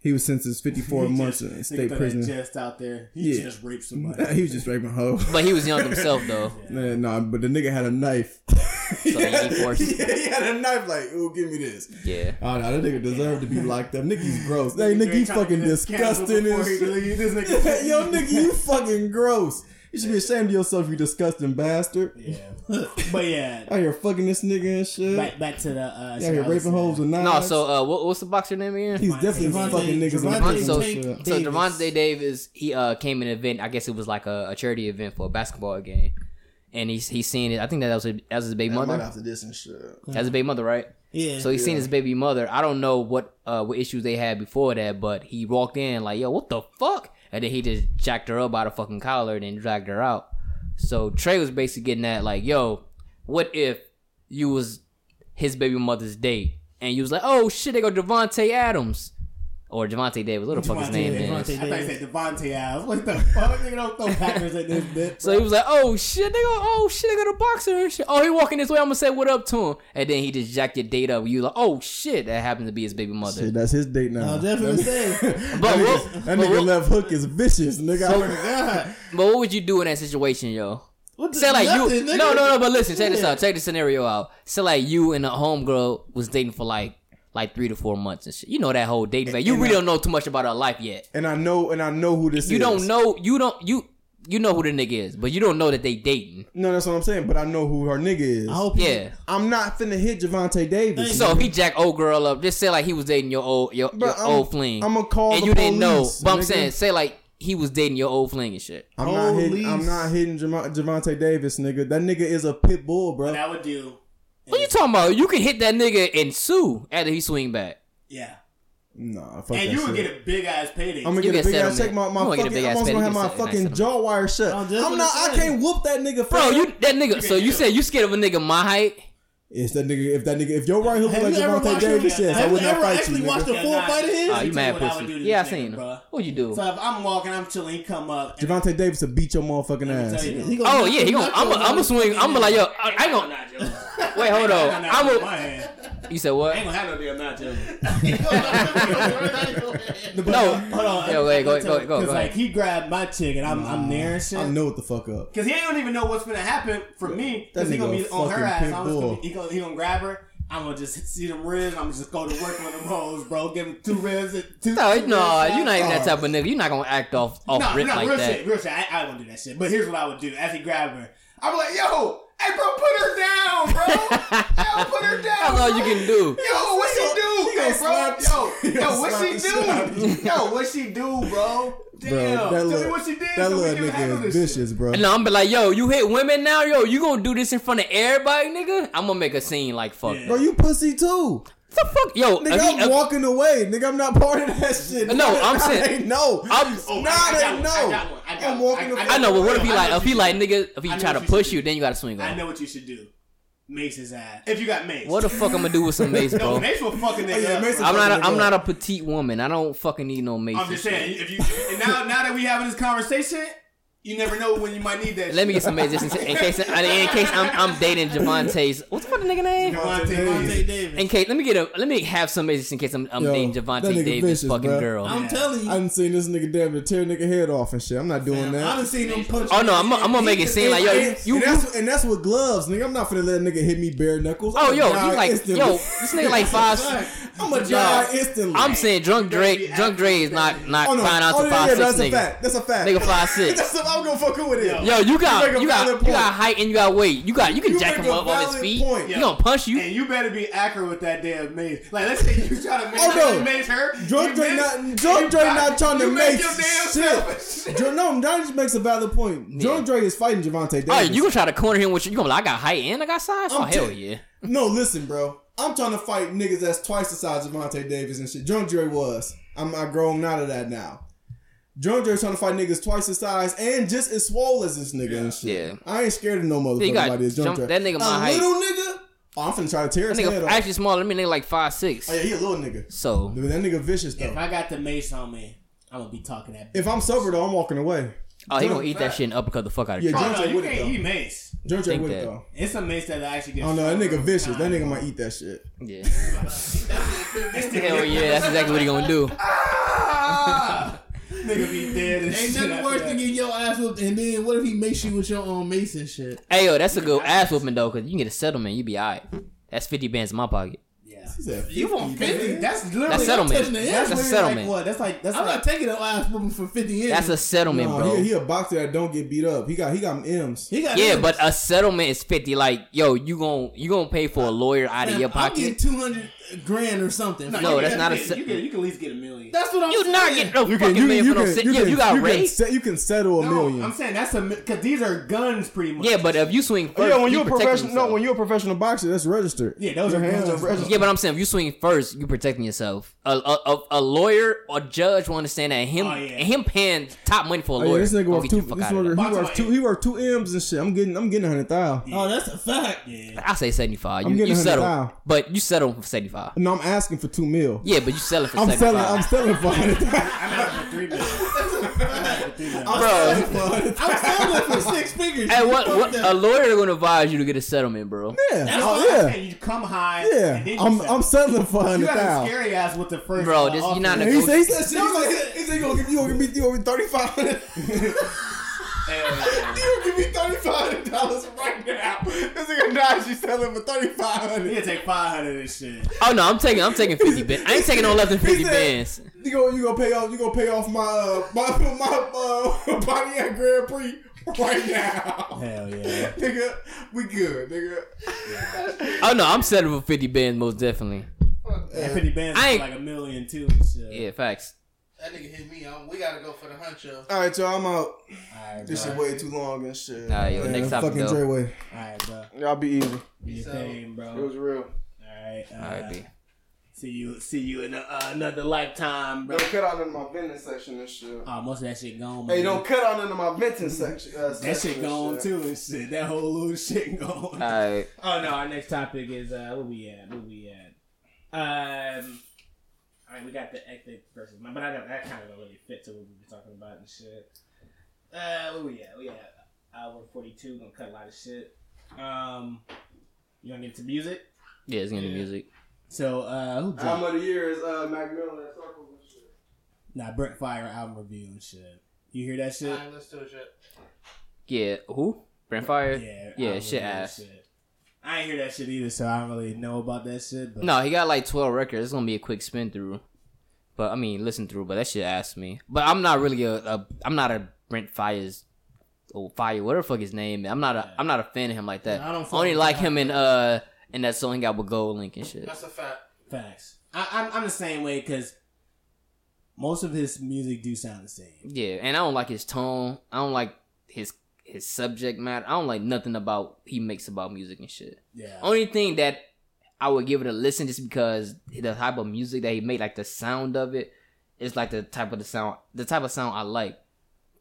he was sentenced fifty-four months in state prison. Just out there. He yeah. just raped somebody. He was just raping hoes. But he was young himself, though. yeah. Yeah, nah, but the nigga had a knife. So yeah, he had a knife like, ooh, give me this. Yeah. Oh, no, that nigga deserved yeah. to be locked up. Nicki's gross. Hey, Nicki, you fucking disgusting and shit. Yo, Nicki, you fucking gross. You should be ashamed of yourself, you disgusting bastard. Yeah. But yeah. Out here fucking this nigga and shit. Back, back to the... Uh, yeah, here raping hoes with knives. No, so uh, what, what's the boxer name again? He's definitely Devontae, fucking niggas Devontae, on the so, shit. So Gervonta Davis, he uh, came in an event. I guess it was like a, a charity event for a basketball game. And he's he seen it. I think that was, that was his baby that mother. After this and shit. That's his baby mother, right? Yeah. So he yeah. seen his baby mother. I don't know what uh, what issues they had before that, but he walked in like, yo, what the fuck? And then he just jacked her up by the fucking collar and then dragged her out. So Trey was basically getting at like, yo, what if you was his baby mother's date? And you was like, oh shit, they go Devontae Adams. Or Gervonta Davis, what the fuck his name is? I thought you said Devontae Adams. What the fuck? Nigga don't throw Packers at this bitch. So he was like, oh shit, they go, oh shit, they got a boxer and shit. Oh, he walking this way, I'm gonna say what up to him. And then he just jacked your date up. You like, oh shit, that happened to be his baby mother. Shit, that's his date now. I'll definitely say. But that nigga, but, that nigga but, left hook is vicious, nigga. So, God. But what would you do in that situation, yo? What the, say like nothing, you, nigga. No, no, no, but listen, check yeah. this out, check this scenario out. Say like you and a homegirl was dating for like Like three to four months and shit. You know that whole dating thing. You really I, don't know too much about her life yet. And I know, and I know who this you is. You don't know. You don't. You you know who the nigga is, but you don't know that they dating. No, that's what I'm saying. But I know who her nigga is. I hope. Yeah. He, I'm not finna hit Gervonta Davis. So if he jack old girl up, just say like he was dating your old your, your old fling. I'm gonna call and the you police, didn't know. But nigga. I'm saying say like. He was dating your old fling and shit. I'm not hitting, I'm not hitting Gervonta Davis, nigga. That nigga is a pit bull, bro. That would do. What you talking about? You can hit that nigga and sue after he swing back. Yeah. Nah, fuck and that you would shit. Get a big ass payday. I'm gonna get, get a big ass check. My, my fucking, I'm gonna payday. Have my fucking nice jaw wire shut. I'm, I'm not. I can't whoop that nigga. Bro, you that nigga. You so you said you scared of a nigga my height? It's that nigga. If that nigga, if your right hook was like Gervonta Davis, yes, I would not fight you. Have you ever actually watched the full fight of his? Oh, you mad pussy? Yeah, I seen him. What you do? So if I'm walking, I'm chilling. He come up. Gervonta Davis will beat your motherfucking ass. Oh yeah, he gonna. I'm gonna swing. I'm gonna like yo. I ain't gonna. Wait, hold on. I'm a, you said what? I ain't gonna have no damn nacho. No, hold on. Yo, wait, go, go, go, go. Because like he grabbed my chick and I'm, mm. I'm there and shit. I know what the fuck up. Because he don't even know what's gonna happen for me. Because he gonna be on her ass. I'm just gonna be, he, gonna, he gonna grab her. I'm gonna just see them ribs. I'm just gonna go to work on them hoes, bro. Give them two ribs. And two, no, two no, you're not even that type of nigga. You're not gonna act off off no, rip no, like real that. Shit, real shit. I, I won't do that shit. But here's what I would do. As he grabbed her, I'm like, yo. Hey, bro, put her down, bro. Yo, put her down. That's all you can do. Yo, what she do? She hey, bro. Yo, yo, yo, what she do? Yo, what she do, bro? Damn. Bro, that little, what she did. That so little nigga is vicious, shit. Bro. And I'm be like, yo, you hit women now? Yo, you gonna do this in front of everybody, nigga? I'm gonna make a scene like fuck. Yeah. Bro, you pussy too. What the fuck, yo? Nigga, I'm he, walking uh, away. Nigga, I'm not part of that shit. No, nigga. I'm saying no. I'm oh, not I got one, I got one, I got I'm walking I, away. I know, but what if he like? If he like, nigga, if he try to push you, do. Then you gotta swing. I know what you should do. Mace his ass. If you got mace, what the fuck I'm gonna do with some mace, bro? No, mace will fucking nigga. Yeah, mace I'm not. A, I'm not a petite woman. I don't fucking need no mace. I'm just saying. If you and now, now that we having this conversation. You never know when you might need that. Let me get some medicine in case. In case I'm, I'm dating Gervonta's. What's the fuck nigga name? Gervonta Davis. In case, let me get a. Let me have some medicine in case I'm, I'm Yo, dating Gervonta Davis' vicious, fucking bro. Girl. I'm yeah. telling you, I done seen this nigga damn near tear nigga head off and shit. I'm not doing Damn, that. I done seen him punch. Oh no, I'm, I'm gonna make it seem like yo, you, you, and, that's, and that's with gloves, nigga. I'm not finna let a nigga hit me bare knuckles. Oh yo, you like instantly. Yo, this nigga like five. I'm a die instantly. I'm saying drunk Drake, drunk Drake is not not flying out to five six nigga. That's a fact. Nigga five six. I'm gonna fuck with it. Yo, you got you, you got point. You got height and you got weight. You got you can you jack him up on his feet. Point. Yo. He gonna punch you. And you better be accurate with that damn mace. Like let's say you try to mace, oh, no. mace her. Drunk Drake not Drunk Drake not trying to mace shit. shit. No, that just makes a valid point. Yeah. Drunk Drake is fighting Gervonta Davis. Alright, you gonna try to corner him with you gonna be like I got height and I got size? I'm oh hell t- yeah. No, listen, bro. I'm trying to fight niggas that's twice the size of Gervonta Davis and shit. Drunk Drake was. I'm I grown out of that now. Drunk Drake's trying to fight niggas twice his size and just as swole as this nigga yeah. and shit. Yeah. I ain't scared of no motherfucker like this. Drunk Drake. That nigga my a height. A little nigga? Oh, I'm finna try to tear his nigga, head off. Actually smaller. Let me nigga like five six. Oh, yeah, he a little nigga. So. That nigga vicious, though. If I got the mace on me, I'm gonna be talking that bitch. If I'm sober, though, I'm walking away. Oh, he Drunk, gonna eat that shit and uppercut the fuck out of you. Yeah, Drake oh, no, you can't though. Eat mace. Drunk Drake with it, though. It's a mace that I actually get. Oh, no, that nigga vicious. That nigga might eat that shit. Yeah. Hell yeah, that's exactly what he gonna do. Nigga be dead and ain't nothing worse than get your ass whooped. And then what if he makes you with your own mace and shit? Hey yo, that's a good ass whooping though, cause you can get a settlement. You be alright. That's fifty bands in my pocket. Yeah, fifty, you want fifty? That's literally that's settlement. That's, that's a settlement. Like what? That's like that's I'm like, not taking an ass whooping for fifty M's. That's a settlement, no, bro. He, he a boxer that don't get beat up. He got he got M's. He got yeah, M's. But a settlement is fifty. Like yo, you gon' you gonna pay for a lawyer out Man, of your pocket? I get two hundred. Grand or something. No, no that's not a. You can, you can at least get a million. That's what I'm you saying. Not get no you fucking can, you, million you for can, no se- you, yeah, can, you got you raised. Can se- you can settle a no, million. I'm saying that's a because these are guns pretty much. Yeah, but if you swing first, yeah, when you're you a professional, no, when you're a professional boxer, that's registered. Yeah, those your are hands are registered. Yeah, but I'm saying if you swing first, you protecting yourself. A a, a, a lawyer or judge will understand that him oh, yeah. him paying top money for a lawyer. Oh, yeah, this nigga worth two. This order, he worth two. He worth two M's and shit. I'm getting I'm getting a hundred thousand. Oh, that's a fact. Yeah, I say seventy five. You settle, but you settle for seventy five. five. No, I'm asking for two mil. Yeah, but you selling for I'm selling. I'm selling for hundred. I'm selling for three mil. Bro, I'm selling for six figures. Hey, what? What? A lawyer gonna advise you to get a settlement, bro. Yeah. That's oh, what yeah. I'm saying. You come high. Yeah. And then you I'm, I'm selling for hundred thousand. You got a scary ass with the first. Bro, this you're not. He said, he said, he said, you gonna give you gonna give me you gonna thirty five hundred. You give me thirty-five hundred dollars right now. This nigga Nas, you selling for thirty-five hundred dollars. He'll take five hundred dollars and shit. Oh no, I'm taking, I'm taking fifty bands. I ain't taking no less than fifty said, bands. You gonna, you gonna pay off, you gonna pay off my, uh, my, my, uh, Pontiac Grand Prix right now. Hell yeah, nigga, we good, nigga. Yeah. Oh no, I'm settling for fifty bands most definitely. And fifty bands is like a million too. So. Yeah, facts. That nigga hit me on. We gotta go for the hunt, yo. All right, y'all. I'm out. All right, this is way too long and shit. All right, yo. Man, next topic, fucking Dre way. All right, bro. Y'all be easy. Be your thing, bro. It was real. All right. Uh, All right, B. See you. See you in a, uh, another lifetime, bro. Don't cut out into my venting section and shit. Oh, most of that shit gone. Hey, man. Don't cut out into my venting section. Uh, that section shit gone shit. Too and shit. That whole little shit gone. All right. Oh no, our next topic is uh, where we at? Where we at? Um. All right, we got the ethnic versus, but I got that kind of don't really fit to what we were talking about and shit. Uh, where we at? We at hour forty-two. Gonna cut a lot of shit. Um, you gonna get to music? Yeah, it's gonna yeah. be music. So, uh, who album of the year is uh Mac Miller and Circles and shit. Nah, Brent Faiyaz album review and shit. You hear that shit? I listen to it shit. Yeah, who? Brent Faiyaz. Yeah, yeah, shit ass. Shit. I ain't hear that shit either, so I don't really know about that shit. But. No, he got like twelve records. It's gonna be a quick spin through, but I mean listen through. But that shit asked me. But I'm not really a, a I'm not a Brent Faiyaz or Faiyaz, whatever the fuck his name is. I'm not a I'm not a fan of him like that. No, I don't only like him in uh in that song he got with Gold Link and shit. That's a fact. Facts. I, I'm I'm the same way because most of his music do sound the same. Yeah, and I don't like his tone. I don't like his. His subject matter. I don't like nothing about he makes about music and shit. Yeah. Only thing that I would give it a listen just because the type of music that he made, like the sound of it, is like the type of the sound, the type of sound I like.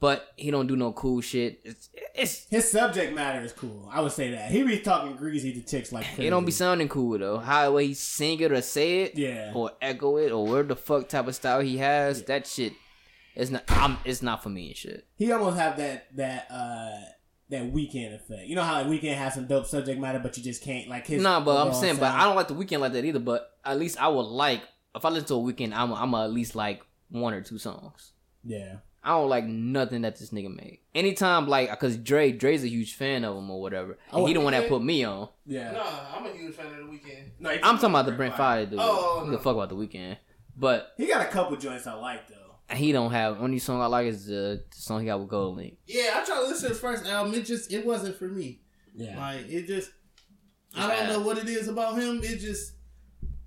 But he don't do no cool shit. It's, it's his subject matter is cool. I would say that he be talking greasy to chicks like crazy. It don't be sounding cool though. How the way he sing it or say it, yeah, or echo it or where the fuck type of style he has, yeah. That shit. It's not. I'm, it's not for me and shit. He almost have that that uh, that Weeknd effect. You know how like Weeknd has some dope subject matter, but you just can't like his. Nah, but I'm saying, sound. But I don't like the Weeknd like that either. But at least I would like if I listen to a Weeknd, I'm I'm at least like one or two songs. Yeah, I don't like nothing that this nigga made. Anytime like because Dre Dre's a huge fan of him or whatever, and oh, he the one that put me on. Yeah, no, I'm a huge fan of the Weeknd. No, I'm talking about the Brent Faiyaz dude. Oh, no. The fuck about the Weeknd, but he got a couple joints I like though. He don't have only song I like is the, the song he got with Gold Link. Yeah, I tried to listen to his first album. It just it wasn't for me. Yeah, like it just it's I don't ass. know what it is about him. It just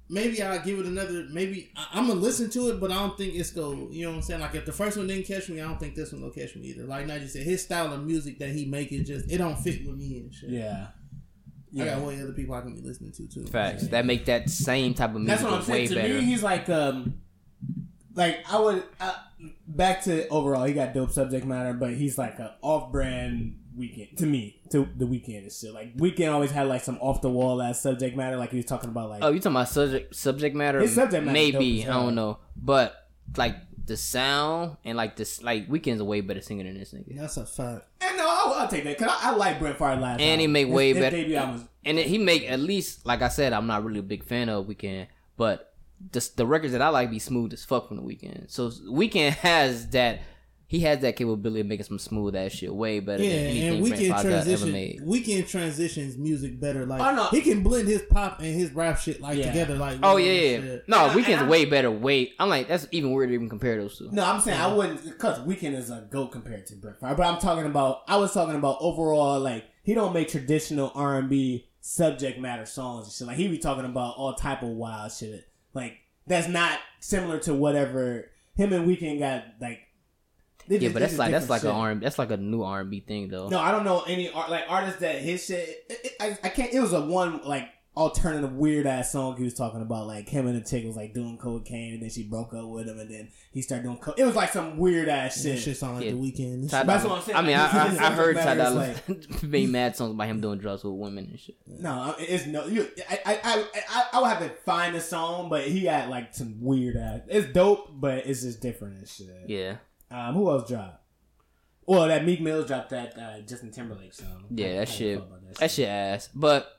maybe I'll give it another. Maybe I, I'm gonna listen to it, but I don't think it's go. You know what I'm saying? Like if the first one didn't catch me, I don't think this one will catch me either. Like Nigel said, his style of music that he make it just it don't fit with me and shit. Yeah. Yeah. I got way other people I can be listening to too. Facts yeah. That make that same type of music. That's what I'm saying. To better. me, he's like um. Like, I would, uh, back to overall, he got dope subject matter, but he's like an off-brand Weeknd, to me, to the Weeknd and shit. Like, Weeknd always had like some off-the-wall ass subject matter, like he was talking about like... Oh, you talking about subject subject matter? His subject matter maybe, I don't know. But, like, the sound and like this, like, Weeknd's a way better singer than this nigga. That's a fact. And no, I'll, I'll take that, because I, I like Brent Faiyaz last And album. He make way his, better... His album was, and it, he make, at least, like I said, I'm not really a big fan of Weeknd, but... The, the records that I like be smooth as fuck from the Weeknd. So Weeknd has that, he has that capability of making some smooth ass shit way better yeah, than anything Brent Faiyaz ever made. Weeknd transitions music better. Like oh, no. He can blend his pop and his rap shit like yeah. together. Like oh yeah, yeah. no and Weeknd's I, way better. Way I'm like that's even weird to even compare those two. No, I'm saying yeah. I wouldn't because Weeknd is a goat compared to Brent Faiyaz. But I'm talking about I was talking about overall like he don't make traditional R and B subject matter songs and shit. Like he be talking about all type of wild shit. Like that's not similar to whatever him and Weeknd got. Like they, yeah, they, but that's like that's like shit. an R and B, that's like a new R and B thing though. No, I don't know any art, like artists that his shit. It, it, I, I can't. It was a one like alternative weird ass song he was talking about, like him and the chick was like doing cocaine and then she broke up with him and then he started doing coke. It was like some weird ass shit. That shit sound like yeah. The Weeknd. That's what I'm saying. I mean, I, I, I heard Ty like, made mad songs about him doing drugs with women and shit. No, it's no. You, I, I, I, I, I would have to find the song, but he had like some weird ass. It's dope, but it's just different and shit. Yeah. Um, who else dropped? Well, that Meek Mill dropped that uh, Justin Timberlake song. Yeah, I, that, I shit, that shit. That shit ass, but.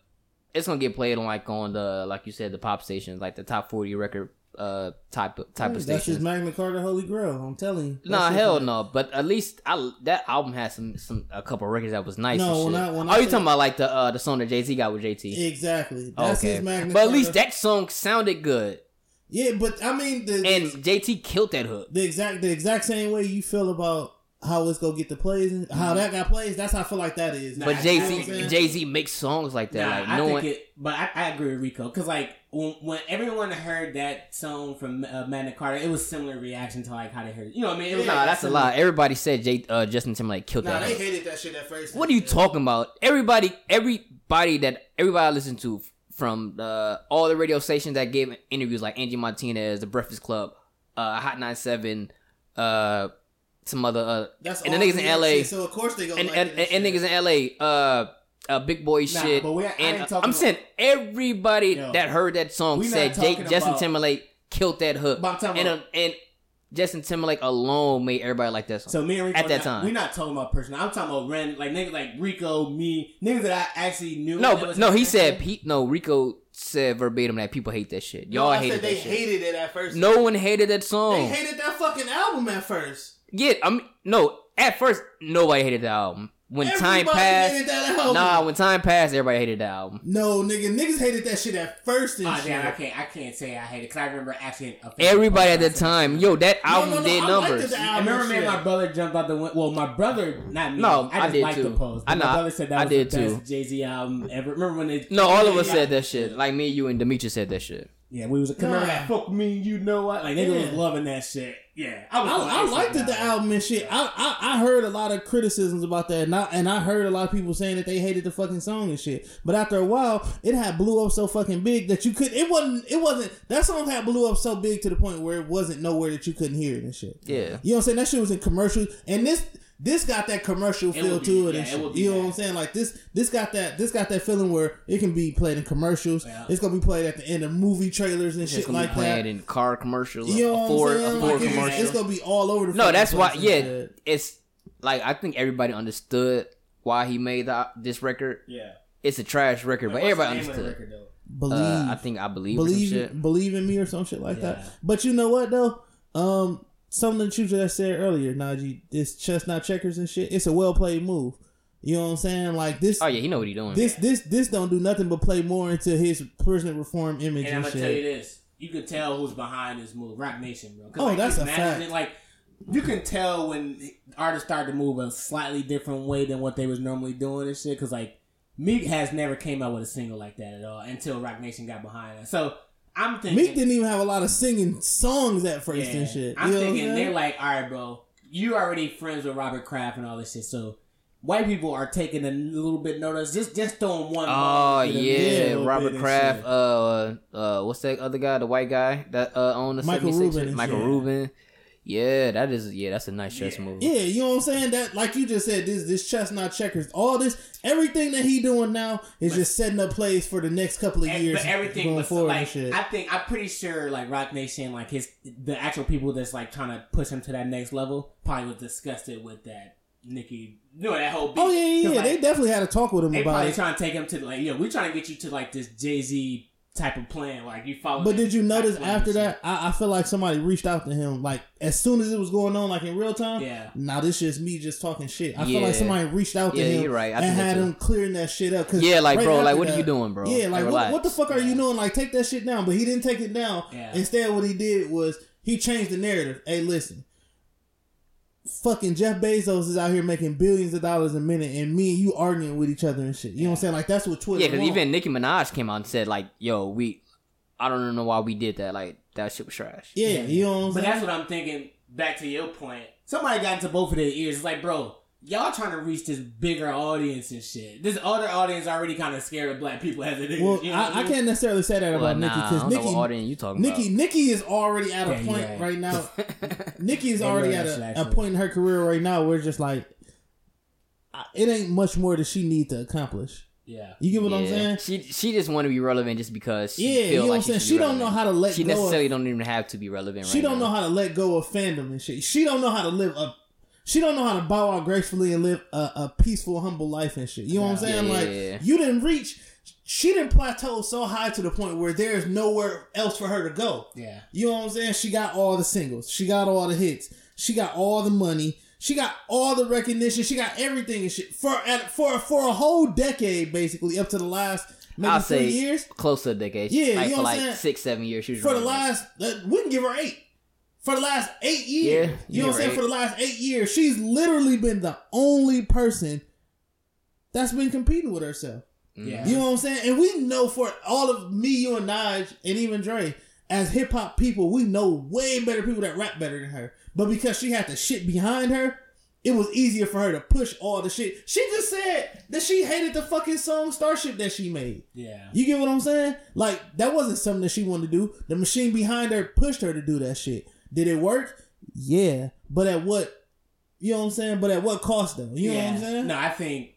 It's gonna get played on like on the like you said the pop stations, like the top forty record uh type type yeah, of stations. That's just Magna Carta Holy Grail. I'm telling you. Nah, hell like, no. But at least I that album had some, some a couple of records that was nice. No, and shit. Not, when oh, I you talking about like the uh, the song that Jay-Z got with J T? Exactly. That's okay. His Magna but at least Carta. That song sounded good. Yeah, but I mean, the, and J T killed that hook. The exact the exact same way you feel about. How it's gonna get the plays, and how that got plays. That's how I feel like that is. But nah, Jay Z, Jay Z makes songs like that. Nah, like, I no think one... it. But I, I agree with Rico because like when, when everyone heard that song from uh, Magna Carta, it was similar reaction to like how they heard it. You know what I mean? It was nah, like, that's similar. A lie. Everybody said Jay, uh, Justin Timberlake killed nah, that. Nah, they hated that shit at first. What are you talking about? Everybody, everybody that everybody I listened to from uh, all the radio stations that gave interviews, like Angie Martinez, The Breakfast Club, uh, Hot ninety-seven. Uh, Some other uh, That's and the niggas in L A. Shit, so of course they go and, like and, and, and niggas in L A. Uh, uh big boy nah, shit. But we, I and, ain't uh, I'm saying everybody yo, that heard that song said Jay, about, Justin Timberlake killed that hook. And about, uh, and Justin Timberlake alone made everybody like that song. So me and Rico at that not, time, we're not talking about personal. I'm talking about random, like niggas like Rico, me, niggas that I actually knew. No, but, no, he said he, no. Rico said verbatim that people hate that shit. Y'all no, hated that they shit. They hated it at first. No one hated that song. They hated that fucking album at first. Yeah, I mean, no, at first, nobody hated the album. When everybody time passed, nah, when time passed, everybody hated the album. No, nigga, niggas hated that shit at first and oh, shit. Damn, I can't, I can't say I hated it, because I remember actually... Everybody at the time, yo, that album no, no, no, did I numbers. I remember man, my brother jumped out the window. Well, my brother, not me, no, I just I did liked too. The post. I know, my brother said that I was did the too. Best Jay-Z album ever. Remember when they... No, all of us said that shit. Like me, you, and Demetrius said that shit. Yeah, we was like, remember that fuck me, you know what? Like, nigga yeah. was loving that shit. Yeah, I, was I, I liked it, the album and shit. Yeah. I, I I heard a lot of criticisms about that, and I, and I heard a lot of people saying that they hated the fucking song and shit. But after a while, it had blew up so fucking big that you could. It wasn't. It wasn't. That song had blew up so big to the point where it wasn't nowhere that you couldn't hear it and shit. Yeah, you know what I'm saying? That shit was in commercials, and this this got that commercial it feel be, to it. Yeah, and shit. It you know bad. What I'm saying? Like this this got that this got that feeling where it can be played in commercials. Yeah. It's gonna be played at the end of movie trailers and it's shit like that. It's gonna be played that. In car commercials. You know what I'm saying? Like, it's gonna be all over the no that's why yeah that. It's like I think everybody understood why he made the, this record. Yeah, it's a trash record, like, but everybody understood record, believe uh, I think I believe believe, shit. Believe in me or some shit like yeah. that. But you know what though, um something that you just said earlier, Najee, this chestnut checkers and shit, it's a well played move. You know what I'm saying? Like this. Oh yeah, he know what he doing. This man. this this don't do nothing but play more into his prison reform image and, and I'm gonna shit. Tell you this. You could tell who's behind this move. Rock Nation, bro. Oh, like, that's a fact. Like, you can tell when artists start to move a slightly different way than what they was normally doing and shit. Because, like, Meek has never came out with a single like that at all until Rock Nation got behind it. So, I'm thinking... Meek didn't even have a lot of singing songs at first yeah, and shit. I'm you thinking know? They're like, all right, bro, you already friends with Robert Kraft and all this shit, so... White people are taking a little bit notice. Just just throwing one. Oh yeah, Robert Kraft. Uh, uh, what's that other guy? The white guy that uh owned the Michael Rubin. Michael yeah. Rubin. Yeah, that is. Yeah, that's a nice chess yeah. move. Yeah, you know what I'm saying. That like you just said, this this chestnut checkers. All this, everything that he doing now is but, just setting up plays for the next couple of and, years. But everything going was forward like shit. I think I'm pretty sure like Rock Nation, like his the actual people that's like trying to push him to that next level, probably was disgusted with that. Nicki, you know that whole beat. Oh yeah, yeah, yeah. Like, they definitely had a talk with him they about it. They probably trying to take him to like, yeah, you know, we're trying to get you to like this Jay-Z type of plan, like you follow. But did you notice after that? I, I feel like somebody reached out to him, like as soon as it was going on, like in real time. Yeah. Now nah, this is me just talking shit. I yeah. feel like somebody reached out to yeah, him you're right. I and had him clearing that shit up. Cause yeah, like right bro, like what that, are you doing, bro? Yeah, like, like what, what the fuck are you doing? Like take that shit down. But he didn't take it down. Yeah. Instead, what he did was he changed the narrative. Hey, listen. Fucking Jeff Bezos is out here making billions of dollars a minute, and me and you arguing with each other and shit. You know what I'm saying? Like that's what Twitter. Yeah, because even Nicki Minaj came out and said like, "Yo, we, I don't know why we did that. Like that shit was trash." Yeah, yeah. You know what I'm but saying? But that's what I'm thinking. Back to your point, somebody got into both of their ears. It's like, bro, y'all trying to reach this bigger audience and shit. This other audience already kind of scared of black people as it is. Well, you know I, I, mean? I can't necessarily say that well, about nah, Nicki because Nicki, what audience you talking Nicki, about? Nicki is already at a yeah, point right, right now. Nicki is already at a, a point in her career right now where it's just like it ain't much more that she need to accomplish. Yeah, you get what yeah. I'm saying. She she just want to be relevant just because. She yeah, feel you know like what I'm saying. She, she don't know how to let. She go necessarily of, don't even have to be relevant. She right don't now. know how to let go of fandom and shit. She don't know how to live a. She don't know how to bow out gracefully and live a, a peaceful, humble life and shit. You know yeah. what I'm saying? Yeah, like yeah, yeah. you didn't reach. She didn't plateau so high to the point where there's nowhere else for her to go. Yeah, you know what I'm saying. She got all the singles. She got all the hits. She got all the money. She got all the recognition. She got everything and shit for at, for for a whole decade, basically, up to the last maybe I'll three say years, close to a decade. Yeah, like, you know for what like saying? six, seven years. She was for the last, uh, we can give her eight. For the last eight years, yeah, you know what I'm saying. Eight. For the last eight years, she's literally been the only person that's been competing with herself. Yeah, you know what I'm saying. And we know for all of me, you, and Nige, and even Dre, as hip hop people, we know way better people that rap better than her. But because she had the shit behind her, it was easier for her to push all the shit. She just said that she hated the fucking song Starship that she made. Yeah. You get what I'm saying? Like, that wasn't something that she wanted to do. The machine behind her pushed her to do that shit. Did it work? Yeah. But at what, you know what I'm saying? But at what cost, though? You yeah. know what I'm saying? No, I think,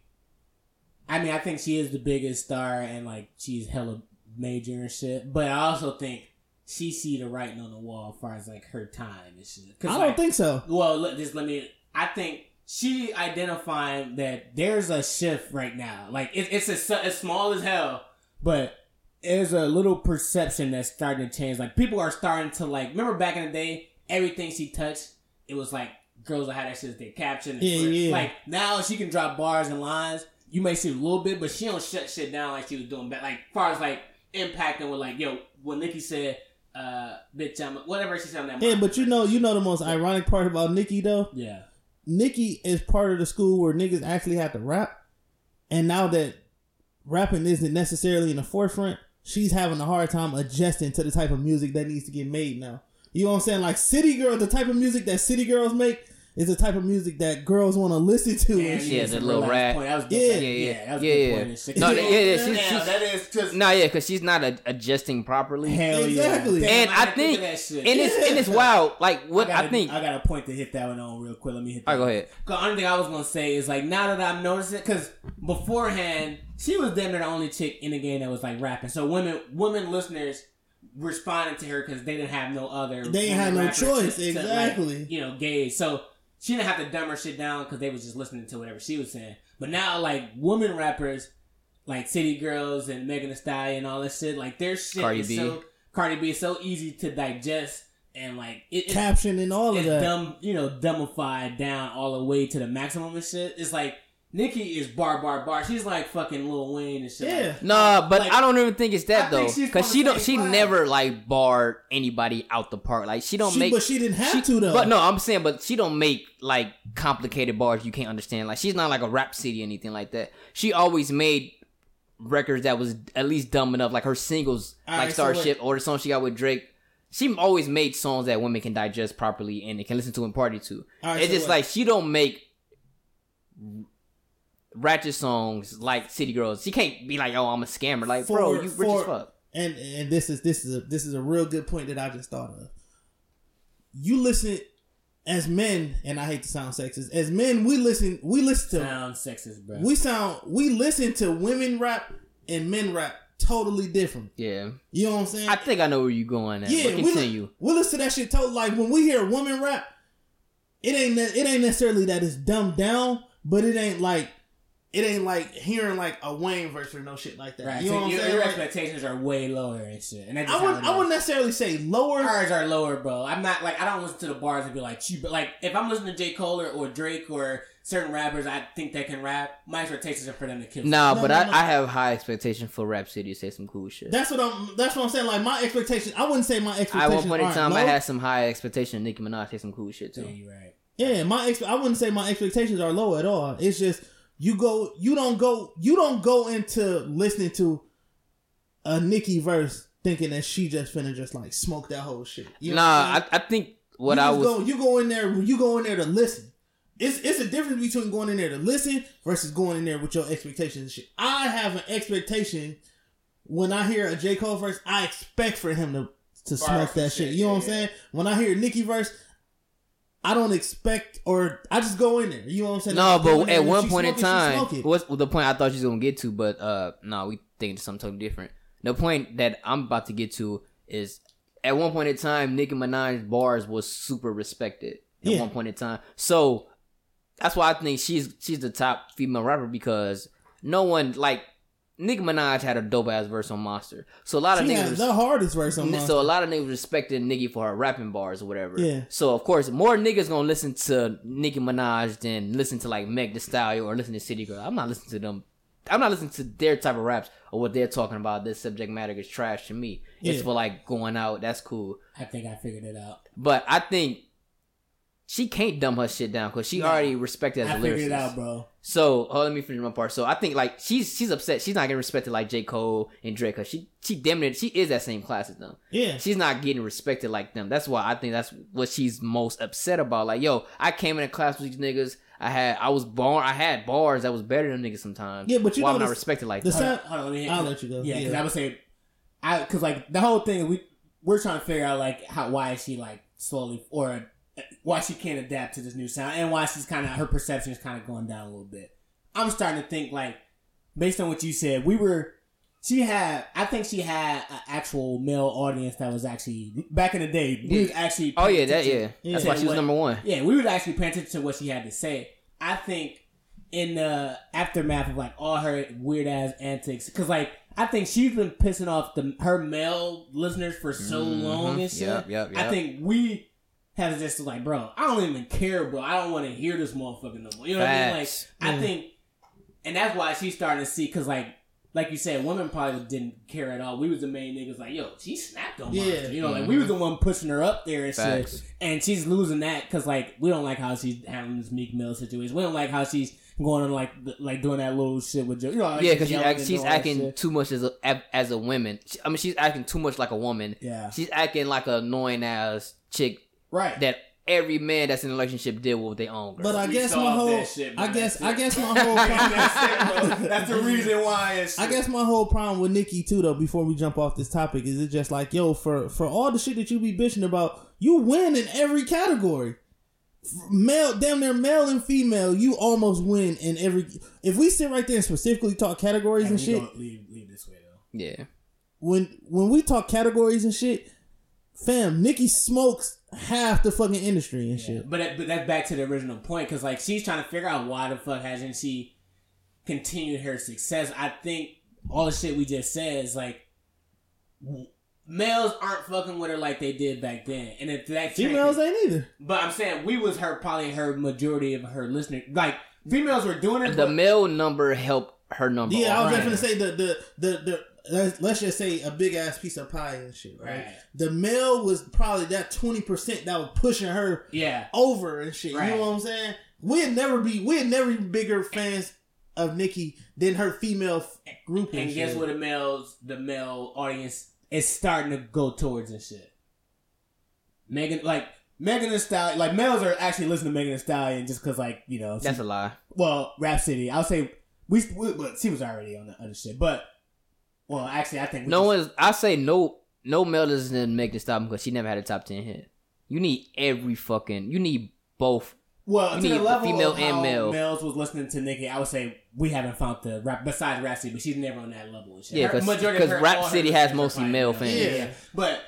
I mean, I think she is the biggest star and, like, she's hella major and shit. But I also think she see the writing on the wall as far as, like, her time and shit. I don't like, think so. Well, let, just let me... I think she identifying that there's a shift right now. Like, it, it's a, it's small as hell, but there's a little perception that's starting to change. Like, people are starting to, like... Remember back in the day, everything she touched, it was, like, girls that had that shit as their caption. Yeah, yeah. Like, now she can drop bars and lines. You may see a little bit, but she don't shut shit down like she was doing back. Like, far as, like, impacting with, like, yo, when Nicki said... Uh, bitch, I'm whatever she said on that. Yeah, but you know, you know the most ironic part about Nicki though. Yeah, Nicki is part of the school where niggas actually have to rap, and now that rapping isn't necessarily in the forefront, she's having a hard time adjusting to the type of music that needs to get made now. You know what I'm saying? Like City Girls, the type of music that City Girls make is the type of music that girls want to listen to. Yeah, yeah, that little rap. That was yeah, yeah, yeah, that was yeah, yeah. Point. No, yeah, yeah. She's, she's, no, that is just no, yeah, because she's not a, adjusting properly. Hell exactly. Yeah, and I think, and it's yeah. and it's wild. Like what I, gotta, I think, I got a point to hit that one on real quick. Let me hit. That All right, go ahead. The only thing I was gonna say is like now that I've noticed it, because beforehand she was damn near the only chick in the game that was like rapping. So women, women listeners. Responded to her because they didn't have no other. They didn't have no choice. To, exactly. To like, you know, gauge. So. She didn't have to dumb her shit down because they was just listening to whatever she was saying. But now, like, women rappers, like City Girls and Megan Thee Stallion and all that shit, like, their shit Cardi is B. so... Cardi B is so easy to digest and, like... It, Caption and all of that. It's dumb, you know, dumbified down all the way to the maximum and shit. It's like, Nicki is bar, bar, bar. She's like fucking Lil Wayne and shit. Yeah. Like, nah, but like, I don't even think it's that, I though. Because she don't, she never, like, barred anybody out the park. Like, she don't she, make... But she didn't have she, to, though. But no, I'm saying, but she don't make, like, complicated bars you can't understand. Like, she's not like a rap city or anything like that. She always made records that was at least dumb enough. Like, her singles, All like right, Starship, so or the song she got with Drake. She always made songs that women can digest properly and they can listen to and party to. Right, it's so just what? Like, she don't make... ratchet songs like City Girls. She can't be like, oh, I'm a scammer. Like, for, bro, you rich for, as fuck. And and this is this is a this is a real good point that I just thought of. You listen as men, and I hate to sound sexist. As men, we listen we listen to sound sexist, bro. We sound we listen to women rap and men rap totally different. Yeah. You know what I'm saying? I think I know where you're going at. Yeah, we li- we listen to that shit totally like when we hear women rap, it ain't it ain't necessarily that it's dumbed down, but it ain't like It ain't like hearing like a Wayne verse or no shit like that. Right. You know so what I'm your, saying? Your expectations are way lower and shit. And I wouldn't. I wouldn't necessarily say lower. Ours are lower, bro. I'm not like I don't listen to the bars and be like cheap. But like if I'm listening to J. Cole or, or Drake or certain rappers, I think that can rap. My expectations are for them to kill. Nah, no, but no, I, no. I have high expectations for Rap City to say some cool shit. That's what I'm. That's what I'm saying. Like my expectation. I wouldn't say my expectations. At one point in time, low. I had some high expectations. Nicki Minaj say some cool shit too. Yeah, you're right. Yeah, my ex- I wouldn't say my expectations are low at all. It's just. You go. You don't go. You don't go into listening to a Nicki verse thinking that she just finna just like smoke that whole shit. You know nah, I, mean? I, I think what you I was. Go, you go in there. You go in there to listen. It's it's a difference between going in there to listen versus going in there with your expectations and shit. I have an expectation when I hear a J. Cole verse, I expect for him to, to smoke that shit. You know what I'm saying? When I hear Nicki verse, I don't expect, or I just go in there. You know what I'm saying? No, but at one point in time, what's the point I thought you was going to get to, but uh, no, we thinking something totally different. The point that I'm about to get to is at one point in time, Nicki Minaj's bars was super respected at yeah. one point in time. So that's why I think she's she's the top female rapper, because no one, like, Nicki Minaj had a dope-ass verse on Monster. So a lot of she niggas... Had the hardest verse on Monster. So a lot of niggas respected Nicki for her rapping bars or whatever. Yeah. So, of course, more niggas gonna listen to Nicki Minaj than listen to, like, Meg Thee Stallion or listen to City Girls. I'm not listening to them. I'm not listening to their type of raps or what they're talking about. This subject matter is trash to me. Yeah. It's for, like, going out. That's cool. I think I figured it out. But I think she can't dumb her shit down because she nah, already respected as a lyricist. I figured it out, bro. So, oh, let me finish my part. So, I think, like, she's she's upset. She's not getting respected like J. Cole and Drake. Cause she, she damn near, she is that same class as them. Yeah. She's not getting respected like them. That's why I think that's what she's most upset about. Like, yo, I came in a class with these niggas. I had, I was born, I had bars that was better than niggas sometimes. Yeah, but you why know. Why am I respected like that? Hold, hold on, let me, I'll let you go. Yeah, because yeah. I would say, I, because, like, the whole thing, we, we're trying to figure out, like, how, why is she, like, slowly, or why she can't adapt to this new sound, and why she's kind of, her perception is kind of going down a little bit. I'm starting to think, like, based on what you said, we were, she had, I think she had an actual male audience that was actually, back in the day, we yeah. was actually. Oh yeah, that, yeah. yeah. That's why she was what, number one. Yeah, we would actually pay attention to what she had to say. I think in the aftermath of, like, all her weird ass antics, because, like, I think she's been pissing off the her male listeners for so mm-hmm. long and shit. Yep, yep, yep. I think we have just like, bro, I don't even care, bro. I don't want to hear this motherfucker no more. You know what Facts. I mean? Like, mm. I think, and that's why she's starting to see, because, like, like you said, women probably didn't care at all. We was the main niggas like, yo, she snapped on Monster. Yeah. You know, mm-hmm. like, we was the one pushing her up there and Facts. Shit. And she's losing that because, like, we don't like how she's having this Meek Mill situation. We don't like how she's going on, like, like doing that little shit with Joe. You know, like, yeah, because she act, she's acting too much as a, as a woman. She, I mean, she's acting too much like a woman. Yeah. She's acting like an annoying-ass chick. Right. That every man that's in a relationship deal with their own girl. But I guess my whole shit, I guess I guess my whole problem, that's the reason why it's I guess my whole problem with Nicki too, though, before we jump off this topic, is it's just like, yo, for, for all the shit that you be bitching about, you win in every category. Male, damn near male and female, you almost win in every. If we sit right there and specifically talk categories and, and shit, don't leave, leave this way though. Yeah. When when we talk categories and shit, fam, Nicki smokes half the fucking industry and yeah. shit. But that, but that's back to the original point, because, like, she's trying to figure out why the fuck hasn't she continued her success. I think all the shit we just said is, like, males aren't fucking with her like they did back then, and if that females ain't either. But I'm saying we was her probably her majority of her listeners. Like, females were doing it. The male number helped her number. Yeah, I was just gonna say the the the the. Let's, let's just say a big ass piece of pie and shit, right? right? The male was probably that twenty percent that was pushing her yeah. over and shit. Right. You know what I'm saying? We'd never be, we'd never be bigger fans of Nicki than her female group and, and shit. And guess what the males, the male audience is starting to go towards and shit? Megan, like, Megan Thee Stallion, like, males are actually listening to Megan Thee Stallion just because, like, you know. That's she, a lie. Well, Rap City, I'll say, we, we, but she was already on the other shit, but. Well, actually, I think... No just, one's... I say no no male doesn't make this stop because she never had a top ten hit. You need every fucking... You need both. Well, you to need the level female of how and male. Males was listening to Nicki, I would say we haven't found the... rap Besides Rap City, but she's never on that level. And shit. Yeah, because Rap City has mostly male fans. Yeah. yeah, but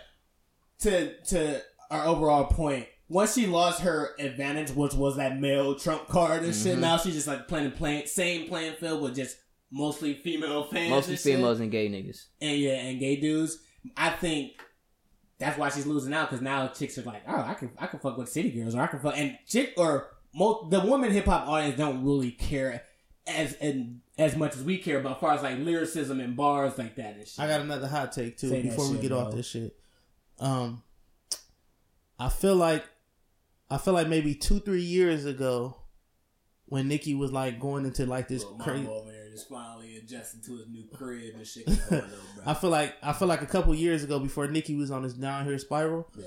to to our overall point, once she lost her advantage, which was that male Trump card and mm-hmm. shit, now she's just like playing the play, same playing field with just... Mostly female fans. Mostly females and gay niggas. And yeah, and gay dudes. I think that's why she's losing out, because now chicks are like, oh, I can I can fuck with City Girls, or I can fuck and chick or most the woman hip hop audience don't really care as and as much as we care about, as far as like lyricism and bars like that and shit. I got another hot take too Say before shit, we get bro. off this shit. Um, I feel like I feel like maybe two three years ago when Nicki was like going into like this crazy. Finally adjusting to his new crib and shit. Though, I feel like I feel like a couple years ago, before Nicki was on this down here spiral, yeah,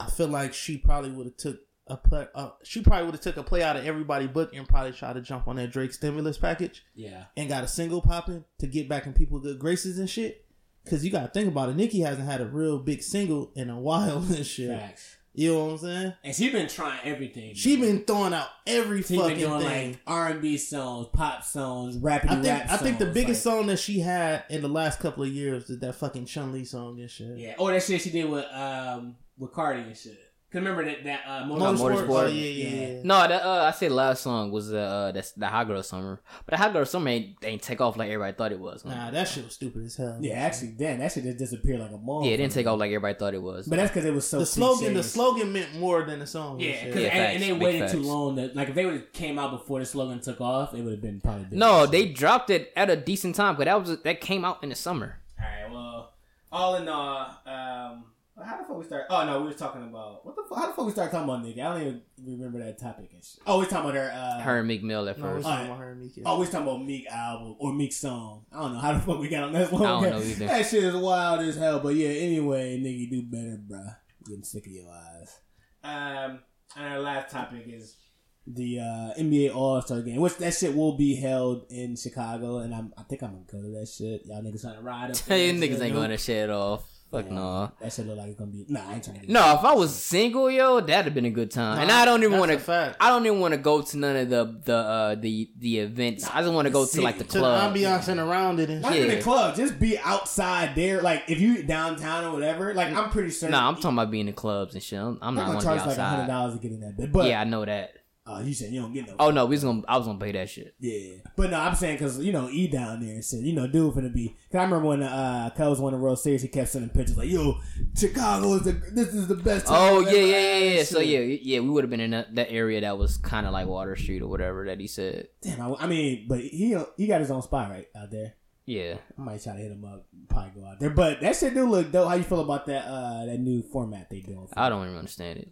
I feel like she probably would have took a play, uh, she probably would have took a play out of everybody book and probably tried to jump on that Drake stimulus package. Yeah. And got a single popping to get back in people's good graces and shit. Because you got to think about it. Nicki hasn't had a real big single in a while and shit. Facts. You know what I'm saying? And she been trying everything. She been throwing out every she fucking doing thing. Like R and B songs, pop songs, rapping rap songs. I think the biggest like, song that she had in the last couple of years is that fucking Chun-Li song and shit. Yeah. Oh, that shit she did with um with Cardi and shit. Cause remember that that uh, Motorsport? Motorsport. Oh, yeah, yeah, yeah. No, that uh, I said last song was uh that's the Hot Girl Summer, but the Hot Girl Summer ain't, ain't take off like everybody thought it was. Huh? Nah, that shit was stupid as hell. Yeah, actually, damn, that shit just disappeared like a mall. Yeah, it didn't take off like everybody thought it was. But that's because it was so. The slogan, serious. the slogan meant more than the song. Yeah, yeah, yeah and, and they waited facts. too long. To, like if they would have came out before the slogan took off, it would have been probably. Different. No, they dropped it at a decent time, but that was that came out in the summer. All right. Well, all in all, um. How the fuck we start? Oh no, we were talking about what the fuck? How the fuck we start talking about Nicki? I don't even remember that topic and shit. Oh, we talking about her, uh, her and Meek Mill at first. No, right. her and Meek, yeah. Oh, we talking about Meek album or Meek song. I don't know how the fuck we got on that one. I don't know either. That shit is wild as hell. But yeah, anyway, nigga, do better, bruh. I'm getting sick of your eyes. Um, and our last topic is the uh, N B A All-Star Game, which that shit will be held in Chicago, and I'm I think I'm gonna go to that shit. Y'all niggas trying to ride up? Hey, niggas shit, ain't going to shit off. Fuck yeah, no. That shit look like it's gonna be. Nah, I ain't trying to. No, if I was single, yo, that'd have been a good time. Nah, and I don't even want to. I don't even want to go to none of the the uh, the the events. Nah, I just want to go to like the to club, the ambiance, yeah, and around it. And not yeah. in the club, just be outside there. Like if you downtown or whatever. Like I'm pretty certain. Nah, I'm talking about being in clubs and shit. I'm, I'm not gonna charge be outside. Like a hundred dollars to get in that bed. But yeah, I know that. Oh, uh, you said you don't get no. Oh no, we was gonna. I was gonna pay that shit. Yeah, but no, I'm saying because you know E down there and shit. You know, dude finna be. Cause I remember when uh, Cubs won the World Series, he kept sending pictures like, "Yo, Chicago is the. This is the best." Time oh yeah, yeah, yeah, yeah. Shit. So yeah, yeah, we would have been in that, that area that was kind of like Water Street or whatever that he said. Damn, I, I mean, but he he got his own spot right out there. Yeah, I might try to hit him up. Probably go out there, but that shit do look dope. How you feel about that? Uh, that new format they doing? I don't even understand it.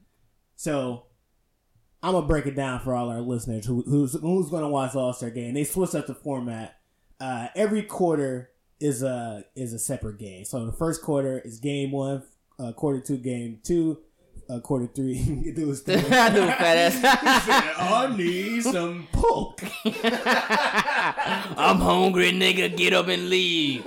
So. I'm gonna break it down for all our listeners who who's who's gonna watch the All-Star Game. They switched up the format. Uh, every quarter is a is a separate game. So the first quarter is game one, uh, quarter two, game two, uh, quarter three. do his thing. I do fat ass. said, I need some poke. I'm hungry, nigga. Get up and leave.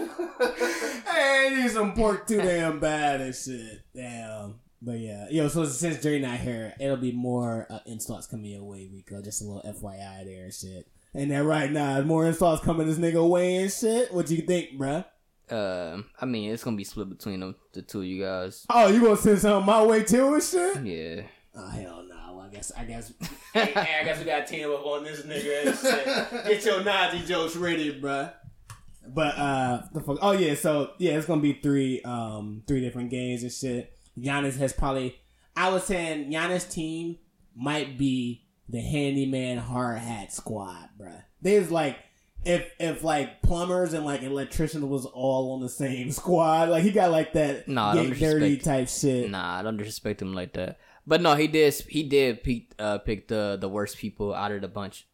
Hey, I need some pork too damn bad and shit. Damn. But yeah, yo. So since Jerry not here, it'll be more uh, insults coming your way, Rico. Just a little F Y I there and shit. And then right now, more insults coming this nigga way and shit. What you think, bruh? Uh, I mean, it's gonna be split between them, the two of you guys. Oh, you gonna send something my way too and shit? Yeah. Oh hell no. Nah. Well, I guess I guess hey, I guess we gotta team up on this nigga and shit. Get your Nazi jokes ready, bruh. But uh, the fuck. Oh yeah. So yeah, it's gonna be three um three different games and shit. Giannis has probably, I was saying Giannis' team might be the handyman hard hat squad, bruh. There's like, if, if like plumbers and like electricians was all on the same squad, like he got like that nah, get dirty type shit. Nah, I don't disrespect him like that. But no, he did, he did pick, uh, pick the, the worst people out of the bunch.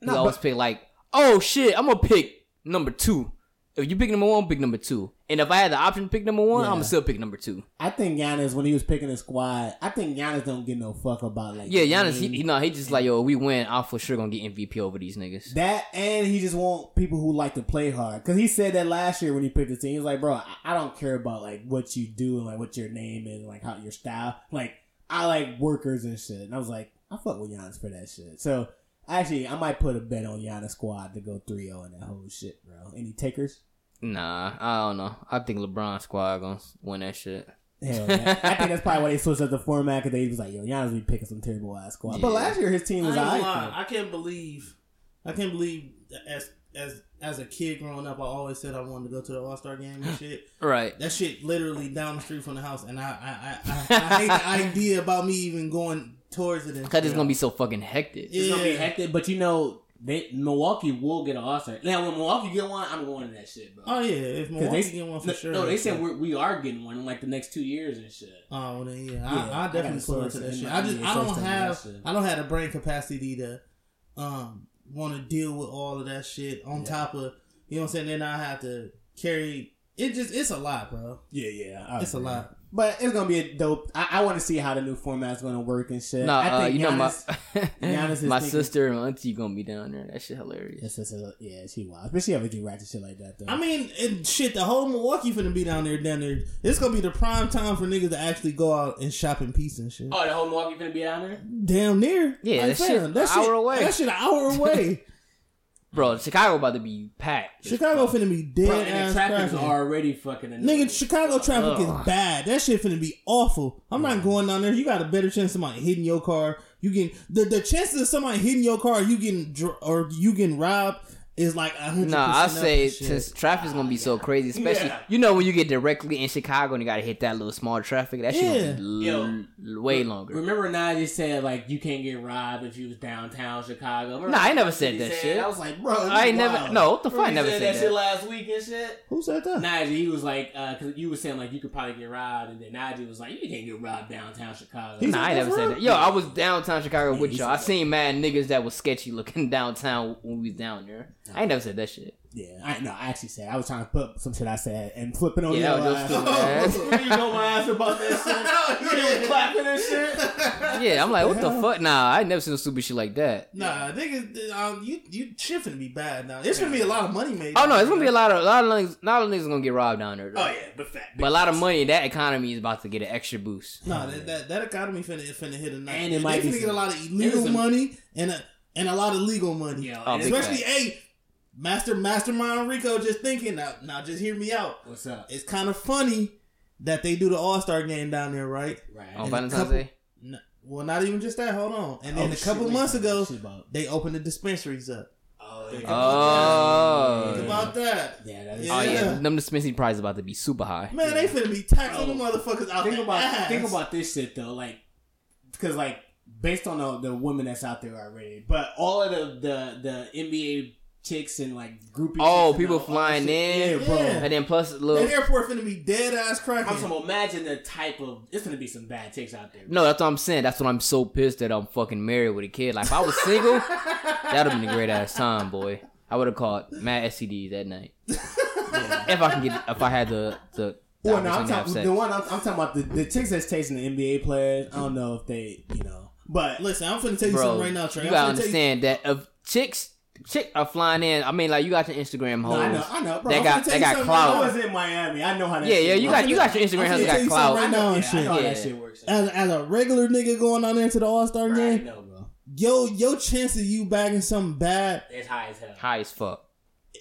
He no, always but- picked like, oh shit, I'm gonna pick number two. If you pick number one, pick number two. And if I had the option to pick number one, yeah. I'm going to still pick number two. I think Giannis, when he was picking his squad, I think Giannis don't give no fuck about like... Yeah, Giannis, he, he, no, he just like, yo, if we win, I'm for sure going to get M V P over these niggas. That, and he just want people who like to play hard. Because he said that last year when he picked the team. He was like, bro, I, I don't care about like what you do and like what your name is and like how your style. Like, I like workers and shit. And I was like, I fuck with Giannis for that shit. So... Actually, I might put a bet on Giannis squad to go three oh in that whole shit, bro. Any takers? Nah, I don't know. I think LeBron squad gonna win that shit. Hell yeah. I think that's probably why they switched up the format, because they was like, yo, Giannis be picking some terrible ass squad. Yeah. But last year his team was I ain't lying. I can't believe, I can't believe as as as a kid growing up, I always said I wanted to go to the All-Star Game and shit. Right. That shit literally down the street from the house, and I I I, I, I hate the idea about me even going towards it. Because it's going to be so fucking hectic. Yeah. It's going to be hectic, but you know, they, Milwaukee will get an All-Star. Now, when Milwaukee get one, I'm going to that shit, bro. Oh, yeah. If Milwaukee they, get one, for no, sure. No, they said we're, we are getting one in, like, the next two years and shit. Oh, then, yeah. yeah I, I definitely pull into that shit. I just, I don't have, I don't have the brain capacity to, um, want to deal with all of that shit on yeah. top of, you know what I'm saying? Then I have to carry, it just, it's a lot, bro. Yeah, yeah. I it's agree. a lot. But it's gonna be a dope. I, I want to see how the new format's gonna work and shit. No, I think uh, you Giannis, know my Giannis is my thinking, sister and my auntie gonna be down there. That shit hilarious. That's just a, yeah, she wild. Especially if we do ratchet shit like that. Though I mean, and shit, the whole Milwaukee finna be down there. Down there, it's gonna be the prime time for niggas to actually go out and shop in peace and shit. Oh, the whole Milwaukee finna be down there. Damn near. Yeah, like, that, man, shit, that shit. An hour away. That shit an hour away. Bro, Chicago about to be packed. Chicago finna be dead. Bro, and the traffic's already fucking annoying. Nigga, Chicago traffic Ugh. is bad. That shit finna be awful. I'm Ugh. not going down there. You got a better chance of somebody hitting your car. You getting the the chances of somebody hitting your car, you getting or you getting robbed is like one hundred percent. Nah, I say since traffic's gonna be ah, so yeah. crazy, especially yeah. you know when you get directly in Chicago and you gotta hit that little small traffic. That shit yeah. gonna be l- Yo, way longer. Remember when I just said like you can't get robbed if you was downtown Chicago? Remember, nah, I never said that said, shit. I was like, bro, I ain't wild. never. No, what the fuck? I never said, said that, that shit last week and shit. Who said that? Najee, he was like, uh, cause you were saying like you could probably get robbed, and then Najee was like, you can't get robbed downtown Chicago. He's nah, I never said that. Yo, I was downtown Chicago yeah, with y'all. I seen mad niggas that was sketchy looking downtown when we was down there. No. I ain't never said that shit. Yeah, I no, I actually said I was trying to put some shit I said and flip it on yeah, your ass. Oh, you know my ass about that shit. You yeah. was clapping and shit. Yeah, I'm like, what the, the fuck? Nah, I ain't never seen no stupid shit like that. Nah, niggas, um, you you shit finna be bad now. There's yeah. gonna be a lot of money made. Oh no, it's gonna be a lot of a lot of niggas, not a lot of niggas gonna get robbed down there. Though. Oh yeah, but fact, but a lot of money. That economy is about to get an extra boost. Nah, that that, that economy finna finna hit a nice. And it might be get a lot of illegal money and a, and a lot of legal money. Yeah, oh, especially a. Master Mastermind Rico just thinking now. Now just hear me out. What's up? It's kind of funny that they do the All-Star Game down there, right? Right. On Valentine's Day. No, well, not even just that. Hold on. And then oh, a couple shit, months ago, they opened the dispensaries up. Oh, think about, oh. Think about that. Yeah, that is. Oh yeah, yeah. Them dispensary prices about to be super high. Man, yeah. They finna be taxing the motherfuckers out there. Think about ass. Think about this shit though, like because like based on the, the women that's out there already, but all of the the, the N B A. Chicks and like groupies. Oh, people flying in, yeah, bro. Yeah. And then plus a little. That airport finna be dead ass cracking. I'm so imagine the type of it's gonna be some bad chicks out there. Bro. No, that's what I'm saying. That's what I'm so pissed that I'm fucking married with a kid. Like if I was single, that'd have been a great ass time, boy. I would have caught mad S T Ds that night. Yeah. If I can get, if I had the the. Well, no, I'm talking the one I'm, I'm talking about the, the chicks that's chasing the N B A players. I don't know if they, you know. But listen, I'm finna tell you bro, something right now, Trey. You gotta understand you- that of chicks. Chick are flying in. I mean, like you got your Instagram hoes. No, I know, I know. Bro, that I'm got, that got clout. I was in Miami. I know how that. Yeah, shit yeah. You works. got, you got your Instagram hoes got clout. Right now, and yeah, shit. I know yeah. how that shit works. As, as a regular nigga going on there to the All Star game, I know, bro. Yo, your chance of you bagging something bad is high as hell. High as fuck.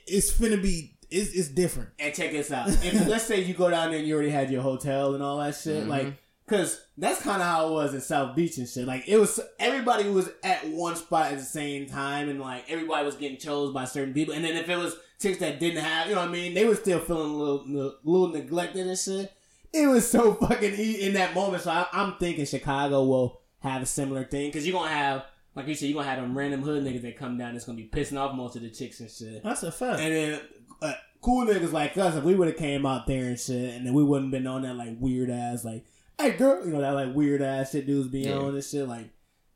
It's finna be. It's it's different. And check this out. If, let's say you go down there and you already had your hotel and all that shit, mm-hmm. like. Cause that's kind of how it was in South Beach and shit. Like it was everybody was at one spot at the same time, and like everybody was getting chose by certain people. And then if it was chicks that didn't have, you know what I mean, they were still feeling a little, little neglected and shit. It was so fucking easy in that moment. So I, I'm thinking Chicago will have a similar thing. Cause you're gonna have, like you said, you're gonna have them random hood niggas that come down that's gonna be pissing off most of the chicks and shit. That's a fact. And then. Uh, cool niggas like us, if we would have came out there and shit, and then we wouldn't been on that like weird ass like. Hey girl, you know that like weird ass shit dudes be yeah. on and shit like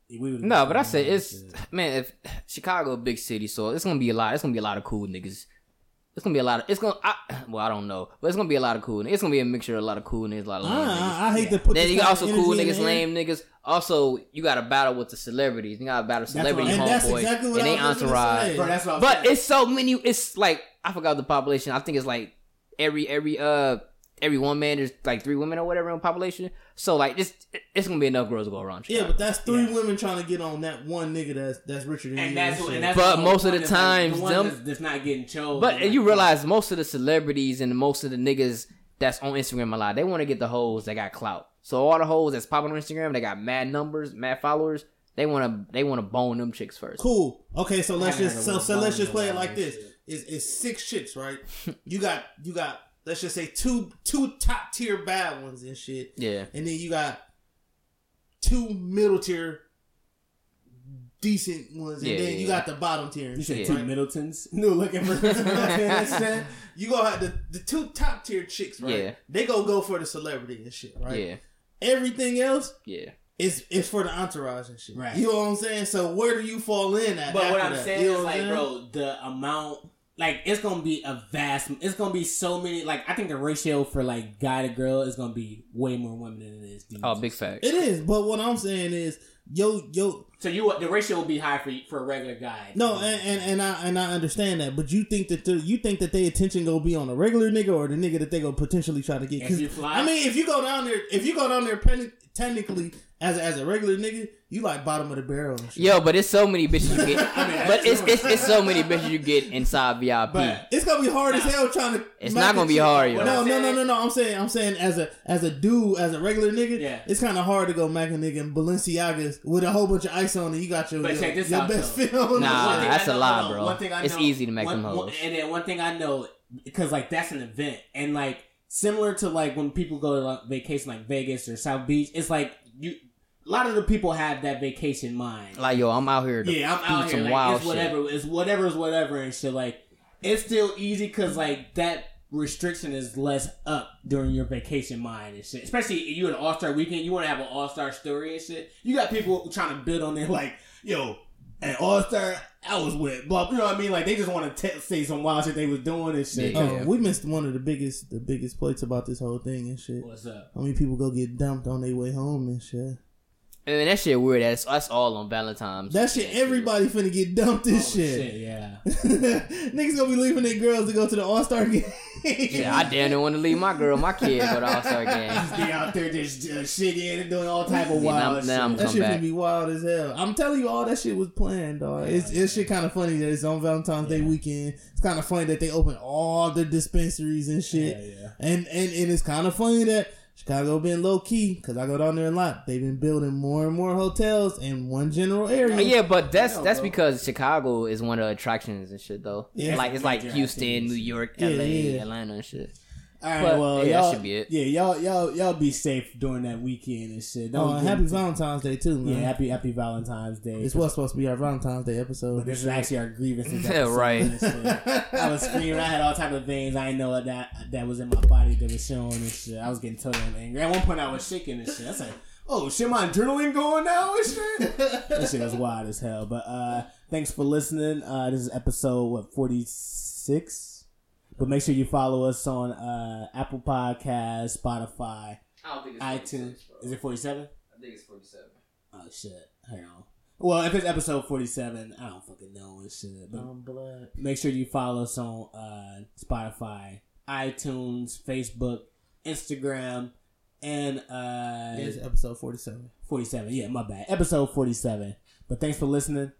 we no, but I said it's shit. Man, if Chicago a big city, so it's gonna be a lot. It's gonna be a lot of cool niggas. It's gonna be a lot of it's gonna I, well I don't know, but it's gonna be a lot of cool. It's gonna be a mixture of a lot of cool niggas, a lot of lame uh, niggas. I hate yeah. to put. Then you got also cool niggas, lame niggas. Also, you got to battle with the celebrities. You got to battle celebrity homeboys exactly and they entourage. Bro, that's what but saying. It's so many. It's like I forgot the population. I think it's like every every uh. Every one man, there's like three women or whatever in population. So like, it's it's gonna be enough girls to go around. Chicago. Yeah, but that's three yeah. women trying to get on that one nigga that's that's richer than and you. That's, and that's but most of the times, like, the them that's not getting chose. But like, you realize most of the celebrities and most of the niggas that's on Instagram a lot, they want to get the hoes that got clout. So all the hoes that's popping on Instagram, they got mad numbers, mad followers. They wanna they wanna bone them chicks first. Cool. Okay, so let's just so, so let's just play it like this. It's it's six chicks, right? You got you got. Let's just say two two top tier bad ones and shit. Yeah. And then you got two middle tier decent ones. And yeah, then yeah, you yeah. got the bottom tier. You said yeah. two Middletons. New looking for you gonna have the, the two top tier chicks, right? Yeah. They gonna go for the celebrity and shit, right? Yeah. Everything else, yeah. It's it's for the entourage and shit. Right. You know what I'm saying? So where do you fall in at? But what I'm that? saying you know is like, bro, the amount like it's gonna be a vast. It's gonna be so many. Like I think the ratio for like guy to girl is gonna be way more women than it is dudes. Oh, big facts. It is, but what I'm saying is, yo, yo. So you the ratio will be high for for a regular guy. No, and, and, and I and I understand that, but you think that the, you think that their attention gonna be on a regular nigga or the nigga that they gonna potentially try to get? If you fly, I mean, if you go down there, if you go down there, technically. As a, as a regular nigga, you like bottom of the barrel. And shit. Yo, but it's so many bitches you get. I mean, but it's, it's it's so many bitches you get inside V I P. But it's gonna be hard nah. as hell trying to. It's not gonna be shit. hard, yo. No, no, no, no, no. I'm saying, I'm saying, as a as a dude, as a regular nigga, yeah. it's kind of hard to go mac a nigga in Balenciagas with a whole bunch of ice on it. You got your but your, check this your out, best fit on. Nah, that's know, a lie, bro. One thing I know, it's easy to make one, them hoes. One, and then one thing I know, because like that's an event, and like similar to like when people go to like, vacation, like Vegas or South Beach, it's like. You, a lot of the people have that vacation mind. Like, yo, I'm out here to yeah, I'm out here. Some like, wild it's whatever, shit. It's whatever, it's whatever, and shit. Like, it's still easy because, like, that restriction is less up during your vacation mind and shit. Especially if you're an all-star weekend, you want to have an all-star story and shit. You got people trying to build on it, like, yo, an all-star I was with, blah, you know what I mean? Like, they just want to say some wild shit they was doing and shit. Yeah, um, yeah. We missed one of the biggest the biggest plates about this whole thing and shit. What's up? How many people go get dumped on their way home and shit? I mean, that shit weird. That's us all on Valentine's. That shit, that everybody shit. finna get dumped this oh, shit. shit. Yeah. Niggas gonna be leaving their girls to go to the All-Star Game. Yeah, I damn near want to leave my girl, my kid, go to All-Star Game. Just be out there just uh, shitting and doing all type of wild yeah, now, shit. Now that shit back. Can be wild as hell. I'm telling you, all that shit was planned, dog. Yeah, it's it's shit kind of funny that it's on Valentine's yeah. Day weekend. It's kind of funny that they open all the dispensaries and shit. Yeah, yeah. And, and, and it's kind of funny that Chicago been low key because I go down there a lot. They've been building more and more hotels in one general area. Yeah, but that's that's because Chicago is one of the attractions and shit though. Yeah, like it's like Houston, New York, L A, yeah, yeah. Atlanta and shit. All right, but, well, yeah, y'all, that should be it. Yeah, y'all, y'all, y'all be safe during that weekend and shit. Don't oh, happy Valentine's Day too, man. Yeah, happy, happy Valentine's Day. This was supposed to be our Valentine's Day episode. But this is actually our grievances episode. Yeah, right. I was screaming. I had all type of veins. I didn't know that that was in my body that was showing and shit. I was getting totally angry. At one point, I was shaking and shit. I was like, "Oh shit, my adrenaline going now and shit." That shit was wild as hell. But uh, thanks for listening. Uh, this is episode what forty-six. But make sure you follow us on uh, Apple Podcasts, Spotify, I don't think it's iTunes. Is it forty-seven? I think it's forty-seven. Oh, shit. Hang on. Well, if it's episode forty-seven, I don't fucking know and shit. But I'm blood. Make sure you follow us on uh, Spotify, iTunes, Facebook, Instagram, and... Uh, it's episode forty-seven. forty-seven. Yeah, my bad. Episode forty-seven. But thanks for listening.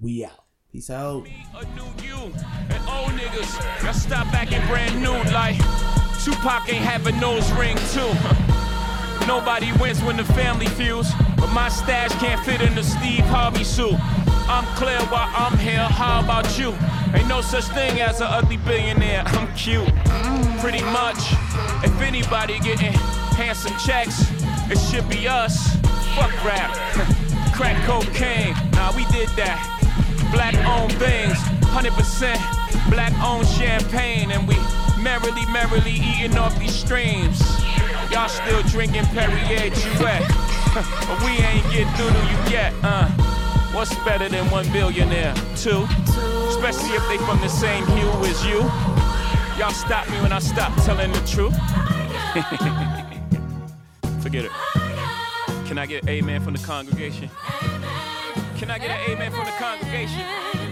We out. Peace out. A new you and old niggas. Now stop acting brand new like Tupac ain't have a nose ring too. Nobody wins when the family feels, but my stash can't fit in the Steve Harvey suit. I'm clear while I'm here. How about you? Ain't no such thing as an ugly billionaire. I'm cute, pretty much. If anybody getting handsome checks, it should be us. Fuck rap, crack cocaine. Nah, we did that. Black-owned things, one hundred percent black-owned champagne, and we merrily, merrily eating off these streams. Y'all still drinking Perrier Jouet, but we ain't get doodle you yet. Uh, what's better than one billionaire? Two, especially if they from the same hue as you. Y'all stop me when I stop telling the truth. Forget it. Can I get an amen from the congregation? Can I get an amen from the congregation?